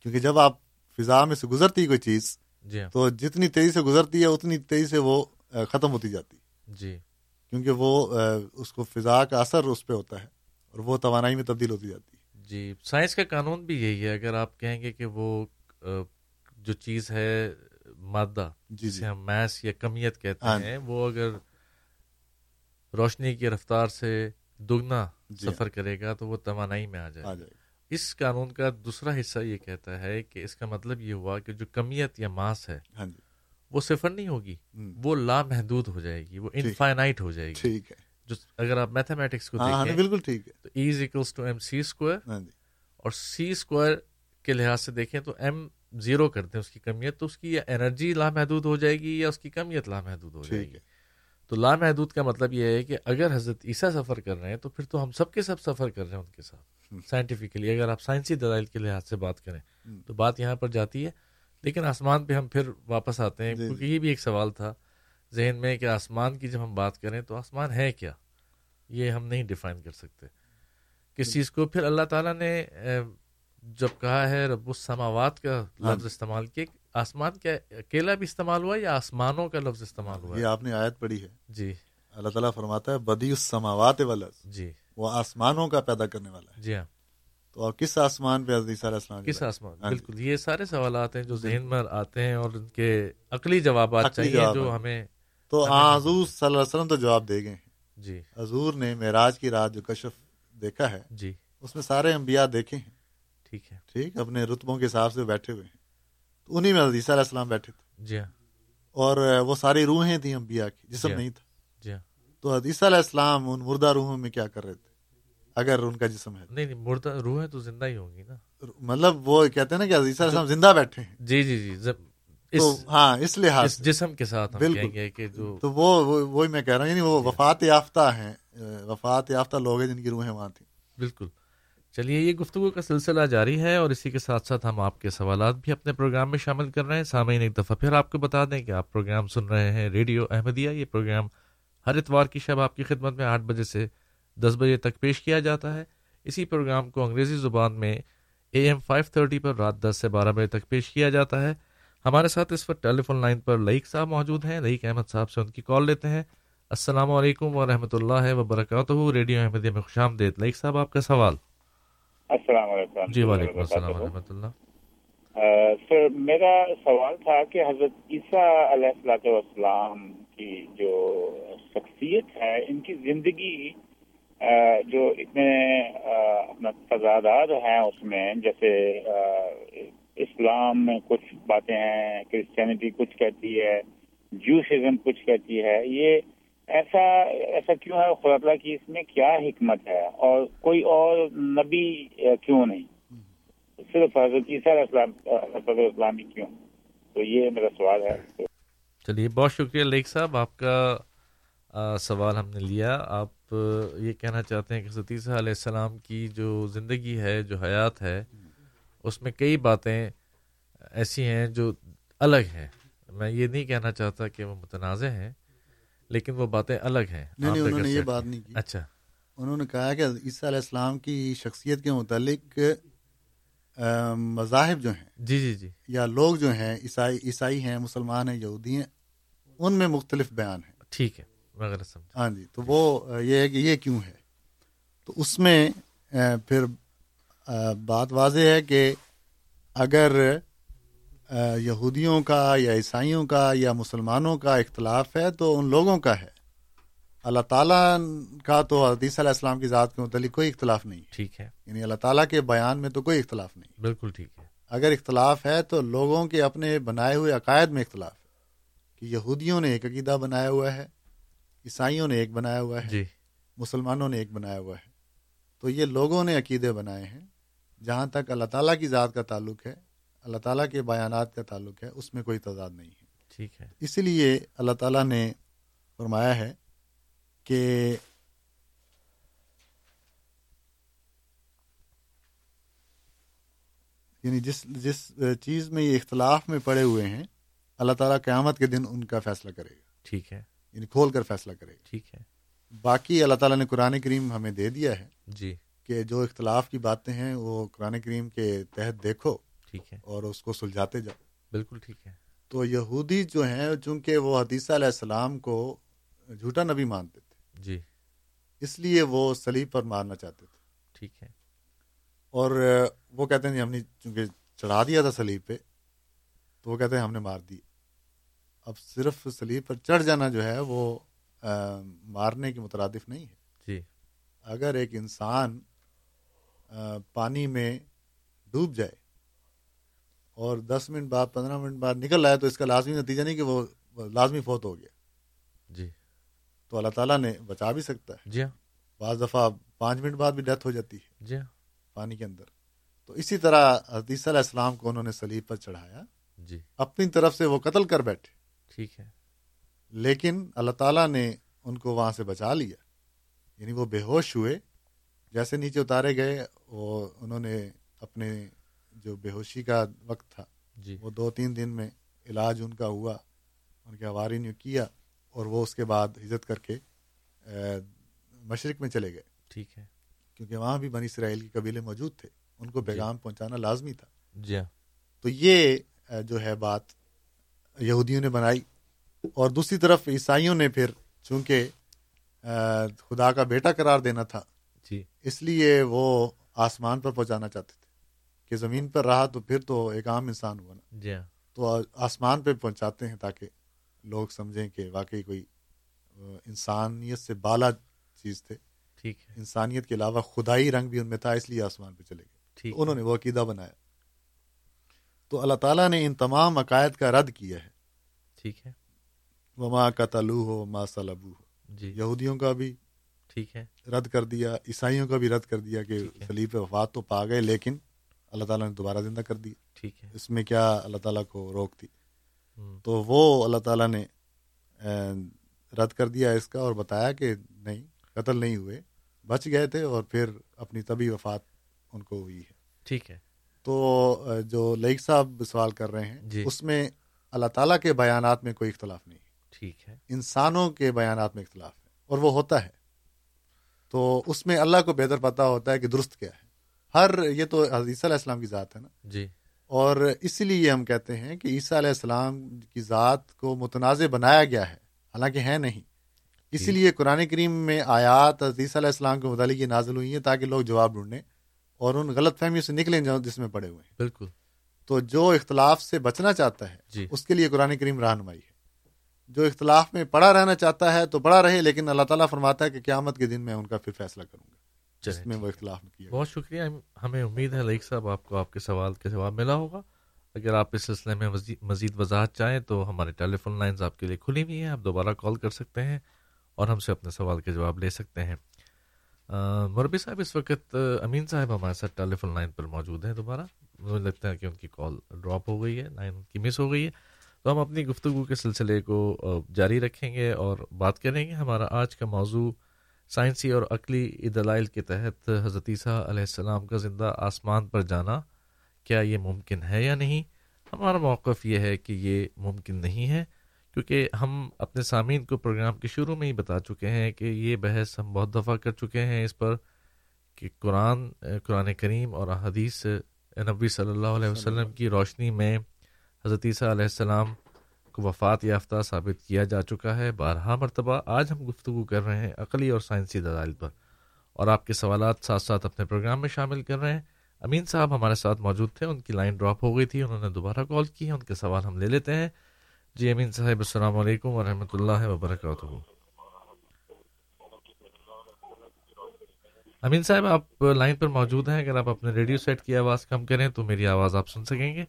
کیونکہ جب آپ فضا میں سے گزرتی ہے کوئی چیز جی تو جتنی تیزی سے گزرتی ہے اتنی تیزی سے وہ ختم ہوتی جاتی ہے. جی, کیونکہ وہ اس کو فضا کا اثر اس پہ ہوتا ہے اور وہ توانائی میں تبدیل ہوتی جاتی ہے. جی, سائنس کا قانون بھی یہی ہے. اگر آپ کہیں گے کہ وہ جو چیز ہے مادہ جی جسے جی ہم میس یا کمیت کہتے آن ہیں آن وہ اگر روشنی کی رفتار سے دگنا جی سفر کرے گا تو وہ توانائی میں آ جائے, آ جائے گا. اس قانون کا دوسرا حصہ یہ کہتا ہے کہ اس کا مطلب یہ ہوا کہ جو کمیت یا ماس ہے ہاں جی وہ صفر نہیں ہوگی, وہ لامحدود ہو جائے گی, وہ انفائنائٹ ہو جائے گی. ٹھیک ہے, جو اگر آپ میتھمیٹکس کو دیکھیں بالکل ٹھیک ہے تو E is equals to M C square, اور سی اسکوائر کے لحاظ سے دیکھیں تو ایم زیرو کرتے ہیں اس کی کمیت, تو اس کی یا انرجی لامحدود ہو جائے گی یا اس کی کمیت لامحدود ہو جائے گی. تو لامحدود کا مطلب یہ ہے کہ اگر حضرت عیسیٰ سفر کر رہے ہیں تو پھر تو ہم سب کے سب سفر کر رہے ہیں ان کے ساتھ سائنٹیفکلی, اگر آپ سائنسی دلائل کے لحاظ سے بات کریں تو بات یہاں پر جاتی ہے. لیکن آسمان پہ ہم پھر واپس آتے ہیں کیونکہ یہ بھی ایک سوال تھا ذہن میں کہ آسمان کی جب ہم بات کریں تو آسمان ہے کیا، یہ ہم نہیں ڈیفائن کر سکتے کس چیز کو. پھر اللہ تعالیٰ نے جب کہا ہے رب السماوات کا لفظ استعمال کیا، آسمان کا اکیلا بھی استعمال ہوا یا آسمانوں کا لفظ استعمال ہوا؟ یہ آپ نے آیت پڑھی ہے جی. اللہ تعالیٰ فرماتا ہے بدیع السماوات والارض، جی وہ آسمانوں کا پیدا کرنے والا ہے. جی ہاں، تو آپ کس آسمان پہ حضرت علیہ السلام، کس آسمان؟ بالکل یہ سارے سوالات ہیں جو ذہن میں آتے ہیں اور ان کے عقلی جوابات چاہیے جو ہمیں. تو حضور صلی اللہ علیہ وسلم تو جواب دے گئے ہیں جی. حضور نے معراج کی رات جو کشف دیکھا ہے جی، اس میں سارے انبیاء دیکھے ہیں، ٹھیک ہے ٹھیک، اپنے رتبوں کے حساب سے بیٹھے ہوئے ہیں، تو انہیں میں حضرت عیسیٰ علیہ السلام بیٹھے تھے جی. اور وہ ساری روحیں تھیں انبیاء کی، جسم جی نہیں تھا جی. تو حضرت عیسیٰ علیہ السلام ان مردہ روحوں میں کیا کر رہے تھے اگر ان کا جسم ہے؟ نہیں نہیں، مردہ روحیں تو زندہ ہی ہوں گی نا. مطلب وہ کہتے ہیں نا کہ حضرت عیسیٰ علیہ السلام زندہ بیٹھے ہیں جی جی جی. تو ہاں اس لحاظ اس جسم کے ساتھ بالکل کہیں گے کہ جو تو وہ وہی میں کہہ رہا ہوں، یعنی وہ وفات یافتہ ہیں، وفات یافتہ لوگ ہیں جن کی روحیں وہاں تھیں. بالکل. چلیے، یہ گفتگو کا سلسلہ جاری ہے اور اسی کے ساتھ ساتھ ہم آپ کے سوالات بھی اپنے پروگرام میں شامل کر رہے ہیں. سامعین، ایک دفعہ پھر آپ کو بتا دیں کہ آپ پروگرام سن رہے ہیں ریڈیو احمدیہ. یہ پروگرام ہر اتوار کی شب آپ کی خدمت میں آٹھ بجے سے دس بجے تک پیش کیا جاتا ہے. اسی پروگرام کو انگریزی زبان میں اے ایم فائیو تھرٹی پر رات دس سے بارہ بجے تک پیش کیا جاتا ہے. ہمارے ساتھ اس وقت ٹیلی فون لائن پر لئیک صاحب موجود ہیں. لئیک احمد صاحب سے ان کی کال لیتے ہیں. السلام علیکم ورحمۃ اللہ وبرکاتہ، ریڈیو احمدیہ میں خوش آمدید. لئیک صاحب، آپ کا سوال. السلام علیکم. جی وعلیکم السلام ورحمۃ اللہ. سر، میرا سوال تھا کہ حضرت عیسیٰ علیہ الصلوۃ والسلام کی جو شخصیت ہے، ان کی زندگی جو اتنے اپنا تضادات ہیں اس میں، جیسے اسلام میں کچھ باتیں ہیں، کرسچینٹی کچھ کہتی ہے، جوسزم کچھ کہتی ہے، یہ ایسا ایسا کیوں ہے؟ خدا تعالیٰ کی اس میں کیا حکمت ہے؟ اور کوئی اور نبی کیوں نہیں، صرف حضرت عیسیٰ علیہ السلام ہی کیوں؟ تو یہ میرا سوال ہے. چلیے، بہت شکریہ لیک صاحب، آپ کا سوال ہم نے لیا. آپ یہ کہنا چاہتے ہیں کہ حضرت عیسیٰ علیہ السلام کی جو زندگی ہے، جو حیات ہے، اس میں کئی باتیں ایسی ہیں جو الگ ہیں. میں یہ نہیں کہنا چاہتا کہ وہ متنازع ہیں، لیکن وہ باتیں الگ ہیں. نہیں نہیں، انہوں نے یہ بات نہیں کی. اچھا، انہوں نے کہا کہ عیسیٰ علیہ السلام کی شخصیت کے متعلق مذاہب جو ہیں جی جی جی یا لوگ جو ہیں، عیسائی عیسائی ہیں، مسلمان ہیں، یہودی ہیں، ان میں مختلف بیان ہیں. ٹھیک ہے، وغیرہ سمجھ. ہاں جی، تو وہ یہ ہے کہ یہ کیوں ہے. تو اس میں پھر بات واضح ہے کہ اگر یہودیوں کا یا عیسائیوں کا یا مسلمانوں کا اختلاف ہے تو ان لوگوں کا ہے. اللہ تعالیٰ کا تو حضرت عیسیٰ علیہ السلام کی ذات کے متعلق کوئی اختلاف نہیں. ٹھیک ہے، یعنی اللہ تعالیٰ کے بیان میں تو کوئی اختلاف نہیں. بالکل ٹھیک ہے. اگر اختلاف ہے تو لوگوں کے اپنے بنائے ہوئے عقائد میں اختلاف ہے کہ یہودیوں نے ایک عقیدہ بنایا ہوا ہے، عیسائیوں نے ایک بنایا ہوا ہے جی، مسلمانوں نے ایک بنایا ہوا ہے. تو یہ لوگوں نے عقیدے بنائے ہیں. جہاں تک اللہ تعالیٰ کی ذات کا تعلق ہے، اللہ تعالیٰ کے بیانات کا تعلق ہے، اس میں کوئی تضاد نہیں ہے. ٹھیک ہے، اسی لیے اللہ تعالیٰ نے فرمایا ہے کہ یعنی جس جس چیز میں یہ اختلاف میں پڑے ہوئے ہیں، اللہ تعالیٰ قیامت کے دن ان کا فیصلہ کرے گا. ٹھیک ہے، یعنی کھول کر فیصلہ کرے گا. ٹھیک ہے. باقی اللہ تعالیٰ نے قرآن کریم ہمیں دے دیا ہے جی، کہ جو اختلاف کی باتیں ہیں وہ قرآن کریم کے تحت دیکھو اور اس کو سلجھاتے جاؤ. بالکل ٹھیک ہے. تو یہودی جو ہیں، چونکہ وہ حدیثہ علیہ السلام کو جھوٹا نبی مانتے تھے جی، اس لیے وہ صلیب پر مارنا چاہتے تھے. ٹھیک ہے. اور وہ کہتے ہیں ہم نے چونکہ چڑھا دیا تھا صلیب پہ، تو وہ کہتے ہیں ہم نے مار دی. اب صرف صلیب پر چڑھ جانا جو ہے وہ مارنے کے مترادف نہیں ہے جی. اگر ایک انسان پانی میں ڈوب جائے اور دس منٹ بعد پندرہ منٹ بعد نکل آیا، تو اس کا لازمی نتیجہ نہیں کہ وہ لازمی فوت ہو گیا جی. تو اللہ تعالیٰ نے بچا بھی سکتا ہے جی. بعض دفعہ پانچ منٹ بعد بھی ڈیتھ ہو جاتی ہے جی، پانی کے اندر. تو اسی طرح حضرت عیسیٰ علیہ السلام کو انہوں نے صلیب پر چڑھایا جی، اپنی طرف سے وہ قتل کر بیٹھے. ٹھیک ہے. لیکن اللہ تعالیٰ نے ان کو وہاں سے بچا لیا، یعنی وہ بے ہوش ہوئے، جیسے نیچے اتارے گئے وہ انہوں نے اپنے جو بے ہوشی کا وقت تھا جی، وہ دو تین دن میں علاج ان کا ہوا، ان کے آوارین کیا اور وہ اس کے بعد ہجرت کر کے مشرق میں چلے گئے. ٹھیک ہے. کیونکہ وہاں بھی بنی اسرائیل کے قبیلے موجود تھے, ان کو پیغام پہنچانا لازمی تھا. جی. تو یہ جو ہے بات یہودیوں نے بنائی, اور دوسری طرف عیسائیوں نے پھر چونکہ خدا کا بیٹا قرار دینا تھا جی, اس لیے وہ آسمان پر پہنچانا چاہتے تھے کہ زمین پر رہا تو پھر تو ایک عام انسان ہوا نا. جی. تو آسمان پہ پہنچاتے ہیں تاکہ لوگ سمجھیں کہ واقعی کوئی انسانیت سے بالا چیز تھے. ٹھیک ہے. انسانیت کے علاوہ خدائی رنگ بھی ان میں تھا, اس لیے آسمان پہ چلے گئے. انہوں نے وہ عقیدہ بنایا. تو اللہ تعالیٰ نے ان تمام عقائد کا رد کیا ہے. ٹھیک ہے. وما قتلوہ وما صلبوہ, جی یہودیوں کا بھی ٹھیک ہے رد کر دیا, عیسائیوں کا بھی رد کر دیا کہ صلیب وفات تو پا گئے لیکن اللہ تعالیٰ نے دوبارہ زندہ کر دیا. ٹھیک ہے. اس میں کیا اللہ تعالیٰ کو روک تھی؟ تو وہ اللہ تعالیٰ نے رد کر دیا اس کا اور بتایا کہ نہیں, قتل نہیں ہوئے, بچ گئے تھے اور پھر اپنی طبی وفات ان کو ہوئی ہے. ٹھیک ہے. تو جو لائق صاحب سوال کر رہے ہیں جی, اس میں اللہ تعالیٰ کے بیانات میں کوئی اختلاف نہیں ہے. ٹھیک ہے. انسانوں کے بیانات میں اختلاف ہے اور وہ ہوتا ہے. تو اس میں اللہ کو بہتر پتہ ہوتا ہے کہ درست کیا ہے. ہر یہ تو عیسیٰ علیہ السلام کی ذات ہے نا جی, اور اسی لیے ہم کہتے ہیں کہ عیسیٰ علیہ السلام کی ذات کو متنازع بنایا گیا ہے, حالانکہ ہے نہیں. اسی لیے قرآن کریم میں آیات عیسیٰ علیہ السلام کے متعلق یہ نازل ہوئی ہیں تاکہ لوگ جواب ڈھونڈیں اور ان غلط فہمیوں سے نکلیں جس میں پڑے ہوئے ہیں. بالکل. تو جو اختلاف سے بچنا چاہتا ہے جی, اس کے لیے قرآن کریم رہنمائی ہے. جو اختلاف میں پڑا رہنا چاہتا ہے تو پڑا رہے, لیکن اللہ تعالیٰ فرماتا ہے کہ قیامت کے دن میں ان کا پھر فیصلہ کروں گا جس میں وہ اختلاف نہیں کیا. بہت شکریہ. ہمیں امید ہے لائق صاحب آپ کو آپ کے سوال کے جواب ملا ہوگا. اگر آپ اس سلسلے میں مزید وضاحت چاہیں تو ہمارے ٹیلی فون لائنز آپ کے لیے کھلی ہوئی ہیں, آپ دوبارہ کال کر سکتے ہیں اور ہم سے اپنے سوال کے جواب لے سکتے ہیں. مربی صاحب اس وقت امین صاحب ہمارے ساتھ ٹیلی فون لائن پر موجود ہیں. دوبارہ مجھے لگتا ہے کہ ان کی کال ڈراپ ہو گئی ہے, لائن کی مس ہو گئی ہے. تو ہم اپنی گفتگو کے سلسلے کو جاری رکھیں گے اور بات کریں گے. ہمارا آج کا موضوع سائنسی اور عقلی دلائل کے تحت حضرت عیسیٰ علیہ السلام کا زندہ آسمان پر جانا, کیا یہ ممکن ہے یا نہیں؟ ہمارا موقف یہ ہے کہ یہ ممکن نہیں ہے, کیونکہ ہم اپنے سامعین کو پروگرام کے شروع میں ہی بتا چکے ہیں کہ یہ بحث ہم بہت دفعہ کر چکے ہیں اس پر کہ قرآن قرآن کریم اور احادیث نبی صلی اللہ علیہ وسلم کی روشنی میں حضرت عیسیٰ علیہ السلام کو وفات یافتہ ثابت کیا جا چکا ہے بارہا مرتبہ. آج ہم گفتگو کر رہے ہیں عقلی اور سائنسی دلائل پر, اور آپ کے سوالات ساتھ ساتھ اپنے پروگرام میں شامل کر رہے ہیں. امین صاحب ہمارے ساتھ موجود تھے, ان کی لائن ڈراپ ہو گئی تھی, انہوں نے دوبارہ کال کی ہے, ان کے سوال ہم لے لیتے ہیں. جی امین صاحب السلام علیکم ورحمۃ اللہ وبرکاتہ. امین صاحب آپ لائن پر موجود ہیں, اگر آپ اپنے ریڈیو سیٹ کی آواز کم کریں تو میری آواز آپ سن سکیں گے.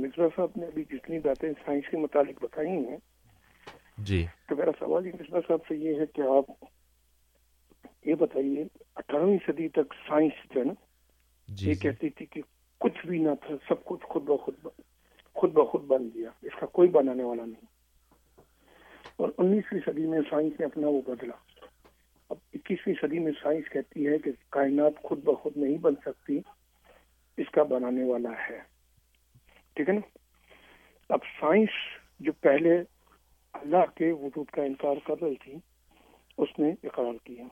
مصباح صاحب نے ابھی جتنی باتیں سائنس کے متعلق بتائی ہیں جی, تو میرا سوال یہ مصباح صاحب سے یہ ہے کہ آپ یہ بتائیے اٹھارہویں صدی تک سائنس جو ہے نا یہ کہتی تھی کہ کچھ بھی نہ تھا, سب کچھ خود بخود خود بخود بن گیا, اس کا کوئی بنانے والا نہیں. اور انیسویں صدی میں سائنس نے اپنا وہ بدلا. اب اکیسویں صدی میں سائنس کہتی ہے کہ کائنات خود بخود نہیں بن سکتی, اس کا بنانے والا ہے. ٹھیک ہے نا. اب سائنس جو پہلے اللہ کے وجود کا انکار کر رہی تھی اس نے اقرار کیا.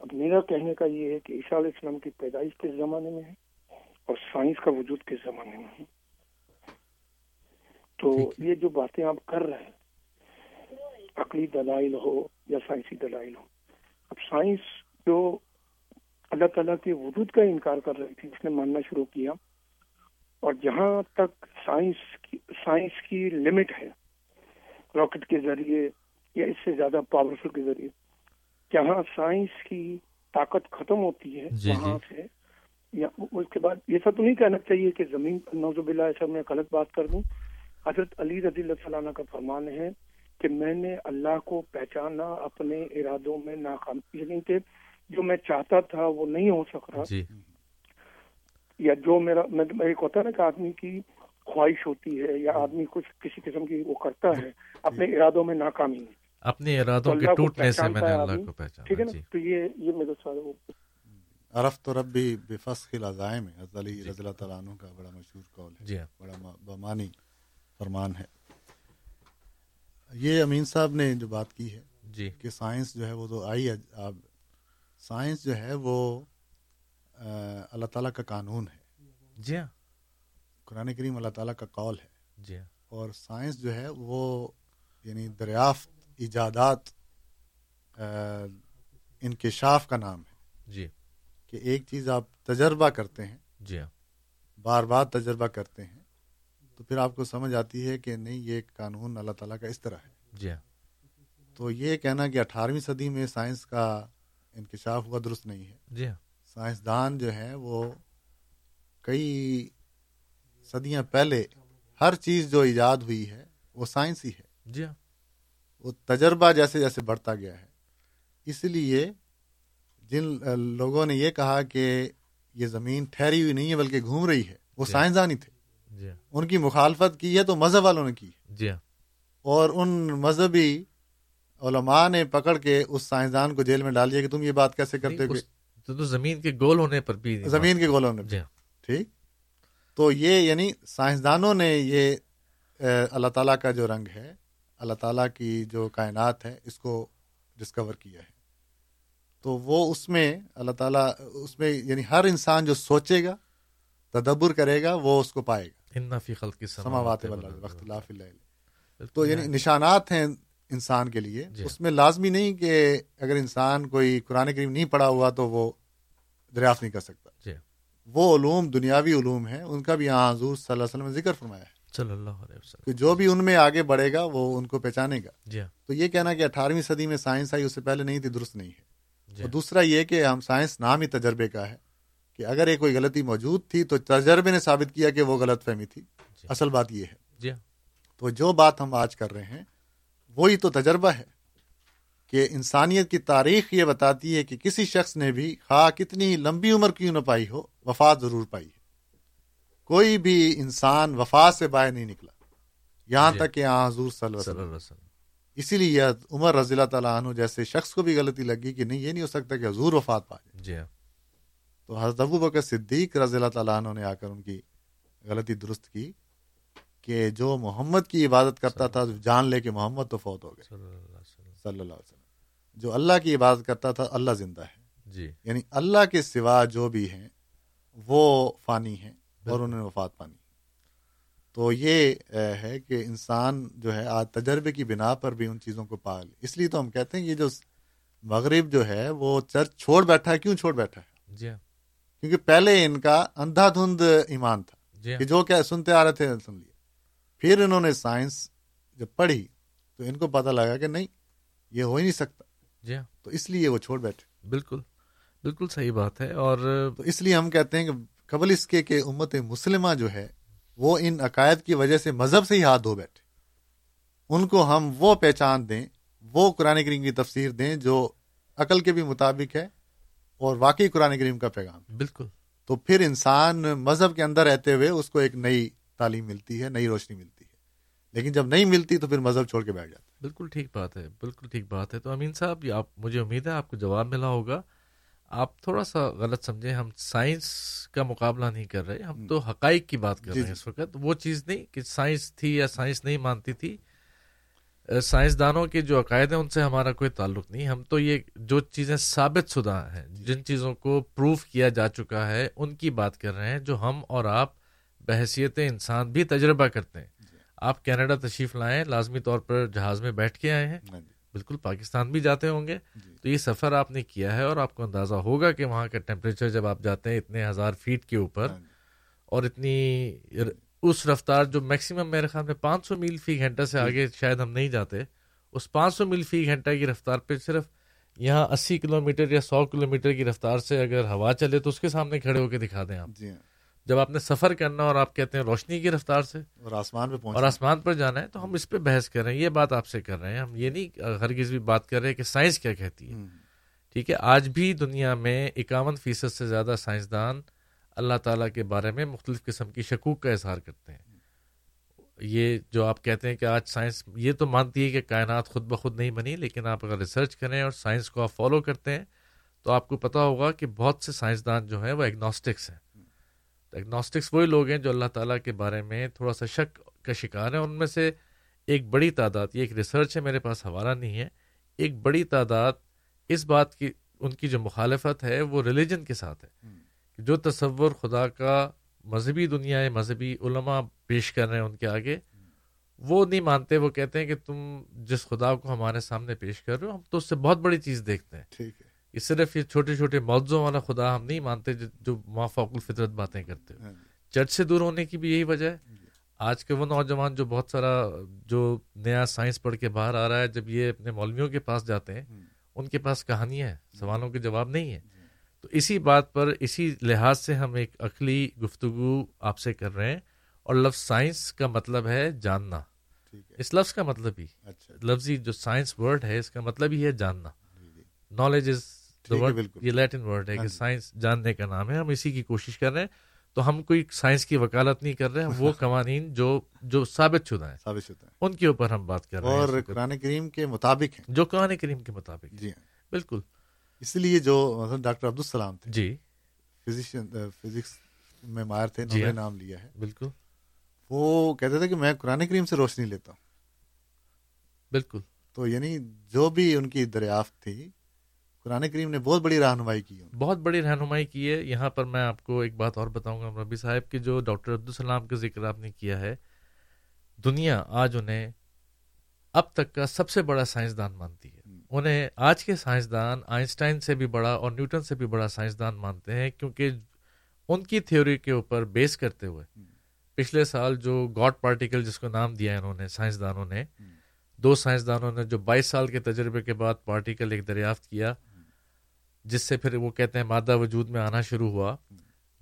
اب میرا کہنے کا یہ ہے کہ عیسیٰ علیہ السلام کی پیدائش کس زمانے میں ہے اور سائنس کا وجود کس زمانے میں ہے. تو یہ جو باتیں آپ کر رہے ہیں عقلی دلائل ہو یا سائنسی دلائل ہو, اب سائنس جو اللہ تعالیٰ کے وجود کا انکار کر رہی تھی اس نے ماننا شروع کیا, اور جہاں تک سائنس کی سائنس کی لمٹ ہے راکٹ کے ذریعے یا اس سے زیادہ پاورفل کے ذریعے, جہاں سائنس کی طاقت ختم ہوتی ہے وہاں سے یا اس کے بعد یہ سب تو نہیں کہنا چاہیے کہ زمین پر نوز باللہ ایسا میں غلط بات کر دوں. حضرت علی رضی اللہ تعالیٰ عنہ کا فرمان ہے کہ میں نے اللہ کو پہچانا اپنے ارادوں میں ناکام, یعنی کہ جو میں چاہتا تھا وہ نہیں ہو سک رہا, یا جو میرا ایک ہوتا ہے نا کہ آدمی کی خواہش ہوتی ہے یا آدمی کچھ کسی قسم کی وہ کرتا ہے اپنے ارادوں میں ناکامی میں, اپنے ارادوں کے ٹوٹنے سے میں نے اللہ کو پہچانا. ٹھیک ہے نا. تو یہ یہ میرا سوال ہے. عرفت ربی بفسخ العزائم حضرت علی رضی اللہ تعالیٰ عنہ کا بڑا مشہور قول ہے, بڑا بمانی فرمان ہے. یہ امین صاحب نے جو بات کی ہے جی کہ سائنس جو ہے وہ تو آئی, اب سائنس جو ہے وہ اللہ تعالیٰ کا قانون ہے. جی ہاں, قرآن کریم اللہ تعالیٰ کا قول ہے. جی ہاں, اور سائنس جو ہے وہ یعنی دریافت, ایجادات, انکشاف کا نام ہے. جی, کہ ایک چیز آپ تجربہ کرتے ہیں, جی ہاں, بار بار تجربہ کرتے ہیں تو پھر آپ کو سمجھ آتی ہے کہ نہیں یہ قانون اللہ تعالیٰ کا اس طرح ہے. جی ہاں, تو یہ کہنا کہ اٹھارہویں صدی میں سائنس کا انکشاف ہوا درست نہیں ہے. جی ہاں, سائنسدان جو ہیں وہ کئی صدیاں پہلے, ہر چیز جو ایجاد ہوئی ہے وہ سائنس ہی ہے. جی ہاں, وہ تجربہ جیسے جیسے بڑھتا گیا ہے. اس لیے جن لوگوں نے یہ کہا کہ یہ زمین ٹھہری ہوئی نہیں ہے بلکہ گھوم رہی ہے, وہ سائنسدان ہی تھے. جی ہاں, ان کی مخالفت کی ہے تو مذہب والوں نے کی. جی ہاں, اور ان مذہبی علماء نے پکڑ کے اس سائنسدان کو جیل میں ڈال دیا کہ تم یہ بات کیسے کرتے ہو. تو زمین کے گول ہونے پر بھی, زمین کے گول ہونے پر. جی ہاں, ٹھیک. تو یہ یعنی سائنسدانوں نے یہ اللہ تعالیٰ کا جو رنگ ہے, اللہ تعالیٰ کی جو کائنات ہے, اس کو ڈسکور کیا ہے. تو وہ اس میں اللہ تعالیٰ, اس میں یعنی ہر انسان جو سوچے گا, تدبر کرے گا, وہ اس کو پائے گا. اِنَّ فِي خَلْقِ السَّمَاوَاتِ وَالْأَرْضِ وَاخْتِلَافِ اللَّيْلِ. تو یعنی نشانات ہیں انسان کے لیے. اس میں لازمی نہیں کہ اگر انسان کوئی قرآن کریم نہیں پڑھا ہوا تو وہ دریافت نہیں کر سکتا. وہ علوم دنیاوی علوم ہیں, ان کا بھی یہاں حضور صلی اللہ علیہ وسلم نے ذکر فرمایا ہے صلی اللہ علیہ وسلم کہ جو بھی ان میں آگے بڑھے گا وہ ان کو پہچانے گا. جی, تو یہ کہنا کہ اٹھارہویں صدی میں سائنس آئی, اس سے پہلے نہیں تھی, درست نہیں ہے. جی, اور دوسرا یہ کہ ہم سائنس نام ہی تجربے کا ہے کہ اگر یہ کوئی غلطی موجود تھی تو تجربے نے ثابت کیا کہ وہ غلط فہمی تھی. جی, اصل بات یہ ہے. جی, تو جو بات ہم آج کر رہے ہیں وہی تو تجربہ ہے کہ انسانیت کی تاریخ یہ بتاتی ہے کہ کسی شخص نے بھی خواہ کتنی لمبی عمر کیوں نہ پائی ہو, وفات ضرور پائی ہے. کوئی بھی انسان وفات سے باہر نہیں نکلا, یہاں تک کہ آن حضور صلی اللہ علیہ وسلم. اسی لیے عمر رضی اللہ تعالیٰ عنہ جیسے شخص کو بھی غلطی لگی کہ نہیں یہ نہیں ہو سکتا کہ حضور وفات پا جائے. تو حضرت ابوبکر صدیق رضی اللہ تعالیٰ عنہ نے آ کر ان کی غلطی درست کی کہ جو محمد کی عبادت کرتا تھا جان لے کہ محمد تو فوت ہو گئے صلی اللہ علیہ وسلم, جو اللہ کی عبادت کرتا تھا اللہ زندہ ہے. جی, یعنی اللہ کے سوا جو بھی ہیں وہ فانی ہیں اور انہوں نے وفات پانی. تو یہ ہے کہ انسان جو ہے آج تجربے کی بنا پر بھی ان چیزوں کو پا لے. اس لیے تو ہم کہتے ہیں یہ جو مغرب جو ہے وہ چرچ چھوڑ بیٹھا ہے. کیوں چھوڑ بیٹھا ہے؟ جی, کیونکہ پہلے ان کا اندھا دھند ایمان تھا. جی, کہ جو کیا سنتے آ رہے تھے سن لیا. پھر انہوں نے سائنس جب پڑھی تو ان کو پتہ لگا کہ نہیں یہ ہو ہی نہیں سکتا. جی, تو اس لیے وہ چھوڑ بیٹھے. بالکل بالکل صحیح بات ہے. اور تو اس لیے ہم کہتے ہیں کہ قبل اس کے کہ امت مسلمہ جو ہے وہ ان عقائد کی وجہ سے مذہب سے ہی ہاتھ دھو بیٹھے. ان کو ہم وہ پہچان دیں, وہ قرآن کریم کی تفسیر دیں جو عقل کے بھی مطابق ہے اور واقعی قرآن کریم کا پیغام. بالکل, تو پھر انسان مذہب کے اندر رہتے ہوئے اس کو ایک نئی تعلیم ملتی ہے, نئی روشنی ملتی ہے. لیکن جب نہیں ملتی تو پھر مذہب چھوڑ کے بیٹھ جاتا ہے. بالکل ٹھیک بات ہے, بالکل ٹھیک بات ہے. تو امین صاحب, آپ, مجھے امید ہے آپ کو جواب ملا ہوگا. آپ تھوڑا سا غلط سمجھیں, ہم سائنس کا مقابلہ نہیں کر رہے, ہم تو حقائق کی بات کر رہے ہیں اس وقت. وہ چیز نہیں کہ سائنس تھی یا سائنس نہیں مانتی تھی. سائنسدانوں کے جو عقائد ہیں ان سے ہمارا کوئی تعلق نہیں. ہم تو یہ جو چیزیں ثابت شدہ ہیں, جن چیزوں کو پروف کیا جا چکا ہے, ان کی بات کر رہے ہیں, جو ہم اور آپ بحیثیت انسان بھی تجربہ کرتے ہیں. آپ کینیڈا تشریف لائیں, لازمی طور پر جہاز میں بیٹھ کے آئے ہیں, بالکل پاکستان بھی جاتے ہوں گے. تو یہ سفر آپ نے کیا ہے اور آپ کو اندازہ ہوگا کہ وہاں کا ٹیمپریچر جب آپ جاتے ہیں اتنے ہزار فیٹ کے اوپر, اور اتنی اس رفتار جو میکسیمم میرے خیال میں پانچ سو میل فی گھنٹہ سے آگے شاید ہم نہیں جاتے, اس پانچ سو میل فی گھنٹہ کی رفتار پہ صرف یہاں اسی کلومیٹر یا سو کلومیٹر کی رفتار سے اگر ہوا چلے تو اس کے سامنے کھڑے ہو کے دکھا دیں آپ. جب آپ نے سفر کرنا اور آپ کہتے ہیں روشنی کی رفتار سے اور آسمان پہ پہنچ اور آسمان پر جانا ہے, تو ہم اس پہ بحث کر رہے ہیں. یہ بات آپ سے کر رہے ہیں, ہم یہ نہیں ہرگز بھی بات کر رہے ہیں کہ سائنس کیا کہتی ہے. ٹھیک ہے, آج بھی دنیا میں اکاون فیصد سے زیادہ سائنسدان اللہ تعالیٰ کے بارے میں مختلف قسم کی شکوک کا اظہار کرتے ہیں. یہ جو آپ کہتے ہیں کہ آج سائنس یہ تو مانتی ہے کہ کائنات خود بخود نہیں بنی, لیکن آپ اگر ریسرچ کریں اور سائنس کو آپ فالو کرتے ہیں تو آپ کو پتہ ہوگا کہ بہت سے سائنسدان جو ہیں وہ ایگنوسٹکس ہیں. ایگنوسٹکس وہی لوگ ہیں جو اللہ تعالیٰ کے بارے میں تھوڑا سا شک کا شکار ہیں. ان میں سے ایک بڑی تعداد، یہ ایک ریسرچ ہے میرے پاس حوالہ نہیں ہے، ایک بڑی تعداد اس بات کی ان کی جو مخالفت ہے وہ ریلیجن کے ساتھ ہے کہ جو تصور خدا کا مذہبی دنیا ہے، مذہبی علماء پیش کر رہے ہیں ان کے آگے، وہ نہیں مانتے. وہ کہتے ہیں کہ تم جس خدا کو ہمارے سامنے پیش کر رہے ہو، ہم تو اس سے بہت بڑی چیز دیکھتے ہیں. ٹھیک ہے، یہ صرف یہ چھوٹے چھوٹے موضوعوں والا خدا ہم نہیں مانتے جو ما فوق الفطرت باتیں کرتے ہو. چرچ سے دور ہونے کی بھی یہی وجہ ہے. آج کے وہ نوجوان جو بہت سارا جو نیا سائنس پڑھ کے باہر آ رہا ہے، جب یہ اپنے مولویوں کے پاس جاتے ہیں ان کے پاس کہانیاں ہیں، سوالوں کے جواب نہیں ہیں. تو اسی بات پر، اسی لحاظ سے ہم ایک عقلی گفتگو آپ سے کر رہے ہیں. اور لفظ سائنس کا مطلب ہے جاننا، اس لفظ کا مطلب ہی، لفظی جو سائنس ورڈ ہے اس کا مطلب ہی ہے جاننا. نالج از دا ورڈ، یہ لیٹن ورڈ ہے کہ سائنس جاننے کا نام ہے. ہم اسی کی کوشش کر رہے ہیں. تو ہم کوئی سائنس کی وکالت نہیں کر رہے ہیں، وہ قوانین جو جو ثابت شدہ ہیں ثابت شدہ ہیں ان کے اوپر ہم بات کر رہے ہیں، اور قرآن کریم کے مطابق ہیں، جو قرآن کریم کے مطابق. جی بالکل. اس لیے جو مثلا ڈاکٹر عبدالسلام تھے، جی فزیشین، فزکس میں ماہر تھے، انہوں نے نام لیا ہے، بالکل وہ کہتے تھے کہ میں قرآن کریم سے روشنی لیتا ہوں. بالکل. تو یعنی جو بھی ان کی دریافت تھی، قرآن کریم نے بہت بڑی رہنمائی کی ہے، بہت بڑی رہنمائی کی ہے. یہاں پر میں آپ کو ایک بات اور بتاؤں گا مربی صاحب کی، جو ڈاکٹر عبدالسلام کا ذکر آپ نے کیا ہے، دنیا آج انہیں اب تک کا سب سے بڑا سائنسدان مانتی ہے. انہیں آج کے سائنسدان آئنسٹائن سے بھی بڑا اور نیوٹن سے بھی بڑا سائنسدان مانتے ہیں، کیونکہ ان کی تھیوری کے اوپر بیس کرتے ہوئے پچھلے سال جو گاڈ پارٹیکل جس کو نام دیا ہے انہوں نے، سائنسدانوں نے، دو سائنسدانوں نے جو بائیس سال کے تجربے کے بعد پارٹیکل ایک دریافت کیا، جس سے پھر وہ کہتے ہیں مادہ وجود میں آنا شروع ہوا.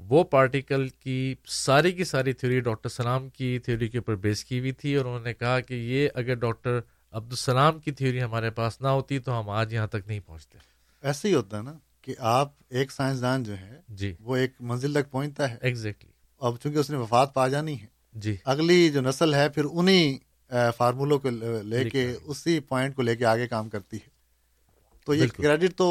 وہ پارٹیکل کی ساری کی ساری تھیوری ڈاکٹر سلام کی تھیوری کے اوپر بیس کی ہوئی تھی، اور انہوں نے کہا کہ یہ اگر ڈاکٹر عبدالسلام کی تھیوری ہمارے پاس نہ ہوتی تو ہم آج یہاں تک نہیں پہنچتے. ایسے ہی ہوتا ہے نا کہ آپ ایک سائنسدان جو ہے، جی وہ ایک منزل تک پہنچتا ہے. ایگزیکٹلی. اب چونکہ اس نے وفات پا جانی ہے، جی اگلی جو نسل ہے پھر انہیں فارمولوں کو لے کے اسی پوائنٹ کو لے کے آگے کام کرتی ہے. تو یہ کریڈٹ تو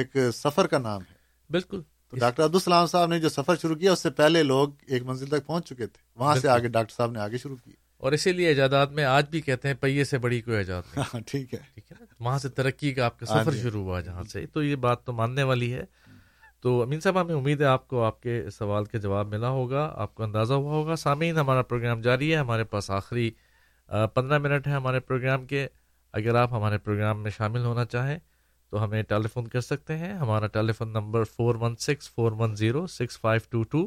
ایک سفر کا نام ہے. بالکل. تو ڈاکٹر عبدالسلام صاحب نے جو سفر شروع کیا، اس سے پہلے لوگ ایک منزل تک پہنچ چکے تھے، وہاں سے آگے ڈاکٹر صاحب نے آگے شروع کیا. اور اسی لیے ایجادات میں آج بھی کہتے ہیں پہیے سے بڑی کوئی ایجاد نہیں. ٹھیک ہے، ٹھیک ہے، وہاں سے ترقی کا آپ کا سفر شروع ہوا جہاں سے. تو یہ بات تو ماننے والی ہے. تو امین صاحب، ہمیں امید ہے آپ کو آپ کے سوال کا جواب ملا ہوگا، آپ کو اندازہ ہوا ہوگا. سامعین، ہمارا پروگرام جاری ہے، ہمارے پاس آخری پندرہ منٹ ہے ہمارے پروگرام کے. اگر آپ ہمارے پروگرام میں شامل ہونا چاہیں تو ہمیں ٹیلی فون کر سکتے ہیں. ہمارا telephone number four one six four one zero six five two two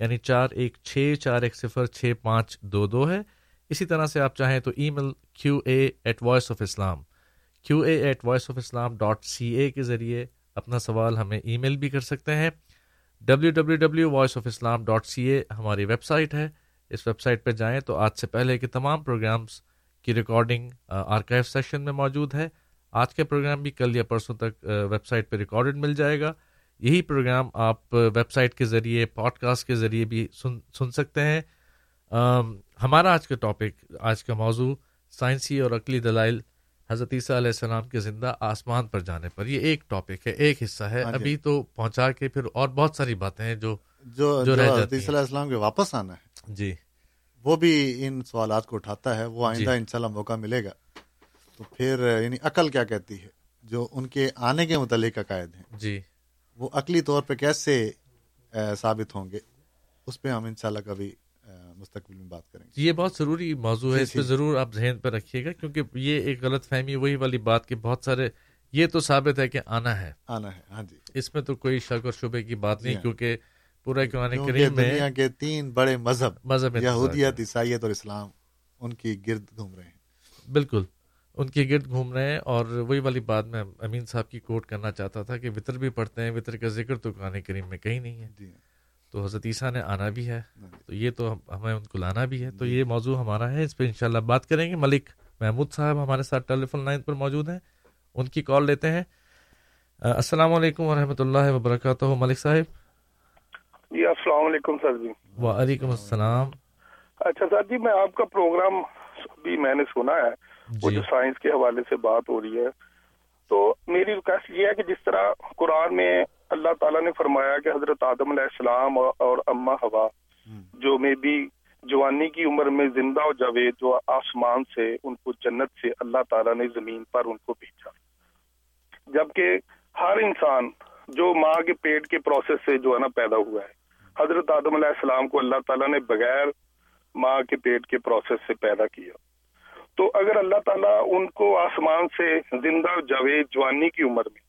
یعنی چار ایک چھ چار ایک صفر چھ پانچ دو دو ہے. اسی طرح سے آپ چاہیں تو email Q A at voice of Islam Q A at voice of Islam dot C A کے ذریعے اپنا سوال ہمیں ای میل بھی کر سکتے ہیں. W W W voice of Islam dot C A ہماری ویب سائٹ ہے. اس ویب سائٹ پہ جائیں تو آج سے پہلے کے تمام پروگرامز کی ریکارڈنگ آرکائیو سیکشن میں موجود ہے. آج کے پروگرام بھی کل یا پرسوں تک ویب سائٹ پہ ریکارڈڈ مل جائے گا. یہی پروگرام آپ ویب سائٹ کے ذریعے، پوڈ کاسٹ کے ذریعے بھی سن سن سکتے ہیں. ہمارا آج کا ٹاپک، آج کا موضوع سائنسی اور عقلی دلائل حضرت عیسیٰ علیہ السلام کے زندہ آسمان پر جانے پر، یہ ایک ٹاپک ہے، ایک حصہ ہے. ابھی تو پہنچا کے پھر اور بہت ساری باتیں ہیں جو جو, جو, جو حضرت عیسیٰ علیہ السلام کے واپس آنا ہے، جی وہ بھی ان سوالات کو اٹھاتا ہے. وہ آئندہ انشاءاللہ موقع ملے گا تو پھر یعنی عقل کیا کہتی ہے، جو ان کے آنے کے متعلق عقائد ہیں، جی وہ عقلی طور پہ کیسے ثابت ہوں گے، اس پہ ہم انشاءاللہ کبھی مستقبل میں بات کریں گے. یہ بہت ضروری موضوع ہے، اس پہ ضرور آپ ذہن پہ رکھیے گا، کیونکہ یہ ایک غلط فہمی وہی والی بات کہ بہت سارے یہ تو ثابت ہے کہ آنا ہے، آنا ہے، ہاں جی اس میں تو کوئی شک اور شبے کی بات نہیں، کیونکہ پورا قرآن کریم میں دنیا کے تین بڑے مذہب مذہب یہودیت، عیسائیت اور اسلام، ان کی گرد گھوم رہے ہیں. بالکل، ان کے گرد گھوم رہے ہیں. اور وہی والی بات میں امین صاحب کی کوٹ کرنا چاہتا تھا کہ وطر بھی پڑھتے ہیں، وطر کا ذکر تو قرآن کریم میں کہیں نہیں ہے. تو حضرت عیسیٰ نے آنا بھی ہے، تو یہ تو ہمیں ان کو لانا بھی ہے. تو یہ موضوع ہمارا ہے، اس پہ انشاءاللہ بات کریں گے. ملک محمود صاحب ہمارے ساتھ ٹیلی فون لائن پر موجود ہیں، ان کی کال لیتے ہیں. السلام علیکم ورحمۃ اللہ وبرکاتہ. ملک صاحب. جی السلام علیکم سر. جی وعلیکم السلام. اچھا سر جی، میں آپ کا پروگرام بھی میں نے سنا ہے، وہ جو سائنس کے حوالے سے بات ہو رہی ہے، تو میری ریکویسٹ یہ ہے کہ جس طرح قرآن میں اللہ تعالیٰ نے فرمایا کہ حضرت آدم علیہ السلام اور اما ہوا جو میں بھی جوانی کی عمر میں زندہ و جاوید جو آسمان سے ان کو جنت سے اللہ تعالیٰ نے زمین پر ان کو بھیجا، جبکہ ہر انسان جو ماں کے پیٹ کے پروسیس سے جو ہے نا پیدا ہوا ہے، حضرت آدم علیہ السلام کو اللہ تعالیٰ نے بغیر ماں کے پیٹ کے پروسیس سے پیدا کیا، تو اگر اللہ تعالیٰ ان کو آسمان سے زندہ و جاوید جوانی کی عمر میں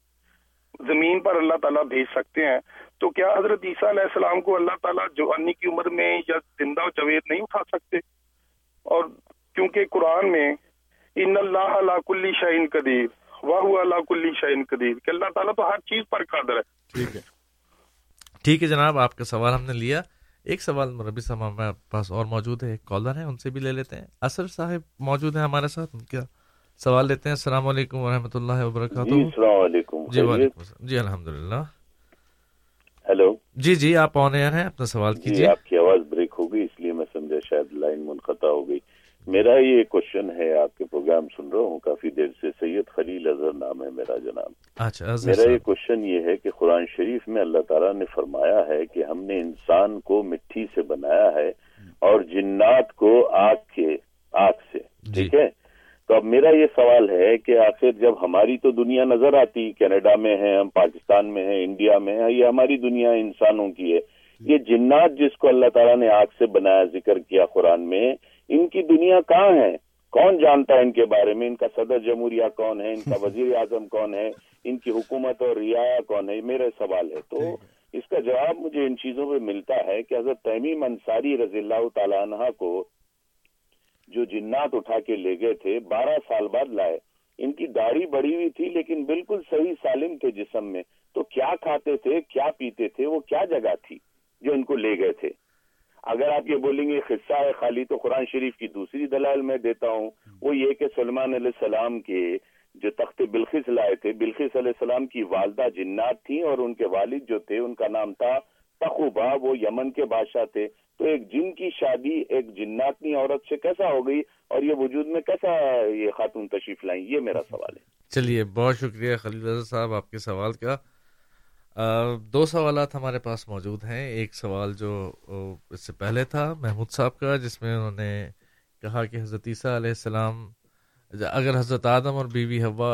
زمین پر اللہ تعالیٰ بھیج سکتے ہیں، تو کیا حضرت عیسیٰ علیہ السلام کو اللہ تعالیٰ جوانی کی عمر میں یا زندہ و جاوید نہیں اٹھا سکتے؟ اور کیونکہ قرآن میں ان اللہ علی کل شیء قدیر وہو علی کل شیء قدیر کہ اللہ تعالیٰ تو ہر چیز پر قادر ہے. ٹھیک ہے، ٹھیک ہے جناب، آپ کا سوال ہم نے لیا. ایک سوال مربی صاحب ہمارے پاس اور موجود ہے، ایک کالر ہیں، ان سے بھی لے لیتے ہیں. اثر صاحب موجود ہیں ہمارے ساتھ، ان کا سوال لیتے ہیں. السلام علیکم ورحمۃ اللہ وبرکاتہ. جی السلام علیکم. جی وعلیکم السلام. جی الحمدللہ. ہیلو. جی جی آپ آن ایئر ہیں، اپنا سوال کیجیے. آپ کی آواز بریک ہو گئی، اس لیے میں سمجھا شاید لائن منقطع ہو گئی. میرا یہ کوشچن ہے، آپ کے پروگرام سن رہا ہوں کافی دیر سے، سید خلیل اظہر نام ہے میرا جناب. اچھا. میرا یہ کوشچن یہ ہے کہ قرآن شریف میں اللہ تعالیٰ نے فرمایا ہے کہ ہم نے انسان کو مٹی سے بنایا ہے اور جنات کو آگ کے آگ سے، ٹھیک ہے؟ تو اب میرا یہ سوال ہے کہ آخر جب ہماری تو دنیا نظر آتی، کینیڈا میں ہیں ہم، پاکستان میں ہیں، انڈیا میں ہیں، یہ ہماری دنیا انسانوں کی ہے. یہ جنات جس کو اللہ تعالیٰ نے آگ سے بنایا ذکر کیا قرآن میں، ان کی دنیا کہاں ہے؟ کون جانتا ہے ان کے بارے میں؟ ان کا صدر جمہوریہ کون ہے؟ ان کا وزیر اعظم کون ہے؟ ان کی حکومت اور رعایا کون ہے؟ میرا سوال ہے. تو اس کا جواب مجھے ان چیزوں پہ ملتا ہے کہ حضرت تیمیم انصاری رضی اللہ تعالیٰ عنہ کو جو جنات اٹھا کے لے گئے تھے، بارہ سال بعد لائے. ان کی داڑھی بڑی ہوئی تھی لیکن بالکل صحیح سالم تھے جسم میں. تو کیا کھاتے تھے، کیا پیتے تھے، وہ کیا جگہ تھی جو ان کو لے گئے تھے؟ اگر آپ یہ بولیں گے قصہ ہے خالی، تو قرآن شریف کی دوسری دلائل میں دیتا ہوں، وہ یہ کہ سلیمان علیہ السلام کے جو تخت بلخیس لائے تھے، بلخیس علیہ السلام کی والدہ جنات تھیں اور ان کے والد جو تھے ان کا نام تھا تخوبہ، وہ یمن کے بادشاہ تھے. تو ایک جن کی شادی ایک جناتنی عورت سے کیسا ہو گئی اور یہ وجود میں کیسا یہ خاتون تشریف لائیں؟ یہ میرا سوال ہے. چلیے بہت شکریہ خلیل رضا صاحب آپ کے سوال کا. دو سوالات ہمارے پاس موجود ہیں. ایک سوال جو اس سے پہلے تھا محمود صاحب کا، جس میں انہوں نے کہا کہ حضرت عیسیٰ علیہ السلام اگر حضرت آدم اور بیوی حوا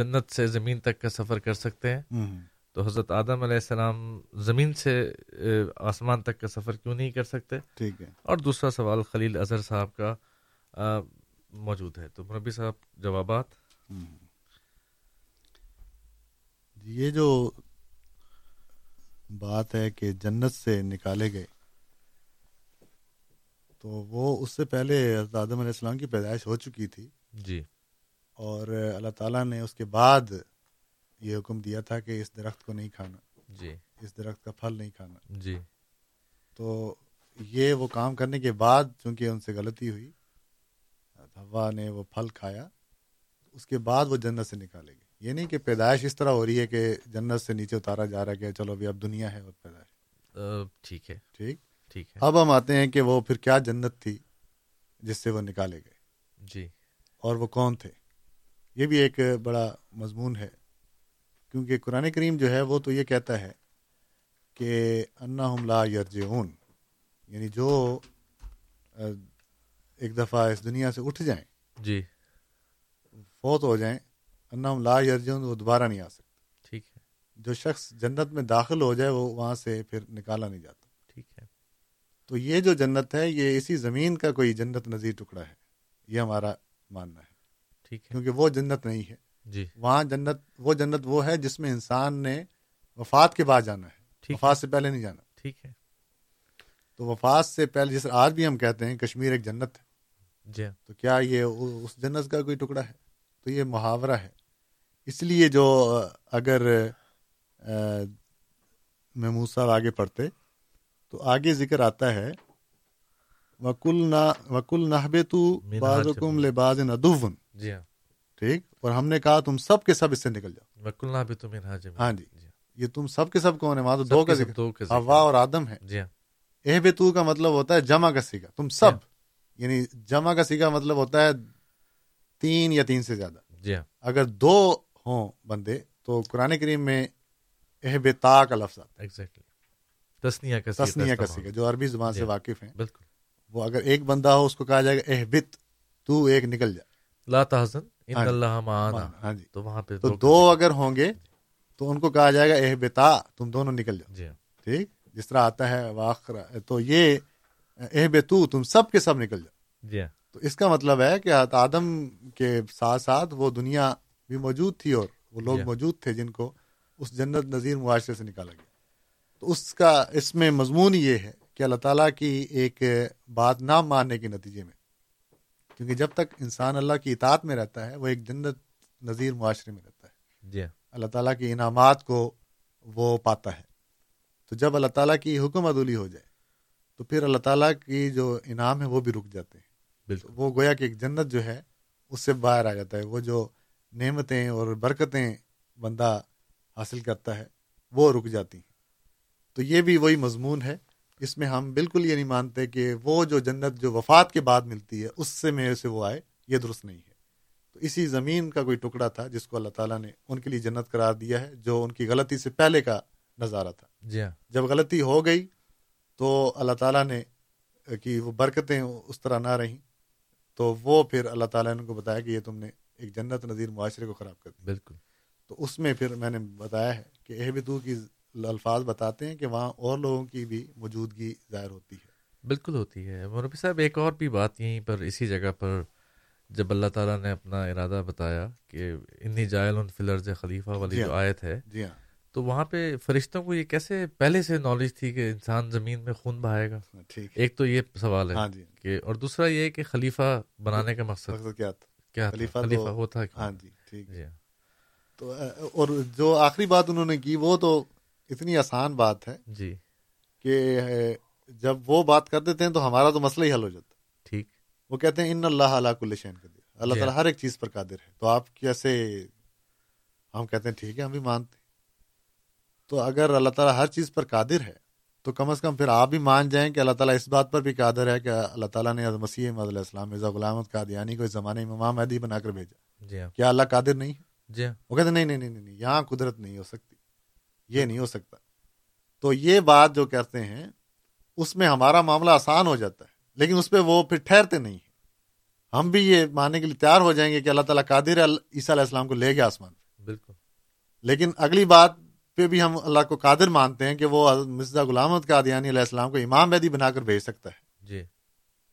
جنت سے زمین تک کا سفر کر سکتے ہیں تو حضرت آدم علیہ السلام زمین سے آسمان تک کا سفر کیوں نہیں کر سکتے؟ ٹھیک ہے. اور دوسرا سوال خلیل اظہر صاحب کا موجود ہے، تو مربی صاحب جوابات. یہ جو بات ہے کہ جنت سے نکالے گئے، تو وہ اس سے پہلے حضرت آدم علیہ السلام کی پیدائش ہو چکی تھی. جی. اور اللہ تعالیٰ نے اس کے بعد یہ حکم دیا تھا کہ اس درخت کو نہیں کھانا. جی. اس درخت کا پھل نہیں کھانا. جی. تو یہ وہ کام کرنے کے بعد چونکہ ان سے غلطی ہوئی، حوا نے وہ پھل کھایا، اس کے بعد وہ جنت سے نکالے گئے. یہ نہیں کہ پیدائش اس طرح ہو رہی ہے کہ جنت سے نیچے اتارا جا رہا ہے کہ چلو ابھی اب دنیا ہے اور پیدائش. ٹھیک ہے، ٹھیک ٹھیک ہے. اب ہم آتے ہیں کہ وہ پھر کیا جنت تھی جس سے وہ نکالے گئے. جی. اور وہ کون تھے، یہ بھی ایک بڑا مضمون ہے، کیونکہ قرآن کریم جو ہے وہ تو یہ کہتا ہے کہ انہم لا یرجعون، یعنی جو ایک دفعہ اس دنیا سے اٹھ جائیں، جی، فوت ہو جائیں، انہم لا یرجعون، وہ دوبارہ نہیں آ سکتے. ٹھیک ہے. جو شخص جنت میں داخل ہو جائے وہ وہاں سے پھر نکالا نہیں جاتا. ٹھیک ہے. تو یہ جو جنت ہے یہ اسی زمین کا کوئی جنت نظیر ٹکڑا ہے، یہ ہمارا ماننا ہے. ٹھیک ہے. کیونکہ وہ جنت نہیں ہے. جی. وہاں جنت وہ جنت وہ ہے جس میں انسان نے وفات کے بعد جانا ہے، وفات سے پہلے نہیں جانا. ٹھیک ہے. تو وفات سے پہلے جس آج بھی ہم کہتے ہیں کشمیر ایک جنت ہے، جی، تو کیا یہ اس جنت کا کوئی ٹکڑا ہے؟ تو یہ محاورہ ہے. اس لیے جو اگر محمود صاحب آگے پڑھتے تو آگے ذکر آتا ہے وَقُلْنَا وَقُلْنَا اهْبِطُوا بَعْضُكُمْ لِبَعْضٍ عَدُوٌّ. جی ہاں، ٹھیک. اور ہم نے کہا تم سب کے سب اس سے نکل جاؤ. وکلنا بھی تم منہا جمع. ہاں جی. یہ تم سب کے سب کون ہے؟ وہاں تو دو کا ذکر، حوا اور آدم ہے. جی ہاں. اہبطو کا مطلب ہوتا ہے جمع کا صیغہ، تم سب، یعنی جمع کا صیغہ مطلب ہوتا ہے تین یا تین سے زیادہ. جی ہاں. اگر دو ہوں بندے تو قرآن کریم میں اہبتا کا لفظ آتا ہے. ایگزیکٹلی. تسنیہ کا صیغہ، جو عربی زبان سے واقف ہیں. بالکل. وہ اگر ایک بندہ ہو اس کو کہا جائے گا اہبت، تو ایک نکل جا، لا تحزن ان اللہ معنا، ہاں جی، تو وہاں پہ تو دو اگر ہوں گے تو ان کو کہا جائے گا اہبتا، تم دونوں نکل جاؤ، جی ٹھیک، جس طرح آتا ہے واخر، تو یہ اہبتو، تم سب کے سب نکل جاؤ، جی، تو اس کا مطلب ہے کہ آدم کے ساتھ ساتھ وہ دنیا بھی موجود تھی اور وہ لوگ موجود تھے جن کو اس جنت نظیر معاشرے سے نکالا گیا. تو اس کا اس میں مضمون یہ ہے کہ اللہ تعالیٰ کی ایک بات نہ ماننے کے نتیجے میں، کیونکہ جب تک انسان اللہ کی اطاعت میں رہتا ہے وہ ایک جنت نظیر معاشرے میں رہتا ہے، جی، اللہ تعالیٰ کے انعامات کو وہ پاتا ہے. تو جب اللہ تعالیٰ کی حکم عدولی ہو جائے تو پھر اللہ تعالیٰ کی جو انعام ہے وہ بھی رک جاتے ہیں، بالکل، وہ گویا کہ ایک جنت جو ہے اس سے باہر آ جاتا ہے. وہ جو نعمتیں اور برکتیں بندہ حاصل کرتا ہے وہ رک جاتی ہیں. تو یہ بھی وہی مضمون ہے، اس میں ہم بالکل یہ نہیں مانتے کہ وہ جو جنت جو وفات کے بعد ملتی ہے اس سے میرے سے وہ آئے، یہ درست نہیں ہے. تو اسی زمین کا کوئی ٹکڑا تھا جس کو اللہ تعالیٰ نے ان کے لیے جنت قرار دیا ہے، جو ان کی غلطی سے پہلے کا نظارہ تھا، جی ہاں، جب غلطی ہو گئی تو اللہ تعالیٰ نے کہ وہ برکتیں اس طرح نہ رہیں تو وہ پھر اللہ تعالیٰ نے ان کو بتایا کہ یہ تم نے ایک جنت نظیر معاشرے کو خراب کر دیا، بالکل. تو اس میں پھر میں نے بتایا ہے کہ اہبتو کی الفاظ بتاتے ہیں کہ وہاں اور لوگوں کی بھی موجودگی ظاہر ہوتی ہے، بالکل ہوتی ہے. مربی صاحب ایک اور بھی بات یہیں پر اسی جگہ پر جب اللہ تعالیٰ نے اپنا ارادہ بتایا کہ انی جائل فی الارض خلیفہ والی جو آیت ہے، جی ہاں، تو وہاں پہ فرشتوں کو یہ کیسے پہلے سے نالج تھی کہ انسان زمین میں خون بہائے گا؟ ایک تو یہ سوال ہے کہ، اور دوسرا یہ کہ خلیفہ بنانے کا مقصد کیا تھا، خلیفہ ہوتا ہے، ہاں جی ٹھیک ہے. تو اور جو آخری بات انہوں نے کی وہ تو اتنی آسان بات ہے جی، کہ جب وہ بات کر دیتے ہیں تو ہمارا تو مسئلہ ہی حل ہو جاتا، ٹھیک، وہ کہتے ہیں ان اللہ علیٰ کل شیء قدیر، اللہ تعالیٰ ہر ایک چیز پر قادر ہے. تو آپ کیسے، ہم کہتے ہیں ٹھیک ہے ہم بھی مانتے ہیں. تو اگر اللہ تعالیٰ ہر چیز پر قادر ہے تو کم از کم پھر آپ بھی مان جائیں کہ اللہ تعالیٰ اس بات پر بھی قادر ہے کہ اللہ تعالیٰ نے حضرت مسیح موعود علیہ السلام مرزا غلام قادیانی کو اس زمانے میں امام مہدی بنا کر بھیجا، جی کیا اللہ قادر نہیں ہے؟ جی وہ کہتے ہیں نہیں نہیں نہیں نہیں یہاں قدرت نہیں ہو سکتی، یہ نہیں ہو سکتا. تو یہ بات جو کہتے ہیں اس میں ہمارا معاملہ آسان ہو جاتا ہے، لیکن اس پہ وہ پھر ٹھہرتے نہیں ہیں. ہم بھی یہ ماننے کے لیے تیار ہو جائیں گے کہ اللہ تعالیٰ قادر ہے، عیسیٰ علیہ السلام کو لے گیا آسمان پہ، بالکل، لیکن اگلی بات پہ بھی ہم اللہ کو قادر مانتے ہیں کہ وہ مرزا غلام احمد قادیانی علیہ السلام کو امام مہدی بنا کر بھیج سکتا ہے، جی.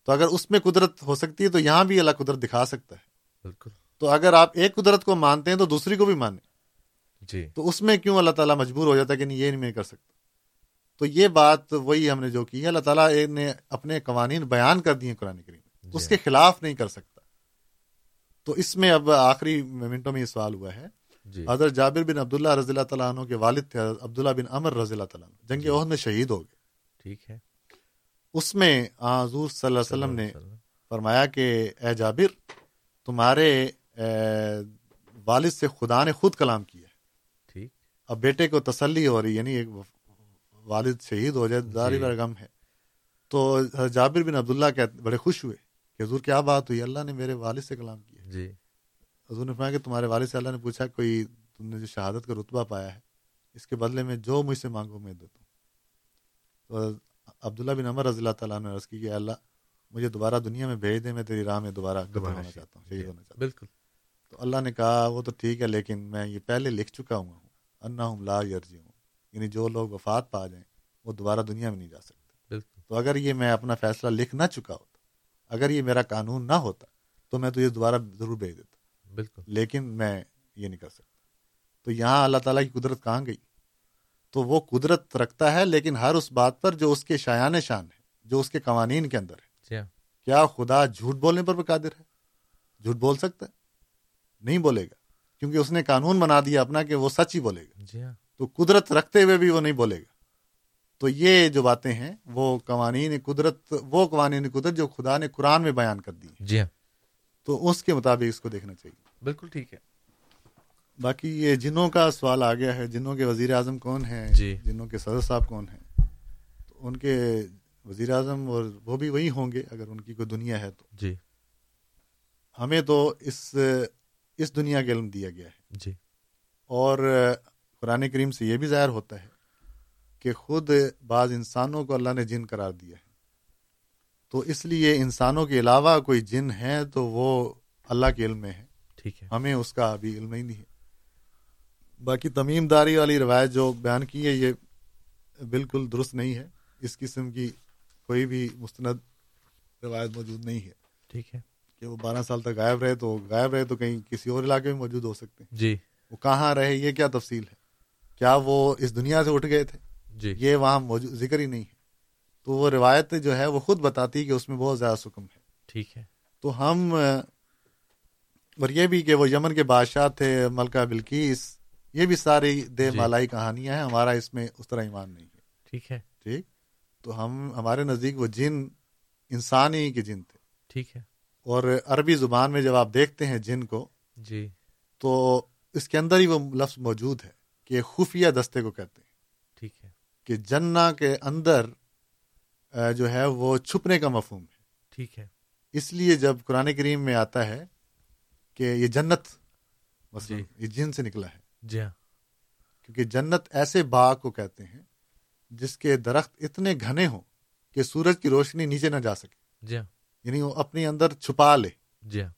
تو اگر اس میں قدرت ہو سکتی ہے تو یہاں بھی اللہ قدرت دکھا سکتا ہے، بالکل. تو اگر آپ ایک قدرت کو مانتے ہیں تو دوسری کو بھی مانیں، جی. تو اس میں کیوں اللہ تعالیٰ مجبور ہو جاتا ہے کہ نہیں یہ نہیں میں کر سکتا؟ تو یہ بات وہی ہم نے جو کی ہے، اللہ تعالیٰ نے اپنے قوانین بیان کر دیے قرآن کریم میں، جی. اس کے خلاف نہیں کر سکتا. تو اس میں اب آخری منٹوں میں یہ سوال ہوا ہے، جی. حضرت جابر بن عبداللہ رضی اللہ تعالیٰ عنہ کے والد تھے عبداللہ بن عمر رضی اللہ تعالیٰ عنہ، جنگ جی. عہد میں شہید ہو گئے، ٹھیک ہے. اس میں حضور صلی اللہ علیہ وسلم نے فرمایا کہ اے جابر، تمہارے والد سے خدا نے خود کلام کیا ہے، ٹھیک. اب بیٹے کو تسلی ہو رہی، یعنی ایک والد شہید ہو جائے داری بر غم ہے. تو حضرت جابر بن عبداللہ کہتے بڑے خوش ہوئے کہ حضور کیا بات ہوئی، اللہ نے میرے والد سے کلام کیا، جی. حضور نے فرمایا کہ تمہارے والد سے اللہ نے پوچھا کوئی تم نے جو شہادت کا رتبہ پایا ہے اس کے بدلے میں جو مجھ سے مانگو میں دیتا ہوں. تو عبداللہ بن عمر رضی اللہ تعالیٰ نے عرض کی کہ اللہ مجھے دوبارہ دنیا میں بھیج دے، میں تیری راہ میں دوبارہ قتل ہونا چاہتا ہوں، شہید ہونا چاہتا ہوں، بالکل. تو اللہ نے کہا وہ تو ٹھیک ہے، لیکن میں یہ پہلے لکھ چکا ہوں انہم لا یرجعون، یعنی جو لوگ وفات پا جائیں وہ دوبارہ دنیا میں نہیں جا سکتے، بالکل. تو اگر یہ میں اپنا فیصلہ لکھ نہ چکا ہوتا، اگر یہ میرا قانون نہ ہوتا تو میں تجھے دوبارہ ضرور بھیج دیتا، بالکل، لیکن میں یہ نہیں کر سکتا. تو یہاں اللہ تعالیٰ کی قدرت کہاں گئی؟ تو وہ قدرت رکھتا ہے لیکن ہر اس بات پر جو اس کے شایان شان ہے، جو اس کے قوانین کے اندر ہے. کیا خدا جھوٹ بولنے پر بھی قادر ہے؟ جھوٹ بول سکتا ہے؟ نہیں بولے گا، کیونکہ اس نے قانون بنا دیا اپنا کہ وہ سچ ہی بولے گا. تو قدرت رکھتے ہوئے بھی وہ نہیں بولے گا. تو یہ جو باتیں ہیں وہ قوانین قدرت، وہ قوانین قدرت جو خدا نے قرآن میں بیان کر دی، جی ہاں، تو اس کے مطابق اس کو دیکھنا چاہیے، بالکل ٹھیک ہے. باقی یہ جنوں کا سوال آ گیا ہے، جنوں کے وزیر اعظم کون ہیں، جی. جنوں کے صدر صاحب کون ہیں؟ تو ان کے وزیر اعظم اور وہ بھی وہی ہوں گے اگر ان کی کوئی دنیا ہے تو، جی. ہمیں تو اس اس دنیا کا علم دیا گیا ہے، جی. اور قرآن کریم سے یہ بھی ظاہر ہوتا ہے کہ خود بعض انسانوں کو اللہ نے جن قرار دیا ہے. تو اس لیے انسانوں کے علاوہ کوئی جن ہیں تو وہ اللہ کے علم میں ہے. ٹھیک ہے، ہمیں اس کا ابھی علم ہی نہیں ہے. باقی تمیم داری والی روایت جو بیان کی ہے یہ بالکل درست نہیں ہے، اس قسم کی کوئی بھی مستند روایت موجود نہیں ہے. ٹھیک ہے کہ وہ بارہ سال تک غائب رہے، تو غائب رہے تو کہیں کسی اور علاقے میں موجود ہو سکتے ہیں. جی وہ کہاں رہے یہ کیا تفصیل ہے، کیا وہ اس دنیا سے اٹھ گئے تھے؟ جی یہ وہاں موجود ذکر ہی نہیں ہے. تو وہ روایت جو ہے وہ خود بتاتی ہے کہ اس میں بہت زیادہ سکم ہے. ٹھیک ہے، تو ہم اور یہ بھی کہ وہ یمن کے بادشاہ تھے ملکہ بلقیس، یہ بھی ساری دے مالائی کہانیاں ہیں، ہمارا اس میں اس طرح ایمان نہیں ہے. ٹھیک ہے، ٹھیک تو ہم ہمارے نزدیک وہ جن انسانی کے جن تھے. ٹھیک ہے، اور عربی زبان میں جب آپ دیکھتے ہیں جن کو جی تو اس کے اندر ہی وہ لفظ موجود ہے کہ خفیہ دستے کو کہتے ہیں. ٹھیک ہے، کہ جنہ کے اندر جو ہے وہ چھپنے کا مفہوم ہے. ٹھیک ہے، اس لیے جب قرآن کریم میں آتا ہے کہ یہ جنت مثلا یہ جن سے نکلا ہے. جی ہاں، کیونکہ جنت ایسے باغ کو کہتے ہیں جس کے درخت اتنے گھنے ہوں کہ سورج کی روشنی نیچے نہ جا سکے. جی ہاں، یعنی وہ اپنے اندر چھپا لے. جی ہاں،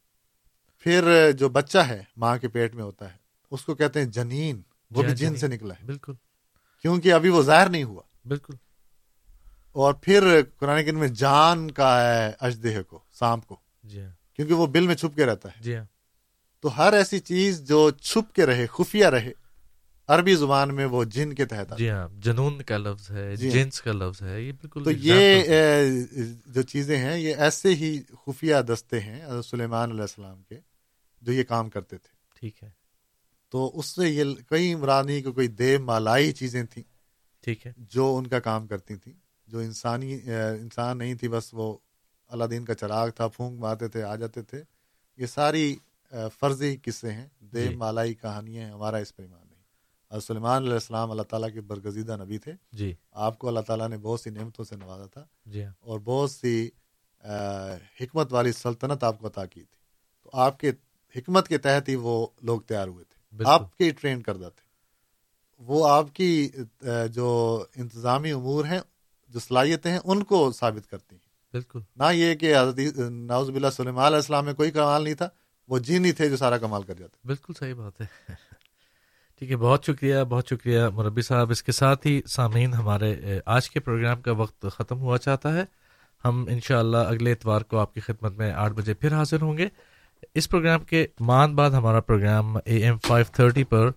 پھر جو بچہ ہے ماں کے پیٹ میں ہوتا ہے اس کو کہتے ہیں جنین. وہ بھی جن سے نکلا ہے. بالکل، کیونکہ ابھی وہ ظاہر نہیں ہوا. بالکل، اور پھر قرآن کریم میں جان کا ہے اژدہے کو، سانپ کو. جی ہاں، کیونکہ وہ بل میں چھپ کے رہتا ہے. جی ہاں، تو ہر ایسی چیز جو چھپ کے رہے، خفیہ رہے، عربی زبان میں وہ جن کے تحت آتا ہے. جی ہاں، جنون کا لفظ ہے، جنس کا لفظ ہے. یہ بالکل، تو یہ جو چیزیں ہیں یہ ایسے ہی خفیہ دستے ہیں حضرت سلیمان علیہ السلام کے جو یہ کام کرتے تھے. ٹھیک ہے، تو اس سے یہ کئی عمرانی کو کوئی دیو مالائی چیزیں تھیں. ٹھیک ہے، جو ان کا کام کرتی تھیں، جو انسانی انسان نہیں تھی، بس وہ اللہ دین کا چراغ تھا، پھونک مارتے تھے آ جاتے تھے. یہ ساری فرضی قصے ہیں، دیو جی مالائی کہانیاں ہیں، ہمارا اس پر ایمان نہیں. اور سلیمان علیہ السلام اللہ تعالیٰ کے برگزیدہ نبی تھے. جی آپ کو اللہ تعالیٰ نے بہت سی نعمتوں سے نوازا تھا. جی اور بہت سی حکمت والی سلطنت آپ کو عطا کی تھی. تو آپ کے حکمت کے تحت ہی وہ لوگ تیار ہوئے تھے، آپ کے ٹرین کردہ تھے. وہ آپ کی جو انتظامی امور ہیں، جو صلاحیتیں ہیں، ان کو ثابت کرتی ہیں. بالکل، نہ یہ کہ حضرت نعوذ باللہ سلیمان علیہ السلام میں کوئی کمال نہیں تھا، وہ جن ہی تھے جو سارا کمال کر جاتے. بالکل صحیح بات ہے. ٹھیک ہے، بہت شکریہ، بہت شکریہ مربی صاحب. اس کے ساتھ ہی سامعین، ہمارے آج کے پروگرام کا وقت ختم ہوا چاہتا ہے. ہم انشاءاللہ اگلے اتوار کو آپ کی خدمت میں آٹھ بجے پھر حاضر ہوں گے. اس پروگرام کے مان بعد ہمارا programme A M five thirty پر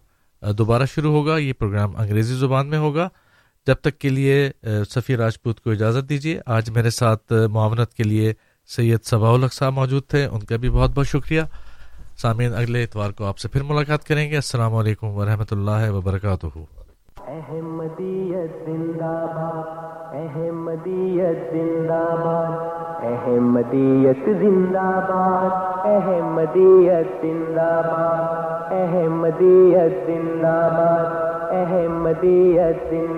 دوبارہ شروع ہوگا. یہ پروگرام انگریزی زبان میں ہوگا. جب تک کے لیے صفی راجپوت کو اجازت دیجیے. آج میرے ساتھ معاونت کے لیے سید صباح الحق صاحب موجود تھے، ان کا بھی بہت بہت شکریہ. سامعین، اگلے اتوار کو آپ سے پھر ملاقات کریں گے. السلام علیکم ورحمۃ اللہ وبرکاتہ. احمدیت زندہ باد، احمدیت زندہ باد، احمدیت زندہ باد، احمدیت زندہ باد، احمدیت زندہ باد، احمدیت زندہ.